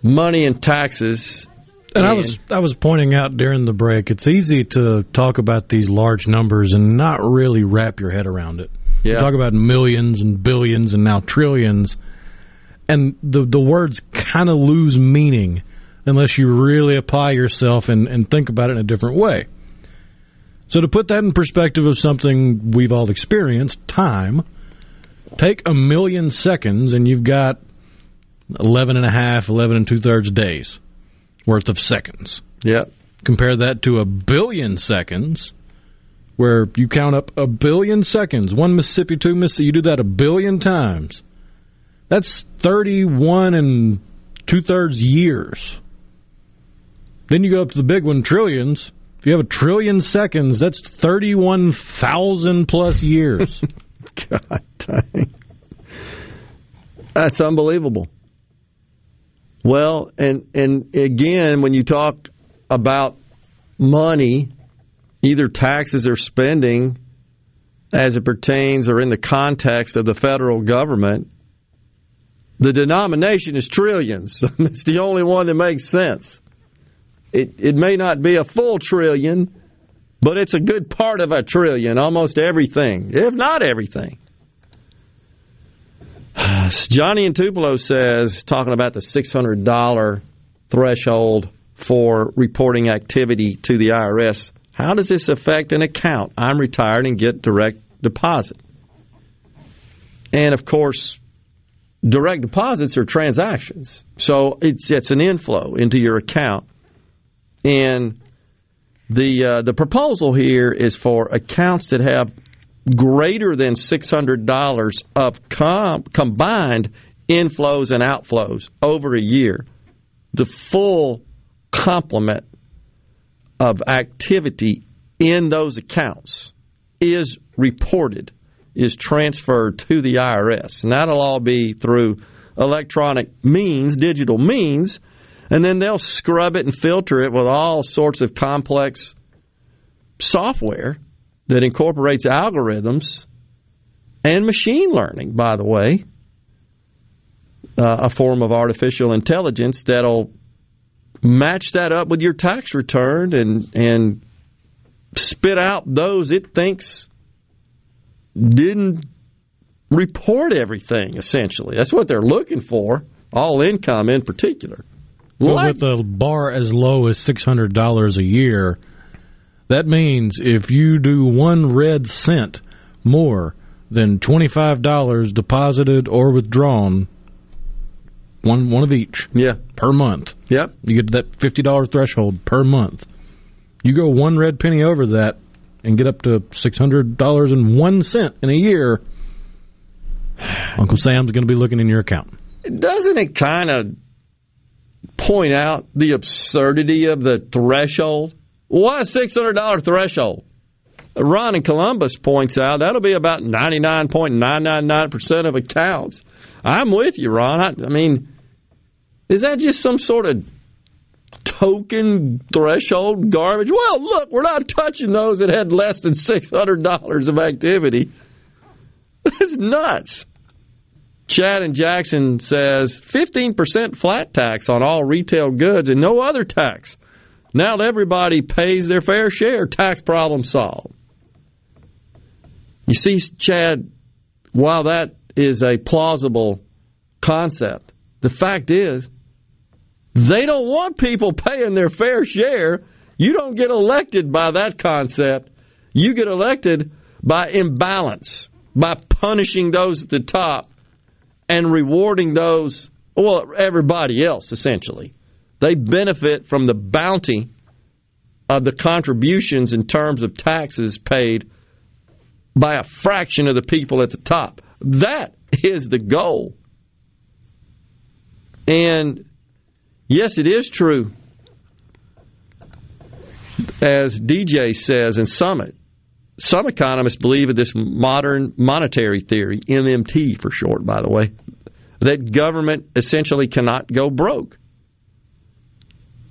money and taxes. And, and I was I was pointing out during the break, it's easy to talk about these large numbers and not really wrap your head around it. Yeah. You talk about millions and billions and now trillions, and the the words kind of lose meaning unless you really apply yourself and, and think about it in a different way. So to put that in perspective of something we've all experienced, time, take a million seconds and you've got eleven and a half, eleven and two-thirds days worth of seconds. Yeah. Compare that to a billion seconds, where you count up a billion seconds, one Mississippi, two Mississippi, you do that a billion times. That's thirty-one and two-thirds years. Then you go up to the big one, trillions. If you have a trillion seconds, that's thirty-one thousand plus years. God dang. That's unbelievable. Well, and and again, when you talk about money, either taxes or spending, as it pertains or in the context of the federal government, the denomination is trillions. It's the only one that makes sense. It it may not be a full trillion, but it's a good part of a trillion, almost everything, if not everything. Johnny in Tupelo says, talking about the six hundred dollars threshold for reporting activity to the I R S, how does this affect an account? I'm retired and get direct deposit. And, of course, direct deposits are transactions. So it's it's an inflow into your account. And the uh, the proposal here is for accounts that have greater than six hundred dollars of com- combined inflows and outflows over a year, the full complement of activity in those accounts is reported, is transferred to the I R S. And that'll all be through electronic means, digital means, and then they'll scrub it and filter it with all sorts of complex software that incorporates algorithms and machine learning, by the way, uh, a form of artificial intelligence that'll match that up with your tax return and and spit out those it thinks didn't report everything, essentially. That's what they're looking for, all income in particular. Well, like, with the bar as low as six hundred dollars a year, that means if you do one red cent more than twenty-five dollars deposited or withdrawn, one one of each, yeah, per month, yep, you get to that fifty dollars threshold per month. You go one red penny over that and get up to six hundred dollars and one cent in a year, Uncle Sam's going to be looking in your account. Doesn't it kind of point out the absurdity of the threshold? Why a six hundred dollars threshold? Ron in Columbus points out that'll be about ninety-nine point nine nine nine percent of accounts. I'm with you, Ron. I, I mean, is that just some sort of token threshold garbage? Well, look, we're not touching those that had less than six hundred dollars of activity. That's nuts. Chad in Jackson says fifteen percent flat tax on all retail goods and no other tax. Now everybody pays their fair share. Tax problem solved. You see, Chad, while that is a plausible concept, the fact is they don't want people paying their fair share. You don't get elected by that concept. You get elected by imbalance, by punishing those at the top and rewarding those, well, everybody else, essentially. They benefit from the bounty of the contributions in terms of taxes paid by a fraction of the people at the top. That is the goal. And yes, it is true, as D J says in Summit, some economists believe in this modern monetary theory, M M T for short, by the way, that government essentially cannot go broke,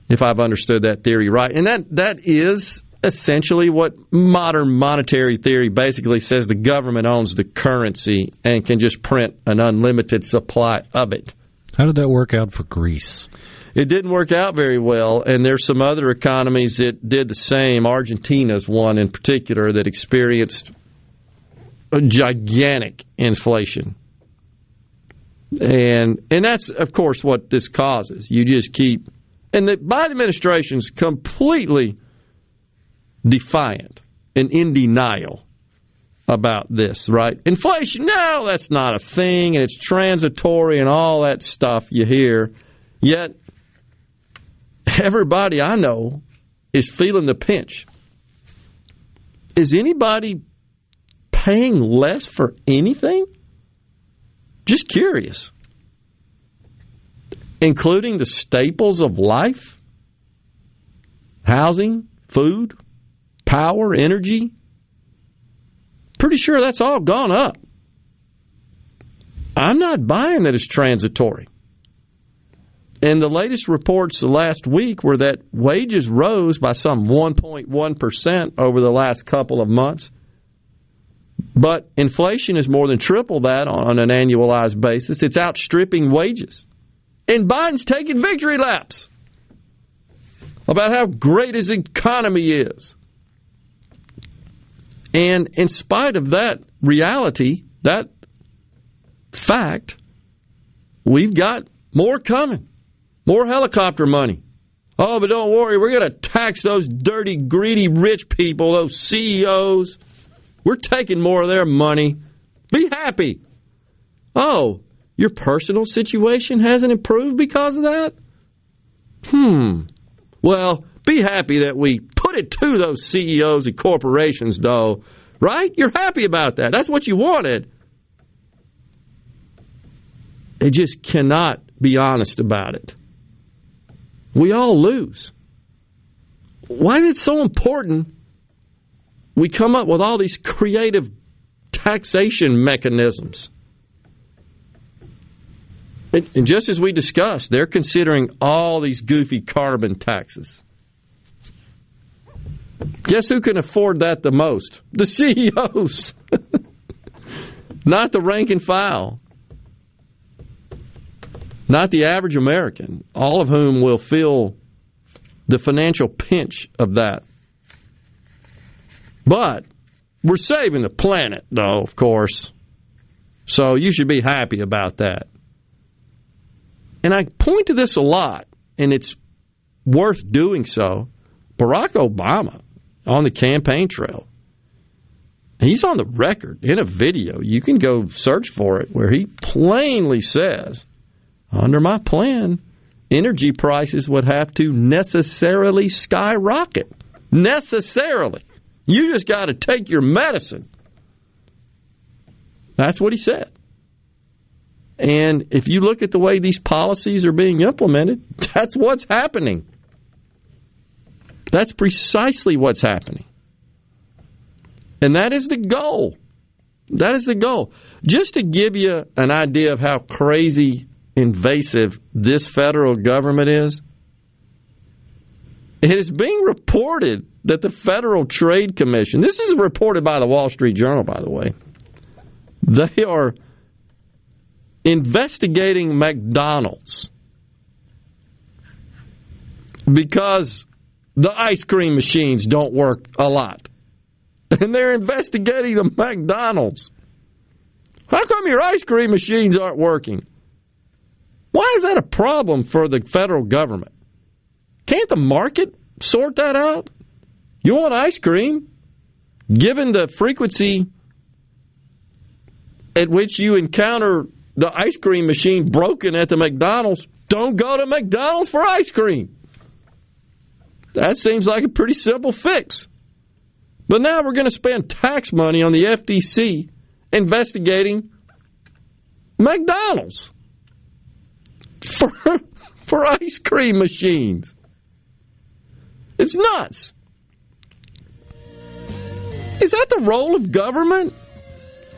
if I've understood that theory right. And that, that is essentially what modern monetary theory basically says. The government owns the currency and can just print an unlimited supply of it. How did that work out for Greece? It didn't work out very well, and there's some other economies that did the same. Argentina's one in particular that experienced a gigantic inflation. And and that's, of course, what this causes. You just keep... And the Biden administration's completely defiant and in denial about this, right? Inflation, no, that's not a thing, and it's transitory and all that stuff you hear. Yet, everybody I know is feeling the pinch. Is anybody paying less for anything? Just curious. Including the staples of life? Housing, food, power, energy? Pretty sure that's all gone up. I'm not buying that it's transitory. And the latest reports the last week were that wages rose by some one point one percent over the last couple of months. But inflation is more than triple that on an annualized basis. It's outstripping wages. And Biden's taking victory laps about how great his economy is. And in spite of that reality, that fact, we've got more coming. More helicopter money. Oh, but don't worry, we're going to tax those dirty, greedy, rich people, those C E Os. We're taking more of their money. Be happy. Oh, your personal situation hasn't improved because of that? Hmm. Well, be happy that we put it to those C E Os and corporations, though. Right? You're happy about that. That's what you wanted. They just cannot be honest about it. We all lose. Why is it so important we come up with all these creative taxation mechanisms? And just as we discussed, they're considering all these goofy carbon taxes. Guess who can afford that the most? The C E Os. Not the rank and file. Not the average American, all of whom will feel the financial pinch of that. But we're saving the planet, though, of course. So you should be happy about that. And I point to this a lot, and it's worth doing so. Barack Obama, on the campaign trail, he's on the record in a video. You can go search for it, where he plainly says, under my plan, energy prices would have to necessarily skyrocket. Necessarily. You just got to take your medicine. That's what he said. And if you look at the way these policies are being implemented, that's what's happening. That's precisely what's happening. And that is the goal. That is the goal. Just to give you an idea of how crazy invasive this federal government is, it is being reported that the Federal Trade Commission, this is reported by the Wall Street Journal, by the way, they are investigating McDonald's because the ice cream machines don't work a lot. And they're investigating the McDonald's. How come your ice cream machines aren't working? Why is that a problem for the federal government? Can't the market sort that out? You want ice cream? Given the frequency at which you encounter the ice cream machine broken at the McDonald's, don't go to McDonald's for ice cream. That seems like a pretty simple fix. But now we're going to spend tax money on the F T C investigating McDonald's. For, for ice cream machines. It's nuts. Is that the role of government?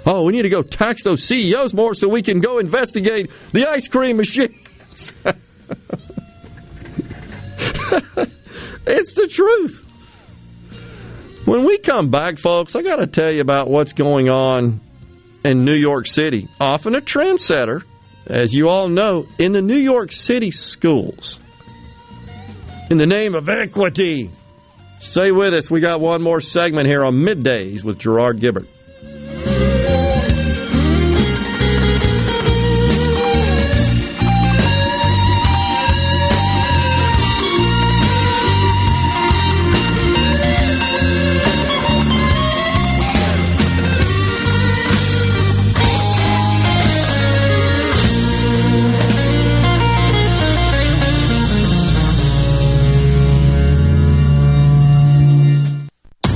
Oh, we need to go tax those C E Os more so we can go investigate the ice cream machines. It's the truth. When we come back, folks, I got to tell you about what's going on in New York City. Often a trendsetter, as you all know, in the New York City schools, in the name of equity. Stay with us. We got one more segment here on Middays with Gerard Gibert.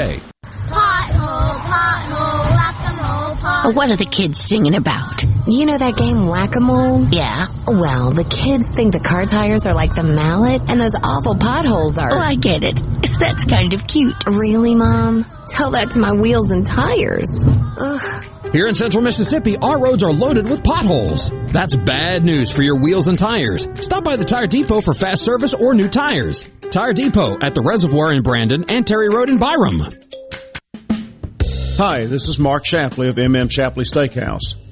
Pothole, pothole, whack-a-mole, pothole. What are the kids singing about? You know that game Whack-A-Mole? Yeah. Well, the kids think the car tires are like the mallet and those awful potholes are. Oh, I get it. That's kind of cute. Really, Mom? Tell that to my wheels and tires. Ugh. Here in Central Mississippi, our roads are loaded with potholes. That's bad news for your wheels and tires. Stop by the Tire Depot for fast service or new tires. Tire Depot at the Reservoir in Brandon and Terry Road in Byram. Hi, this is Mark Shapley of M M Shapley Steakhouse.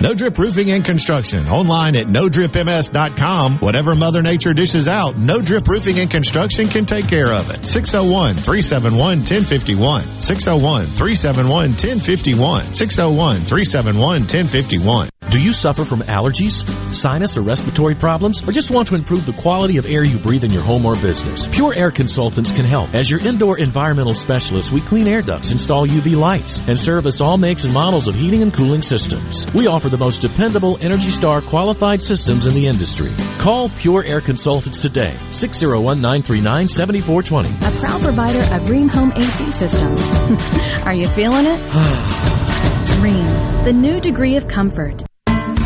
No Drip Roofing and Construction, online at no drip m s dot com. Whatever Mother Nature dishes out, No Drip Roofing and Construction can take care of it. six oh one, three seven one, one oh five one. six oh one, three seven one, one oh five one. six oh one, three seven one, one oh five one. Do you suffer from allergies, sinus, or respiratory problems, or just want to improve the quality of air you breathe in your home or business? Pure Air Consultants can help. As your indoor environmental specialists, we clean air ducts, install U V lights, and service all makes and models of heating and cooling systems. We offer the most dependable Energy Star qualified systems in the industry. Call Pure Air Consultants today, six oh one, nine three nine, seven four two zero. A proud provider of Rheem Home A C Systems. Are you feeling it? Rheem, the new degree of comfort.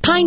Pine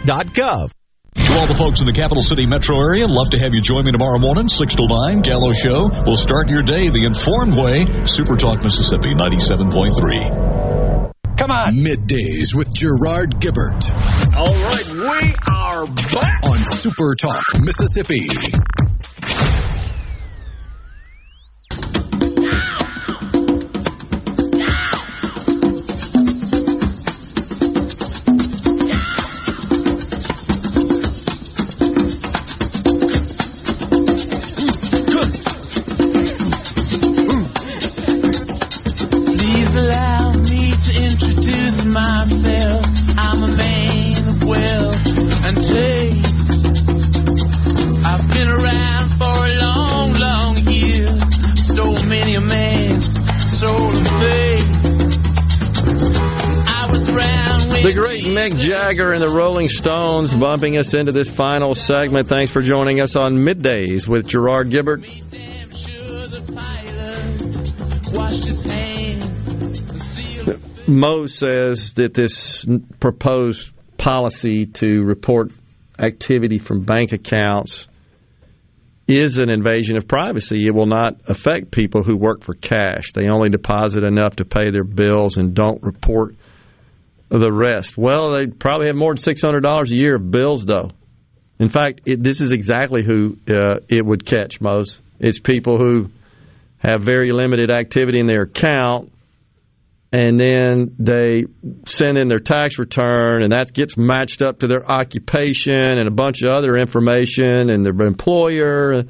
dot gov. To all the folks in the Capital City metro area, love to have you join me tomorrow morning, six till nine, Gallo Show. We'll start your day the informed way. Super Talk Mississippi ninety-seven point three. Come on. Middays with Gerard Gibert. All right, we are back on Super Talk Mississippi. Around. The great Mick Jagger and the Rolling Stones bumping us into this final segment. Thanks for joining us on Middays with Gerard Gibert. Mo says that this proposed policy to report activity from bank accounts is an invasion of privacy. It will not affect people who work for cash. They only deposit enough to pay their bills and don't report the rest. Well, they probably have more than six hundred dollars a year of bills, though. In fact, it, this is exactly who uh, it would catch most. It's people who have very limited activity in their account, and then they send in their tax return, and that gets matched up to their occupation and a bunch of other information and their employer,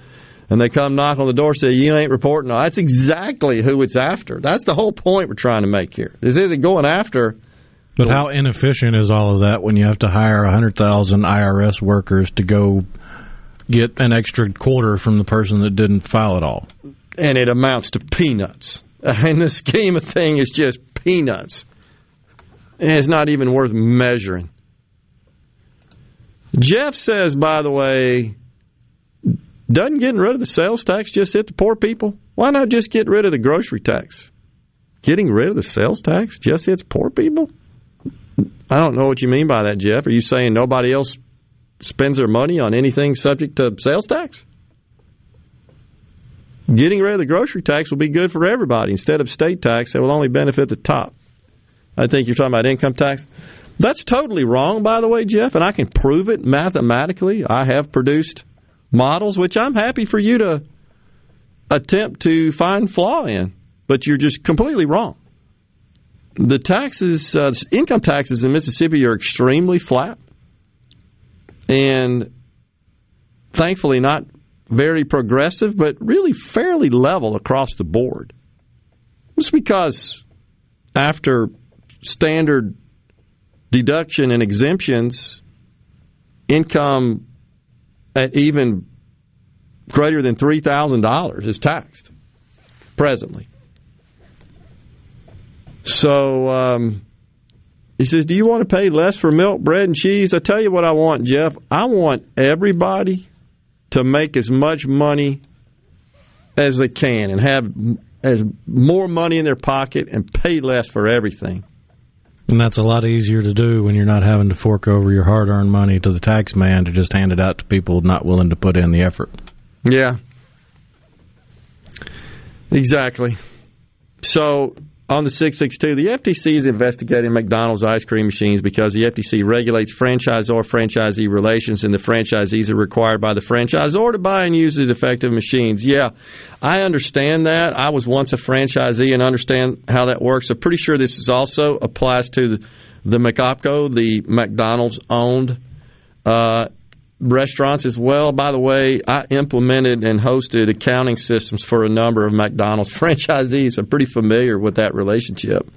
and they come knock on the door and say, you ain't reporting. That's exactly who it's after. That's the whole point we're trying to make here. This isn't going after. But how inefficient is all of that when you have to hire one hundred thousand I R S workers to go get an extra quarter from the person that didn't file at all? And it amounts to peanuts. And the scheme of thing is just peanuts. And it's not even worth measuring. Jeff says, by the way, doesn't getting rid of the sales tax just hit the poor people? Why not just get rid of the grocery tax? Getting rid of the sales tax just hits poor people? I don't know what you mean by that, Jeff. Are you saying nobody else spends their money on anything subject to sales tax? Getting rid of the grocery tax will be good for everybody. Instead of state tax, it will only benefit the top. I think you're talking about income tax. That's totally wrong, by the way, Jeff, and I can prove it mathematically. I have produced models, which I'm happy for you to attempt to find flaw in, but you're just completely wrong. The taxes, uh, income taxes in Mississippi are extremely flat and thankfully not very progressive, but really fairly level across the board. It's because after standard deduction and exemptions, income at even greater than three thousand dollars is taxed presently. So um, he says, do you want to pay less for milk, bread, and cheese? I tell you what I want, Jeff. I want everybody to make as much money as they can and have as more money in their pocket and pay less for everything. And that's a lot easier to do when you're not having to fork over your hard-earned money to the tax man to just hand it out to people not willing to put in the effort. Yeah. Exactly. So on the six sixty-two, the F T C is investigating McDonald's ice cream machines because the F T C regulates franchisor-franchisee relations, and the franchisees are required by the franchisor to buy and use the defective machines. Yeah, I understand that. I was once a franchisee and understand how that works. I'm pretty sure this is also applies to the, the McOpCo, the McDonald's-owned uh, restaurants as well. By the way, I implemented and hosted accounting systems for a number of McDonald's franchisees. I'm pretty familiar with that relationship.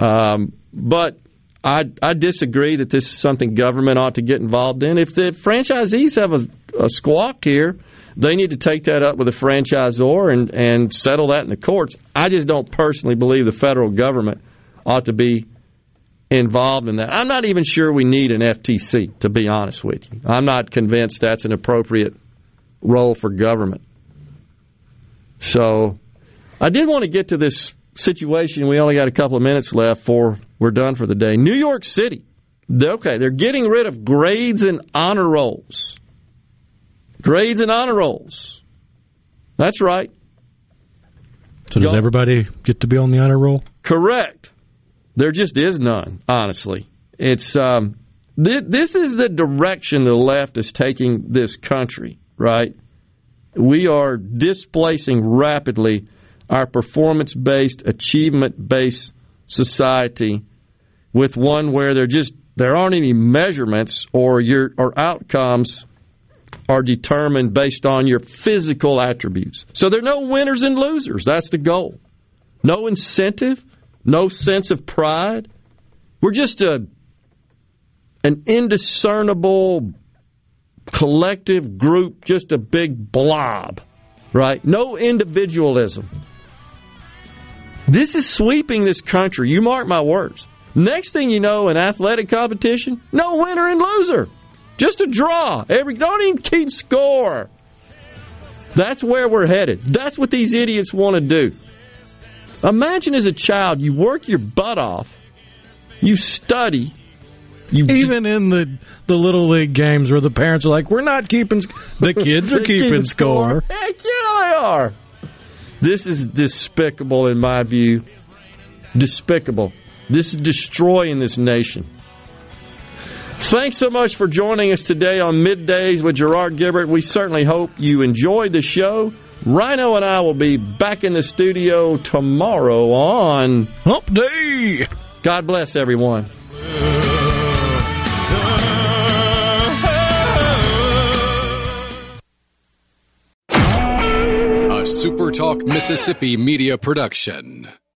Um, but I, I disagree that this is something government ought to get involved in. If the franchisees have a, a squawk here, they need to take that up with the franchisor and, and settle that in the courts. I just don't personally believe the federal government ought to be involved in that. I'm not even sure we need an F T C, to be honest with you. I'm not convinced that's an appropriate role for government. So I did want to get to this situation. We only got a couple of minutes left before we're done for the day. New York City. Okay, they're getting rid of grades and honor rolls. Grades and honor rolls. That's right. So does everybody get to be on the honor roll? Correct. There just is none, honestly. It's um, th- this is the direction the left is taking this country, right? We are displacing rapidly our performance-based, achievement-based society with one where there just there aren't any measurements or your or outcomes are determined based on your physical attributes. So there are no winners and losers. That's the goal. No incentive. No sense of pride. We're just a an indiscernible collective group, just a big blob, right? No individualism. This is sweeping this country. You mark my words. Next thing you know, an athletic competition, no winner and loser. Just a draw. Every don't even keep score. That's where we're headed. That's what these idiots want to do. Imagine as a child, you work your butt off, you study. You even in the, the Little League games where the parents are like, we're not keeping sc-. The kids are keeping, keeping score. score. Heck yeah, they are. This is despicable in my view. Despicable. This is destroying this nation. Thanks so much for joining us today on Middays with Gerard Gibert. We certainly hope you enjoyed the show. Rhino and I will be back in the studio tomorrow on Hump Day. God bless everyone. A Super Talk Mississippi media production.